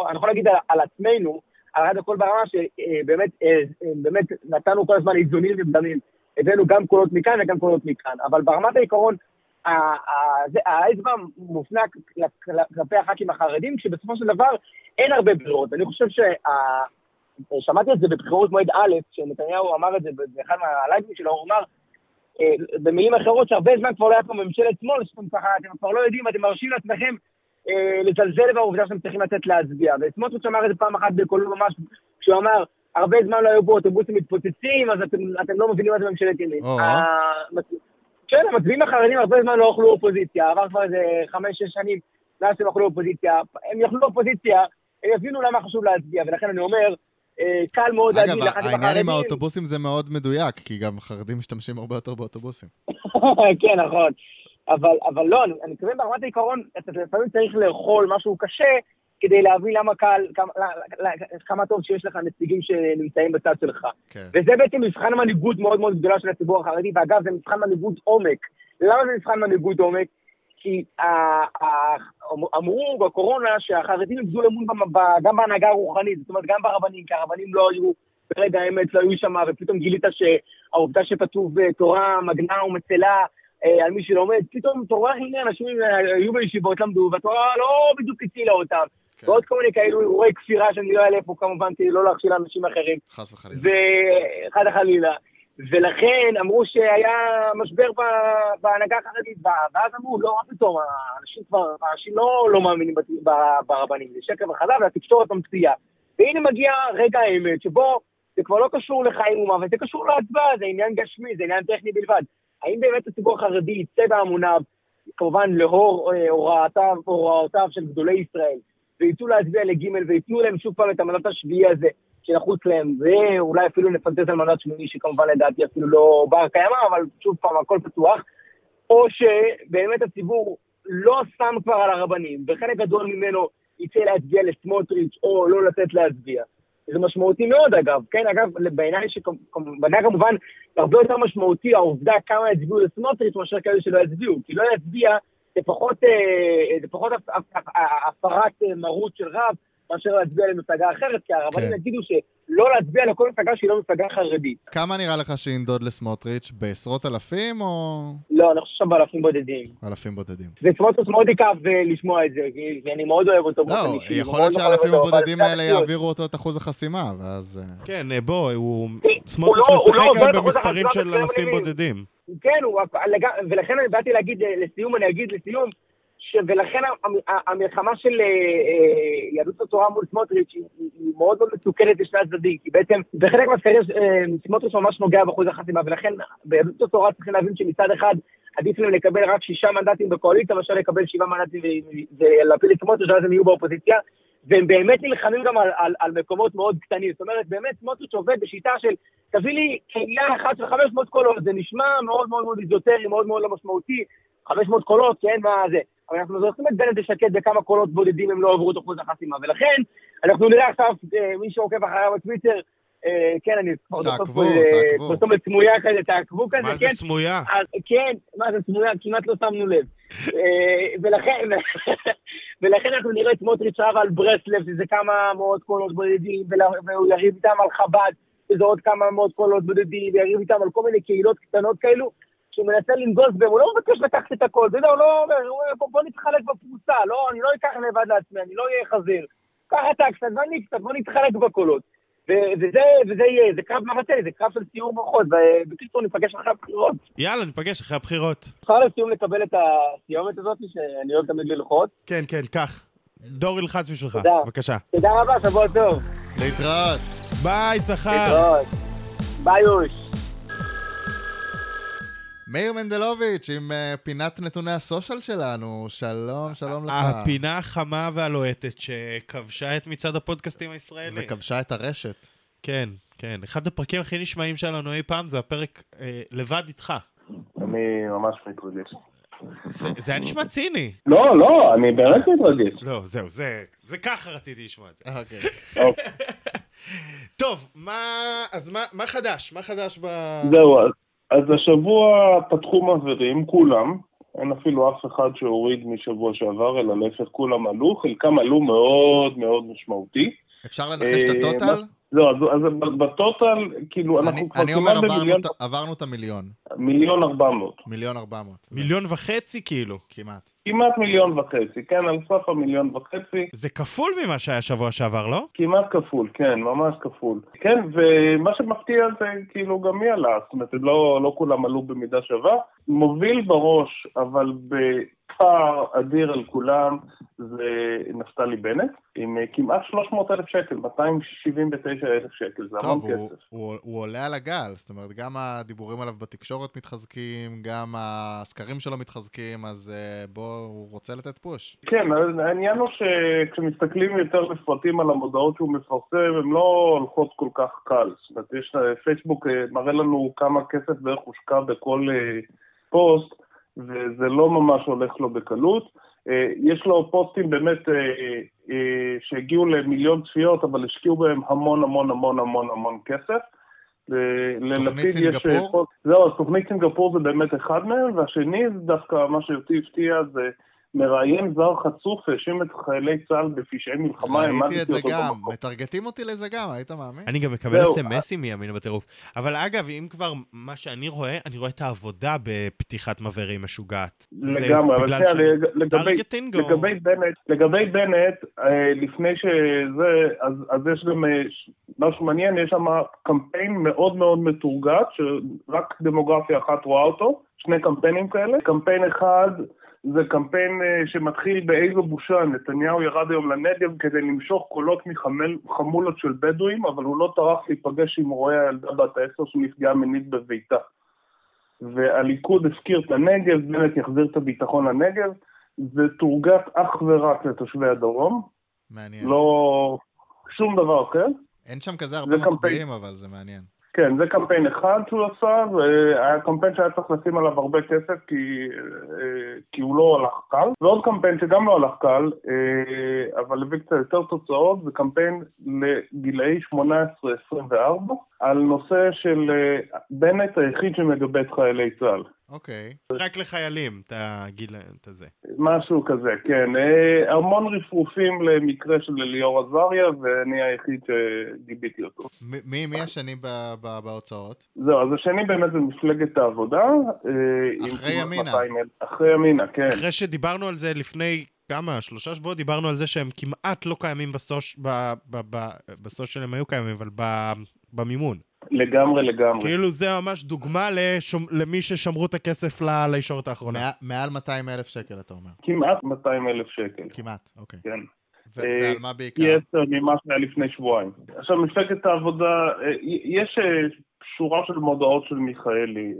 אני יכול להגיד על עצמנו, על עד הכל ברמה שבאמת נתנו כל הזמן איזונים ובלמים, הבאנו גם קולות מכאן וגם קולות מכאן, אבל ברמת העיקרון, האצבע מופנה כלפי הח"כים החרדים, שבסופו של דבר אין הרבה בחירות, אני חושב ששמעתי את זה בבחירות מועד א', שנתניהו אמר את זה באחד מהלייבים שלו, הוא אמר, במילים אחרות שהרבה זמן כבר לא היה פה ממשלת שמאל, אתם כבר לא יודעים, אתם מרשים לעצמכם לזלזל בעובדה שאתם צריכים לתת להצביע. וסמוטריץ' אמר את זה פעם אחת בקולו ממש, כשהוא אמר, הרבה זמן לא היו פה אוטובוסים מתפוצצים, אז אתם לא מבינים מה זה ממשלת ימין. כן, המצביעים החרדים הרבה זמן לא אוכלו אופוזיציה, עבר כבר איזה חמש שש שנים, למה שהם אוכלו אופוזיציה, הם יאכלו אופוזיציה, הם יבינו למה חשוב להצביע, ולכן אני אומר, קל מאוד להגיד לחדים החרדים. אגב, העניין עם האוטובוסים זה מאוד מדויק, כי גם החרדים משתמשים הרבה יותר באוטובוסים. כן, נכון. אבל לא, אני מקווה ברמת העיקרון, אתה לפעמים צריך לאכול משהו קשה, כדי להבין למה קל, כמה טוב שיש לך נציגים שנמצאים בצד שלך. וזה בעצם מבחן מנהיגות מאוד מאוד גדולה של הציבור החרדי, ואגב, זה מבחן מנהיגות עומק. למה זה מבחן מנהיגות עומק? כי אמרו בקורונה שהחרדים נגדו למון גם בהנהגה הרוחנית, זאת אומרת גם ברבנים, כי הרבנים לא היו, ברגע האמת לא היו שם, ופתאום גילית שהעובדה שפתוב תורה, מגנה ומצלה, על מי שלומד, פתאום תורה, הנה אנשים היו בישיבות, למדו, והתורה לא בדיוק הצילה אותם. ועוד כל מיני כאלו אירועי כפירה שאני לא אעלה פה כמובן, לא להכשיל אנשים אחרים. חס וחלילה. וחד וחלילה. ולכן אמרו שהיה משבר בהנהגה החרדית, ואז אמרו, לא, פתאום, האנשים כבר, האנשים לא מאמינים ברבנים, זה שקר וחזב, והתקשורת ממציאה. והנה מגיע רגע האמת, שבו זה כבר לא קשור לחיים ומוות, זה קשור להצבעה, זה עניין גשמי, זה עניין טכני בלבד. האם באמת הציבור החרדי יצא בהמוניו, כמובן להור הוראותיו, הוראותיו של גדולי ישראל, ויצאו להצביע לג' ויתנו להם שוב פעם את המנדט השביעי הזה, שנחוץ להם, ואולי אפילו נפנטז על מנדט שמיני, שכמובן לדעתי אפילו לא בר קיימא, אבל שוב פעם הכל פתוח, או שבאמת הציבור לא שם כבר על הרבנים, וחלק גדול ממנו יצא להצביע לסמוטריץ' או לא לתת להצביע. זה משמעותי מאוד אגב, כן, אגב, בעיניי שבעיניי כמובן הרבה יותר משמעותי העובדה כמה יצביעו לסמוטריץ' מאשר כאלה שלא יצביעו, כי לא יצביע זה פחות הפרת מרות של רב מאשר להצביע למפלגה אחרת, כי הרבנים יגידו שלא להצביע לכל מפלגה שהיא לא מפלגה חרדית. כמה נראה לך שינדוד לסמוטריץ' בעשרות אלפים או... לא, אני חושב שם באלפים בודדים. אלפים בודדים. וסמוטריץ' מאוד יקב לשמוע את זה, כי אני מאוד אוהב אותו. לא, יכול להיות שהאלפים הבודדים האלה יעבירו אותו את אחוז החסימה, ואז... כן, בוא, סמוטריץ' משחק כאן במספרים של אלפים בודדים. כן, ולכן אני באתי להגיד לסיום, אני אגיד לסיום, ולכן המלחמה של יהדות התורה מול סמוטריץ' היא מאוד מאוד מסוכנת לשני הצדדים, כי בעצם בחלק מהסקרים סמוטריץ' ממש נוגע באחוז החסימה, ולכן ביהדות התורה צריכים להבין שמצד אחד עדיף להם לקבל רק שישה מנדטים בקואליציה, מאשר לקבל שבעה מנדטים ולהפיל את סמוטריץ' ואז הם יהיו באופוזיציה, והם באמת נלחמים גם על, על, על מקומות מאוד קטנים. זאת אומרת, באמת סמוטריץ' עובד בשיטה של תביא לי קהילה אחת של חמש מאות קולות, זה נשמע מאוד מאוד מאוד איזוטרי, מאוד מאוד לא משמעותי, חמש מאות קולות, כן, מה זה? אבל אנחנו זוכרים את בנט ושקד וכמה קולות בודדים הם לא עברו את אחוז החסימה, ולכן אנחנו נראה עכשיו מי שעוקב אחריו בטוויטר, כן, אני... תעקבו, תעקבו. פתאום לסמויה כזה, תעקבו כזה, כן. מה זה סמויה? כן, מה זה סמויה, כמעט לא שמנו לב. ולכן, ולכן אנחנו נראה את סמוטריץ' רב על ברסלב, שזה כמה מאות קולות בודדים, והוא יריב איתם על חב"ד, שזה עוד כמה מאות קולות בודדים, ויריב איתם על כל מיני קהילות קטנות כאלו, שהוא מנסה לנגוז בהם, הוא לא מבקש לקחת את הכל, זה לא, בוא נתחלק בפרוסה, אני לא אקח לבד לעצמי, אני לא אהיה חזיר, ככה אתה קצת, ואני קצת, בוא נתחלק בקולות, וזה יהיה, זה קרב מבצע, זה קרב של סיור מרחוד, ובקיצור ניפגש אחרי הבחירות. יאללה, ניפגש אחרי הבחירות. אפשר לסיום לקבל את הסיומת הזאת, שאני אוהב תמיד ללחוץ? כן, כן, כך. דור ילחץ בשבילך, בבקשה. תודה רבה, שבוע טוב. להתראות. ביי, שחר. להתראות. ביי, יוש. מאיר מנדלוביץ' עם פינת נתוני הסושל שלנו, שלום, שלום לך. הפינה החמה והלוהטת שכבשה את מצד הפודקאסטים הישראלי. וכבשה את הרשת. כן, כן. אחד הפרקים הכי נשמעים שלנו אי פעם זה הפרק אה, לבד איתך. אני ממש מתרגש. זה, זה היה נשמע ציני. לא, לא, אני באמת מתרגש. לא, זהו, זה, זה ככה רציתי לשמוע את זה. אוקיי. טוב, מה, אז מה, מה חדש? מה חדש ב... זהו, אז. אז השבוע פתחו מעברים, כולם, אין אפילו אף אחד שהוריד משבוע שעבר, אלא להפך כולם עלו, חלקם עלו מאוד מאוד משמעותי. אפשר לנחש את הטוטל? לא, אז בטוטל, כאילו, אנחנו כבר... אני אומר, עברנו את המיליון. מיליון ארבע מאות. מיליון ארבע מאות. מיליון וחצי, כאילו, כמעט. כמעט מיליון וחצי, כן, על סף המיליון וחצי. זה כפול ממה שהיה שבוע שעבר, לא? כמעט כפול, כן, ממש כפול. כן, ומה שמפתיע זה כאילו גם מי עלה, זאת אומרת, לא, לא כולם עלו במידה שווה. מוביל בראש, אבל בפער אדיר על כולם, זה נפתלי בנט, עם כמעט שלוש מאות אלף שקל, מאתיים שבעים ותשע אלף שקל, זה המון כסף. טוב, הוא, הוא עולה על הגל, זאת אומרת, גם הדיבורים עליו בתקשורת מתחזקים, גם הסקרים שלו מתחזקים, אז בוא, הוא רוצה לתת פוש. כן, העניין הוא שכשמסתכלים יותר לפרטים על המודעות שהוא מפרסם, הם לא הולכות כל כך קל. זאת אומרת, יש פייסבוק מראה לנו כמה כסף בערך הושקע בכל פוסט, וזה לא ממש הולך לו בקלות. יש לו פוסטים באמת שהגיעו למיליון צפיות, אבל השקיעו בהם המון המון המון המון המון כסף. תוכנית סינגפור? זהו, אז תוכנית סינגפור זה באמת אחד מהם, והשני דווקא מה שיותר הפתיע זה מראיין זר חצוף האשים את חיילי צה"ל בפשעי מלחמה. ראיתי את זה גם, מטרגטים אותי לזה גם, היית מאמין? אני גם מקבל אס-אמסים מימין בטירוף. אבל אגב, אם כבר מה שאני רואה, אני רואה את העבודה בפתיחת מבערים משוגעת. לגמרי, אבל לגבי בנט, לפני שזה, אז יש גם משהו מעניין, יש שם קמפיין מאוד מאוד מתורגת, שרק דמוגרפיה אחת רואה אותו, שני קמפיינים כאלה. קמפיין אחד זה קמפיין שמתחיל באיזו בושה, נתניהו ירד היום לנגב כדי למשוך קולות מחמולות של בדואים, אבל הוא לא טרח להיפגש עם רועי הילדה בת העשר שנפגעה מינית בביתה. והליכוד הזכיר את הנגב, בנט יחזיר את הביטחון לנגב, זה תורגת אך ורק לתושבי הדרום. מעניין. לא שום דבר אחר. אין שם כזה הרבה מצביעים, קמפיין... אבל זה מעניין. כן, זה קמפיין אחד שהוא עשה, והקמפיין שהיה צריך לשים עליו הרבה כסף, כי, כי הוא לא הלך קל. ועוד קמפיין שגם לא הלך קל, אבל הביא קצת יותר תוצאות, זה קמפיין לגילאי שמונה עשרה עד עשרים וארבע, על נושא של בנט היחיד שמגבה את חיילי צה"ל. אוקיי, רק לחיילים, אתה גיל את הזה. משהו כזה, כן. המון רפרופים למקרה של ליאור עזריה, ואני היחיד שגיביתי אותו. מי, מי השני בהוצאות? זהו, אז השני באמת זה מפלגת העבודה. אחרי ימינה. אחרי ימינה, כן. אחרי שדיברנו על זה לפני כמה, שלושה שבועות, דיברנו על זה שהם כמעט לא קיימים בסושיאל, הם היו קיימים, אבל במימון. לגמרי, לגמרי. כאילו זה ממש דוגמה למי ששמרו את הכסף לישורת האחרונה. מעל מאתיים אלף שקל, אתה אומר. כמעט מאתיים אלף שקל. כמעט, אוקיי. כן. ועל מה בעיקר? יצר ממה שהיה לפני שבועיים. עכשיו, מפלגת העבודה, יש שורה של מודעות של מיכאלי.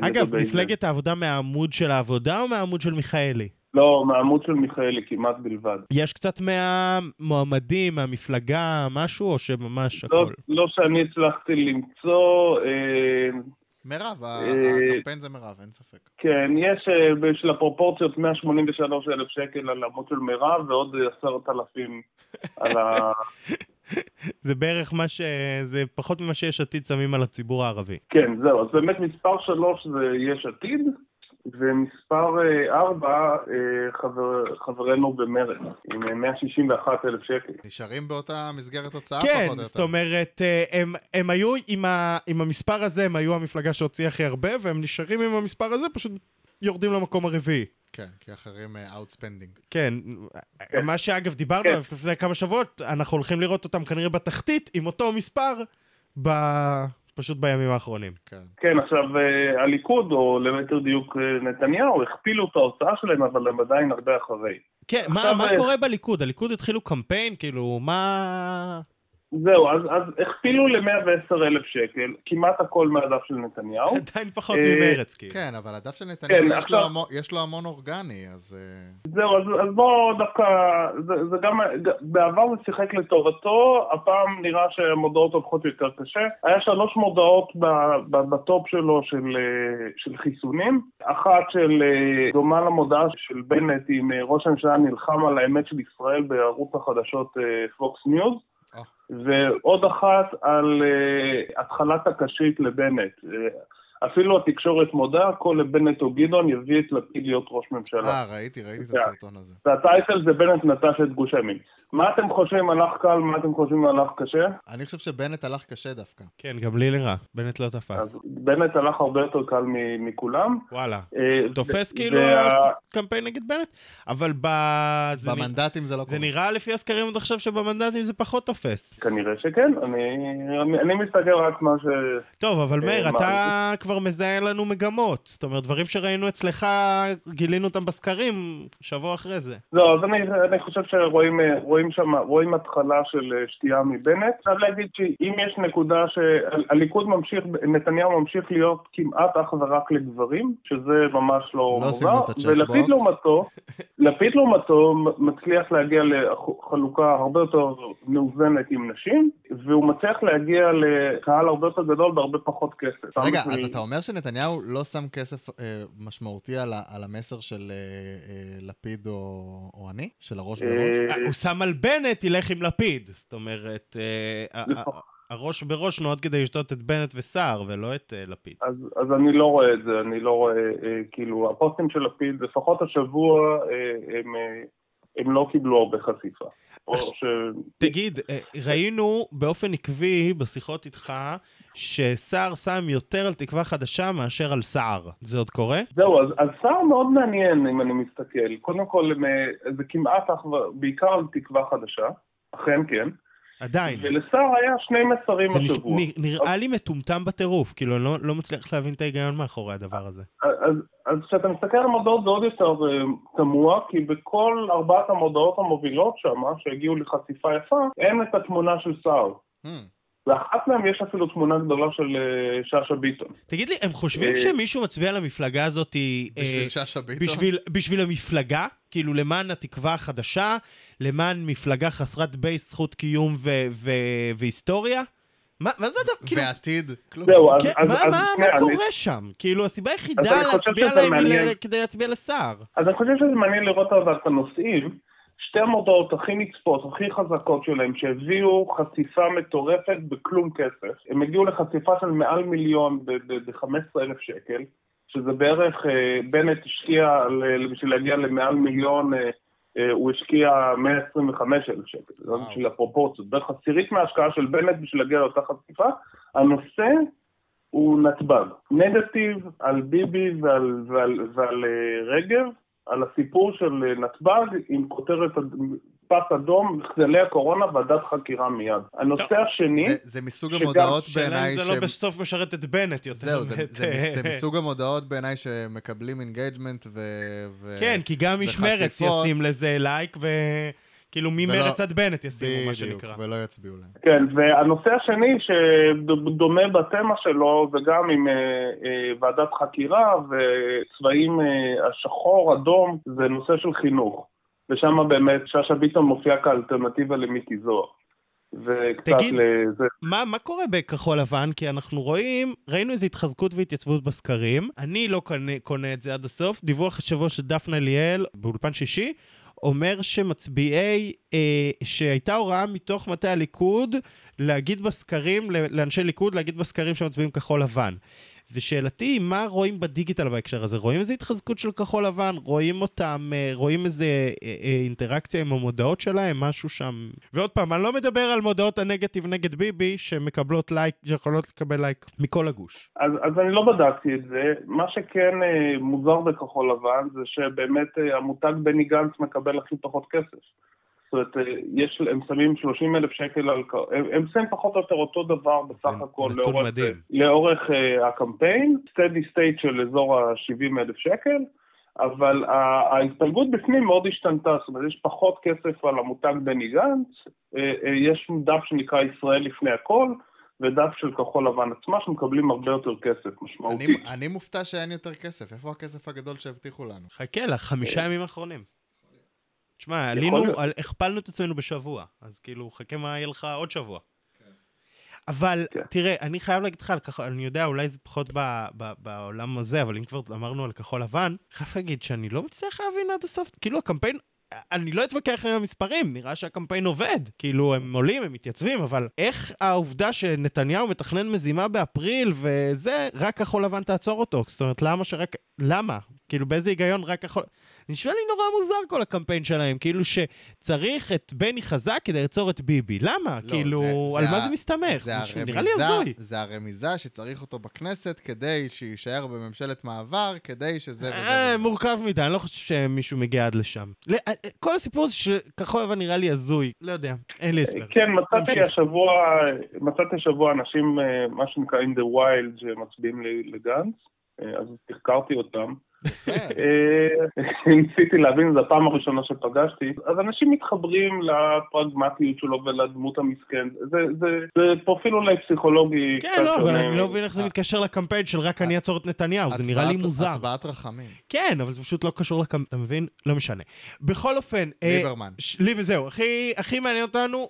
אגב, מפלגת העבודה מהעמוד של העבודה או מהעמוד של מיכאלי? לא, מהעמוד של מיכאלי, כמעט בלבד. יש קצת מהמועמדים, מהמפלגה, משהו, או שממש הכל? לא, לא שאני הצלחתי למצוא. אה, מירב, אה, הקמפיין זה מירב, אין ספק. כן, יש אה, של הפרופורציות מאה שמונים ושלושה אלף שקל על העמוד של מירב, ועוד עשרת אלפים על ה... זה בערך מה ש... זה פחות ממה שיש עתיד שמים על הציבור הערבי. כן, זהו, אז באמת מספר שלוש זה יש עתיד, ומספר ארבע, חברנו במרד, עם מאה שישים ואחד אלף שקל. נשארים באותה מסגרת הוצאה? כן, זאת אומרת, הם היו עם המספר הזה, הם היו המפלגה שהוציא הכי הרבה, והם נשארים עם המספר הזה, פשוט יורדים למקום הרביעי. כן, כי אחרים אאוטספנדינג. כן, מה שאגב דיברנו עליו לפני כמה שבועות, אנחנו הולכים לראות אותם כנראה בתחתית, עם אותו מספר, ב... פשוט בימים האחרונים. כן, עכשיו הליכוד, או ליתר דיוק נתניהו, הכפילו את ההוצאה שלהם, אבל הם עדיין הרבה אחרי. כן, מה קורה בליכוד? הליכוד התחילו קמפיין, כאילו, מה... זהו, אז הכפילו ל-מאה ועשרה אלף שקל, כמעט הכל מהדף של נתניהו. עדיין פחות ממרץ, כאילו. כן, אבל הדף של נתניהו, יש לו המון אורגני, אז... זהו, אז בואו דווקא, זה גם, בעבר זה שיחק לטובתו, הפעם נראה שהמודעות הולכות יותר קשה. היה שלוש מודעות בטופ שלו של חיסונים, אחת של דומה למודעה של בנט עם ראש הממשלה נלחם על האמת של ישראל בערוץ החדשות פוקס ניוז, ועוד אחת על uh, התחלת הקשית לבנט. Uh, אפילו התקשורת מודעה, כל לבנט או גדעון יביא את לפיד להיות ראש ממשלה. אה, ראיתי, ראיתי yeah. את הסרטון הזה. והטייטל זה בנט נטש את גוש הימין. מה אתם חושבים הלך קל, מה אתם חושבים הלך קשה? אני חושב שבנט הלך קשה דווקא. כן, גם לי לרע, בנט לא תפס. אז בנט הלך הרבה יותר קל מ- מכולם. וואלה, uh, תופס ו- כאילו וה... קמפיין נגד בנט, אבל ב... במנדטים זה, זה לא קורה. זה נראה לפי הסקרים עוד עכשיו שבמנדטים זה פחות תופס. כנראה שכן, אני, אני, אני מסתכל רק מה ש... טוב, אבל מאיר, uh, אתה כבר מזהה לנו מגמות, זאת אומרת, דברים שראינו אצלך, גילינו אותם בסקרים שבוע אחרי זה. לא, אז אני, אני חושב שרואים... רואים שם, רואים התחלה של שתייה מבנט. אני חייב להגיד שאם יש נקודה שהליכוד ממשיך, נתניהו ממשיך להיות כמעט אך ורק לגברים, שזה ממש לא מובן, ולפיד לעומתו, לפיד לעומתו מצליח להגיע לחלוקה הרבה יותר מאוזנת עם נשים, והוא מצליח להגיע לקהל הרבה יותר גדול בהרבה פחות כסף. רגע, אז אתה אומר שנתניהו לא שם כסף משמעותי על המסר של לפיד או אני? של הראש בראש? הוא שם על בנט ילך עם לפיד, זאת אומרת הראש בראש נועד כדי לשתות את בנט וסער, ולא את uh, לפיד. אז, אז אני לא רואה את זה, אני לא רואה, אה, כאילו, הפוסטים של לפיד, לפחות השבוע, אה, הם, אה, הם לא קיבלו הרבה חשיפה. ש... תגיד, ראינו באופן עקבי בשיחות איתך, שסער שם יותר על תקווה חדשה מאשר על סער. זה עוד קורה? זהו, אז, אז סער מאוד מעניין אם אני מסתכל. קודם כל, זה כמעט בעיקר על תקווה חדשה, אכן כן. עדיין. ולסער היה שני מסרים השבוע. נראה לי מטומטם בטירוף, כאילו אני לא מצליח להבין את ההיגיון מאחורי הדבר הזה. אז כשאתה מסתכל על המודעות זה עוד יותר תמוה, כי בכל ארבעת המודעות המובילות שם, שהגיעו לחשיפה יפה, אין את התמונה של סער. ואחת מהם יש אפילו תמונה גדולה של שאשא ביטון. תגיד לי, הם חושבים שמישהו מצביע למפלגה הזאת בשביל שאשא ביטון? בשביל המפלגה? כאילו למען התקווה החדשה, למען מפלגה חסרת בייס, זכות קיום והיסטוריה? מה זה הדבר? ועתיד? מה קורה שם? כאילו הסיבה היחידה להצביע להם כדי להצביע לסער. אז אני חושב שזה מעניין לראות את הנושאים, שתי המודעות הכי נצפות, הכי חזקות שלהם, שהביאו חשיפה מטורפת בכלום כסף. הם הגיעו לחשיפה של מעל מיליון ב-חמישה עשר אלף שקל, שזה בערך, בנט השקיע, בשביל להגיע למעל מיליון, הוא השקיע מאה עשרים וחמישה אלף שקל. זה בשביל הפרופורציות. בערך עשירית מההשקעה של בנט בשביל להגיע לאותה חשיפה. הנושא הוא נתב"ג. נגטיב על ביבי ועל, ועל, ועל רגב. על הסיפור של נתב"ג עם כותרת פס אדום, מחדלי הקורונה ועדת חקירה מיד. הנושא השני... זה, זה מסוג המודעות בעיניי ש... זה לא בסוף משרת את בנט יותר. זהו, זה, זה, זה מסוג המודעות בעיניי שמקבלים אינגייג'מנט ו... כן, כי גם משמרץ ישים לזה לייק ו... כאילו ממרץ עד בנט ישימו מה שנקרא. ולא יצביעו להם. כן, והנושא השני שדומה בתמה שלו, וגם עם ועדת חקירה וצבעים השחור, אדום, זה נושא של חינוך. ושם באמת שאשא ביטון מופיעה כאלטרנטיבה למיקי זוהר. תגיד, מה קורה בכחול לבן? כי אנחנו רואים, ראינו איזו התחזקות והתייצבות בסקרים. אני לא קונה את זה עד הסוף. דיווח השבוע של דפנה ליאל באולפן שישי, אומר שמצביעי, אה, שהייתה הוראה מתוך מתי הליכוד, להגיד בסקרים, לאנשי ליכוד, להגיד בסקרים שמצביעים כחול לבן. ושאלתי, מה רואים בדיגיטל בהקשר הזה? רואים איזו התחזקות של כחול לבן? רואים אותם, אה, רואים איזו אה, אה, אינטראקציה עם המודעות שלהם? משהו שם... ועוד פעם, אני לא מדבר על מודעות הנגטיב נגד ביבי, שמקבלות לייק, שיכולות לקבל לייק מכל הגוש. אז, אז אני לא בדקתי את זה. מה שכן אה, מוזר בכחול לבן, זה שבאמת אה, המותג בני גנץ מקבל הכי פחות כסף. זאת אומרת, יש, הם שמים שלושים אלף שקל על... הם, הם שמים פחות או יותר אותו דבר בסך הכל לאורך, לאורך uh, הקמפיין, סטדי סטייט של אזור ה-שבעים אלף שקל, אבל ההתפלגות בפנים מאוד השתנתה, זאת אומרת, יש פחות כסף על המותג בני גנץ, uh, uh, יש דף שנקרא ישראל לפני הכל, ודף של כחול לבן עצמה שמקבלים הרבה יותר כסף, משמעותי. אני, אני מופתע שאין יותר כסף, איפה הכסף הגדול שהבטיחו לנו? חכה לה, חמישה ימים אחרונים. תשמע, הכפלנו את עצמנו בשבוע, אז כאילו, חכה מה יהיה לך עוד שבוע. אבל, תראה, אני חייב להגיד לך, אני יודע, אולי זה פחות בעולם הזה, אבל אם כבר אמרנו על כחול לבן, חייב להגיד שאני לא מצליח להבין עד הסוף, כאילו, הקמפיין, אני לא אתווכח עם המספרים, נראה שהקמפיין עובד, כאילו, הם עולים, הם מתייצבים, אבל איך העובדה שנתניהו מתכנן מזימה באפריל, וזה, רק כחול לבן תעצור אותו, זאת אומרת, למה שרק, למה? כאילו, באיזה היגיון רק כחול... נשמע לי נורא מוזר כל הקמפיין שלהם, כאילו שצריך את בני חזק כדי לצור את ביבי. למה? לא, כאילו, זה, על זה מה ה... זה מסתמך? זה הרמיזה, זה הרמיזה שצריך אותו בכנסת כדי שישאר בממשלת מעבר, כדי שזה... אה, מורכב מדי, אני לא חושב שמישהו מגיע עד לשם. לא, כל הסיפור זה שכחול אבל נראה לי הזוי, לא יודע, אין לי הסבר. כן, מצאתי השבוע, מצאתי השבוע אנשים, מה שנקרא in the wild, שמצביעים לגנץ, אז תחקרתי אותם. ניסיתי להבין, זה הפעם הראשונה שפגשתי. אז אנשים מתחברים לפרגמטיות שלו ולדמות המסכן. זה פרופיל אולי פסיכולוגי. כן, לא, אבל אני לא מבין איך זה מתקשר לקמפיין של רק אני אעצור את נתניהו, זה נראה לי מוזר. הצבעת רחמים. כן, אבל זה פשוט לא קשור לקמפיין, אתה מבין? לא משנה. בכל אופן, ליברמן. זהו, הכי מעניין אותנו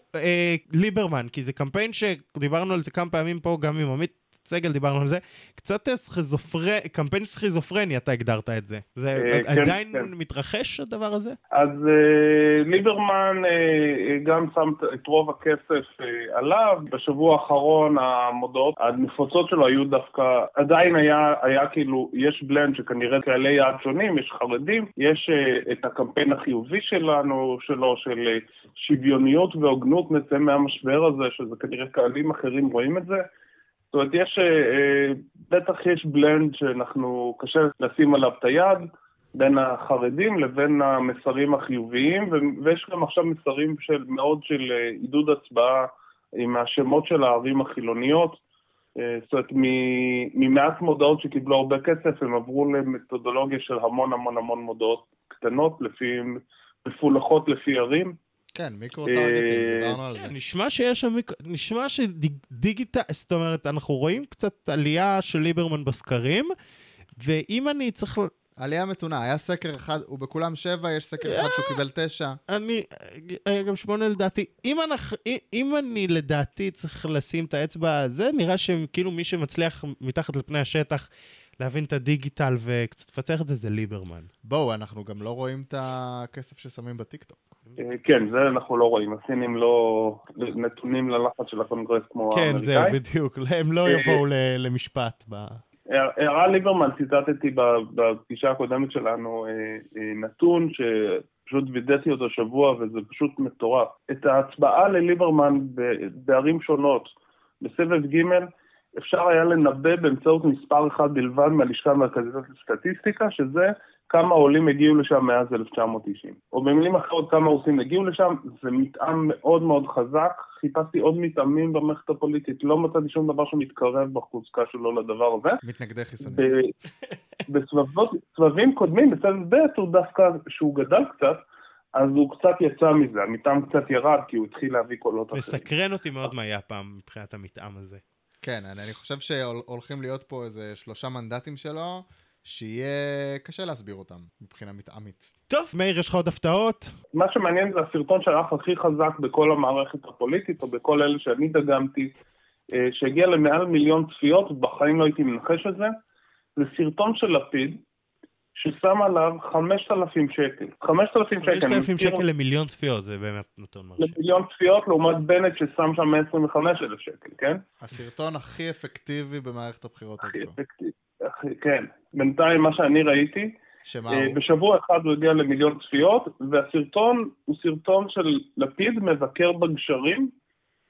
ליברמן, כי זה קמפיין שדיברנו על זה כמה פעמים פה גם עם עמית, סגל, דיברנו על זה, קצת סכיזופרניה, קמפיין סכיזופרניה, אתה הגדרת את זה. זה עדיין מתרחש הדבר הזה? אז ליברמן גם שם את רוב הכסף עליו, בשבוע האחרון המודעות הנפוצות שלו היו דווקא, עדיין היה כאילו, יש בלנד שכנראה קהלי יעד שונים, יש חרדים, יש את הקמפיין החיובי שלנו, שלו, של שוויוניות והוגנות נצא מהמשבר הזה, שזה כנראה קהלים אחרים רואים את זה. זאת אומרת, יש, בטח יש בלנד שאנחנו קשה לשים עליו את היד, בין החרדים לבין המסרים החיוביים, ויש גם עכשיו מסרים של, מאוד של עידוד הצבעה עם השמות של הערים החילוניות. זאת אומרת, ממעט מודעות שקיבלו הרבה כסף, הם עברו למתודולוגיה של המון המון המון מודעות קטנות, לפי מפולחות לפי ערים. כן, מיקרו-טרגטים, דיברנו על זה. נשמע שיש שם, נשמע שדיגיטל, זאת אומרת, אנחנו רואים קצת עלייה של ליברמן בסקרים, ואם אני צריך... עלייה מתונה, היה סקר אחד, הוא בכולם שבע, יש סקר אחד שהוא קיבל תשע. אני, גם שמונה לדעתי, אם אני לדעתי צריך לשים את האצבע הזה, נראה שכאילו מי שמצליח מתחת לפני השטח, להבין את הדיגיטל וקצת פצח את זה, זה ליברמן. בואו, אנחנו גם לא רואים את הכסף ששמים בטיקטוק. כן, זה אנחנו לא רואים. הסינים לא נתונים ללחץ של הקונגרס כמו האמריקאי. כן, זהו, בדיוק. הם לא יבואו למשפט. הערה ליברמן, ציטטתי בפגישה הקודמת שלנו נתון שפשוט וידאתי אותו שבוע, וזה פשוט מטורף. את ההצבעה לליברמן בערים שונות, בסבב ג' אפשר היה לנבא באמצעות מספר אחד בלבד מהלשכה המרכזית לסטטיסטיקה, שזה כמה עולים הגיעו לשם מאז אלף תשע מאות תשעים. או במילים אחרות, כמה רוסים הגיעו לשם, זה מטעם מאוד מאוד חזק. חיפשתי עוד מטעמים במערכת הפוליטית, לא מצאתי שום דבר שמתקרב בחוזקה שלו לדבר הזה. מתנגדי חיסונים. בסבבים קודמים, בסבב ב' הוא דווקא שהוא גדל קצת, אז הוא קצת יצא מזה, המטעם קצת ירד, כי הוא התחיל להביא קולות אחרים. מסקרן אותי מאוד מה היה פעם מבחינת המטעם הזה. כן, אני חושב שהולכים להיות פה איזה שלושה מנדטים שלו, שיהיה קשה להסביר אותם מבחינה מתאמית. טוב, מאיר, יש לך עוד הפתעות? מה שמעניין זה הסרטון שהלך הכי חזק בכל המערכת הפוליטית, או בכל אלה שאני דגמתי, שהגיע למעל מיליון צפיות, ובחיים לא הייתי מנחש את זה. זה סרטון של לפיד, ששם עליו חמשת אלפים שקל. חמשת אלפים שקל. חמשת אלפים שקל למיליון צפיות, זה באמת נותן מרשים. למיליון צפיות, לעומת בנט ששם שם עשרים וחמישה אלף שקל, כן? הסרטון הכי אפקטיבי במערכת הבחירות. הכי אפקטיבי. כן, בינתיים מה שאני ראיתי, בשבוע אחד הוא הגיע למיליון צפיות, והסרטון הוא סרטון של לפיד מבקר בגשרים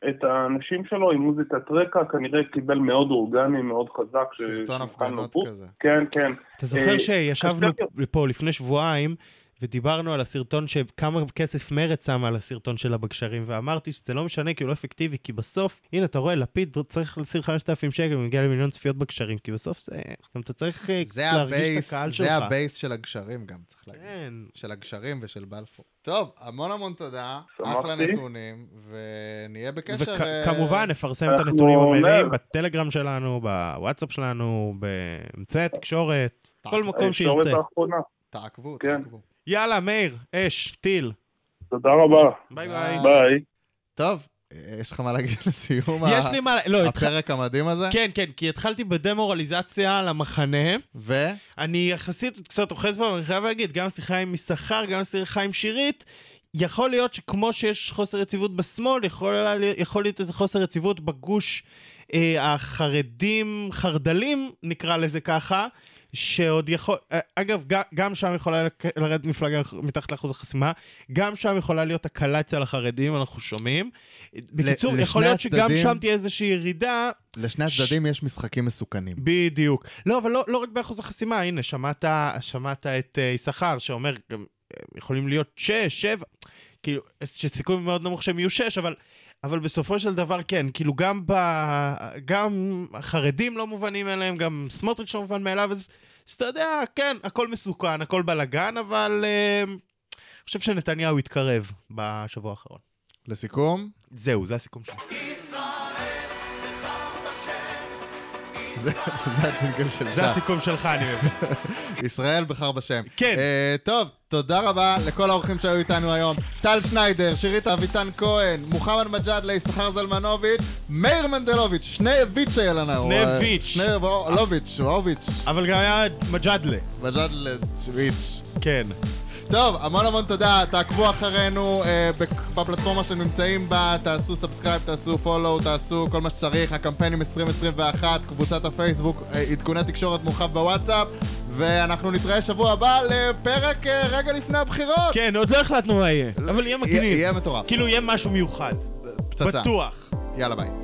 את האנשים שלו עם מוזיקת רקע, כנראה קיבל מאוד אורגני, מאוד חזק. סרטון הפגנות כזה. כן, כן. אתה זוכר שישבנו פה לפני שבועיים, ודיברנו על הסרטון שכמה כסף מרץ שמה על הסרטון של הבגשרים, ואמרתי שזה לא משנה כי הוא לא אפקטיבי, כי בסוף, הנה אתה רואה, לפיד צריך לסיר חמשת אלפים שקל, ומגיע למיליון צפיות בגשרים, כי בסוף זה, גם אתה צריך להרגיש את הקהל שלך. זה הבייס של הגשרים גם, צריך להגיד. כן. של הגשרים ושל בלפור. טוב, המון המון תודה, אחלה נתונים, ונהיה בקשר... וכמובן, נפרסם את הנתונים המלאים, בטלגרם שלנו, בוואטסאפ שלנו, באמצעי התקשורת, כל מקום שירצה. תעקבו, תעקבו. יאללה, מאיר, אש, טיל. תודה רבה. ביי ביי. ביי. טוב, יש לך מה להגיד לסיום יש ה... לי מה... לא, הפרק התח... המדהים הזה? כן, כן, כי התחלתי בדמורליזציה על המחנה. ו? אני יחסית קצת אוחז פה, אני חייב להגיד, גם שיחה עם מסחר, גם שיחה עם שירית. יכול להיות שכמו שיש חוסר יציבות בשמאל, יכול, יכול להיות איזה חוסר יציבות בגוש אה, החרדים, חרדלים, נקרא לזה ככה. שעוד יכול, אגב, גם שם יכולה לרדת מפלגה מתחת לאחוז החסימה, גם שם יכולה להיות הקלה אצל החרדים, אנחנו שומעים. בקיצור, יכול להיות שגם שם תהיה איזושהי ירידה. לשני הצדדים יש משחקים מסוכנים. בדיוק. לא, אבל לא רק באחוז החסימה, הנה, שמעת את יששכר שאומר, יכולים להיות שש, שבע, כאילו, שסיכוי מאוד נמוך שהם יהיו שש, אבל... אבל בסופו של דבר כן, כאילו גם, ב... גם החרדים לא מובנים אליהם, גם סמוטריץ' לא מובן מאליו, אז אתה יודע, כן, הכל מסוכן, הכל בלגן, אבל אני uh, חושב שנתניהו התקרב בשבוע האחרון. לסיכום? זהו, זה הסיכום שלנו. זה הג'ינגל שלך. זה הסיכום שלך, אני מבין. ישראל בחר בשם. כן. טוב, תודה רבה לכל האורחים שהיו איתנו היום. טל שניידר, שירית אביטן כהן, מוחמד מג'אדלה, יששכר זלמנוביץ', מאיר מנדלוביץ', שני ויץ' היה לנו. שני ויץ'. שני ויץ', ואוביץ'. אבל גם היה מג'אדלה. מג'אדלה ויץ'. כן. טוב, המון המון תודה, תעקבו אחרינו אה, בפלטפורמה שאתם נמצאים בה, תעשו סאבסקרייב, תעשו פולו, תעשו כל מה שצריך, הקמפיינים עשרים עשרים ואחת, קבוצת הפייסבוק, אה, עדכוני תקשורת מורחב בוואטסאפ, ואנחנו נתראה שבוע הבא לפרק אה, רגע לפני הבחירות. כן, עוד לא החלטנו מה יהיה, אבל יהיה מגניב. יהיה מטורף. כאילו יהיה משהו מיוחד. פצצה. בטוח. יאללה ביי.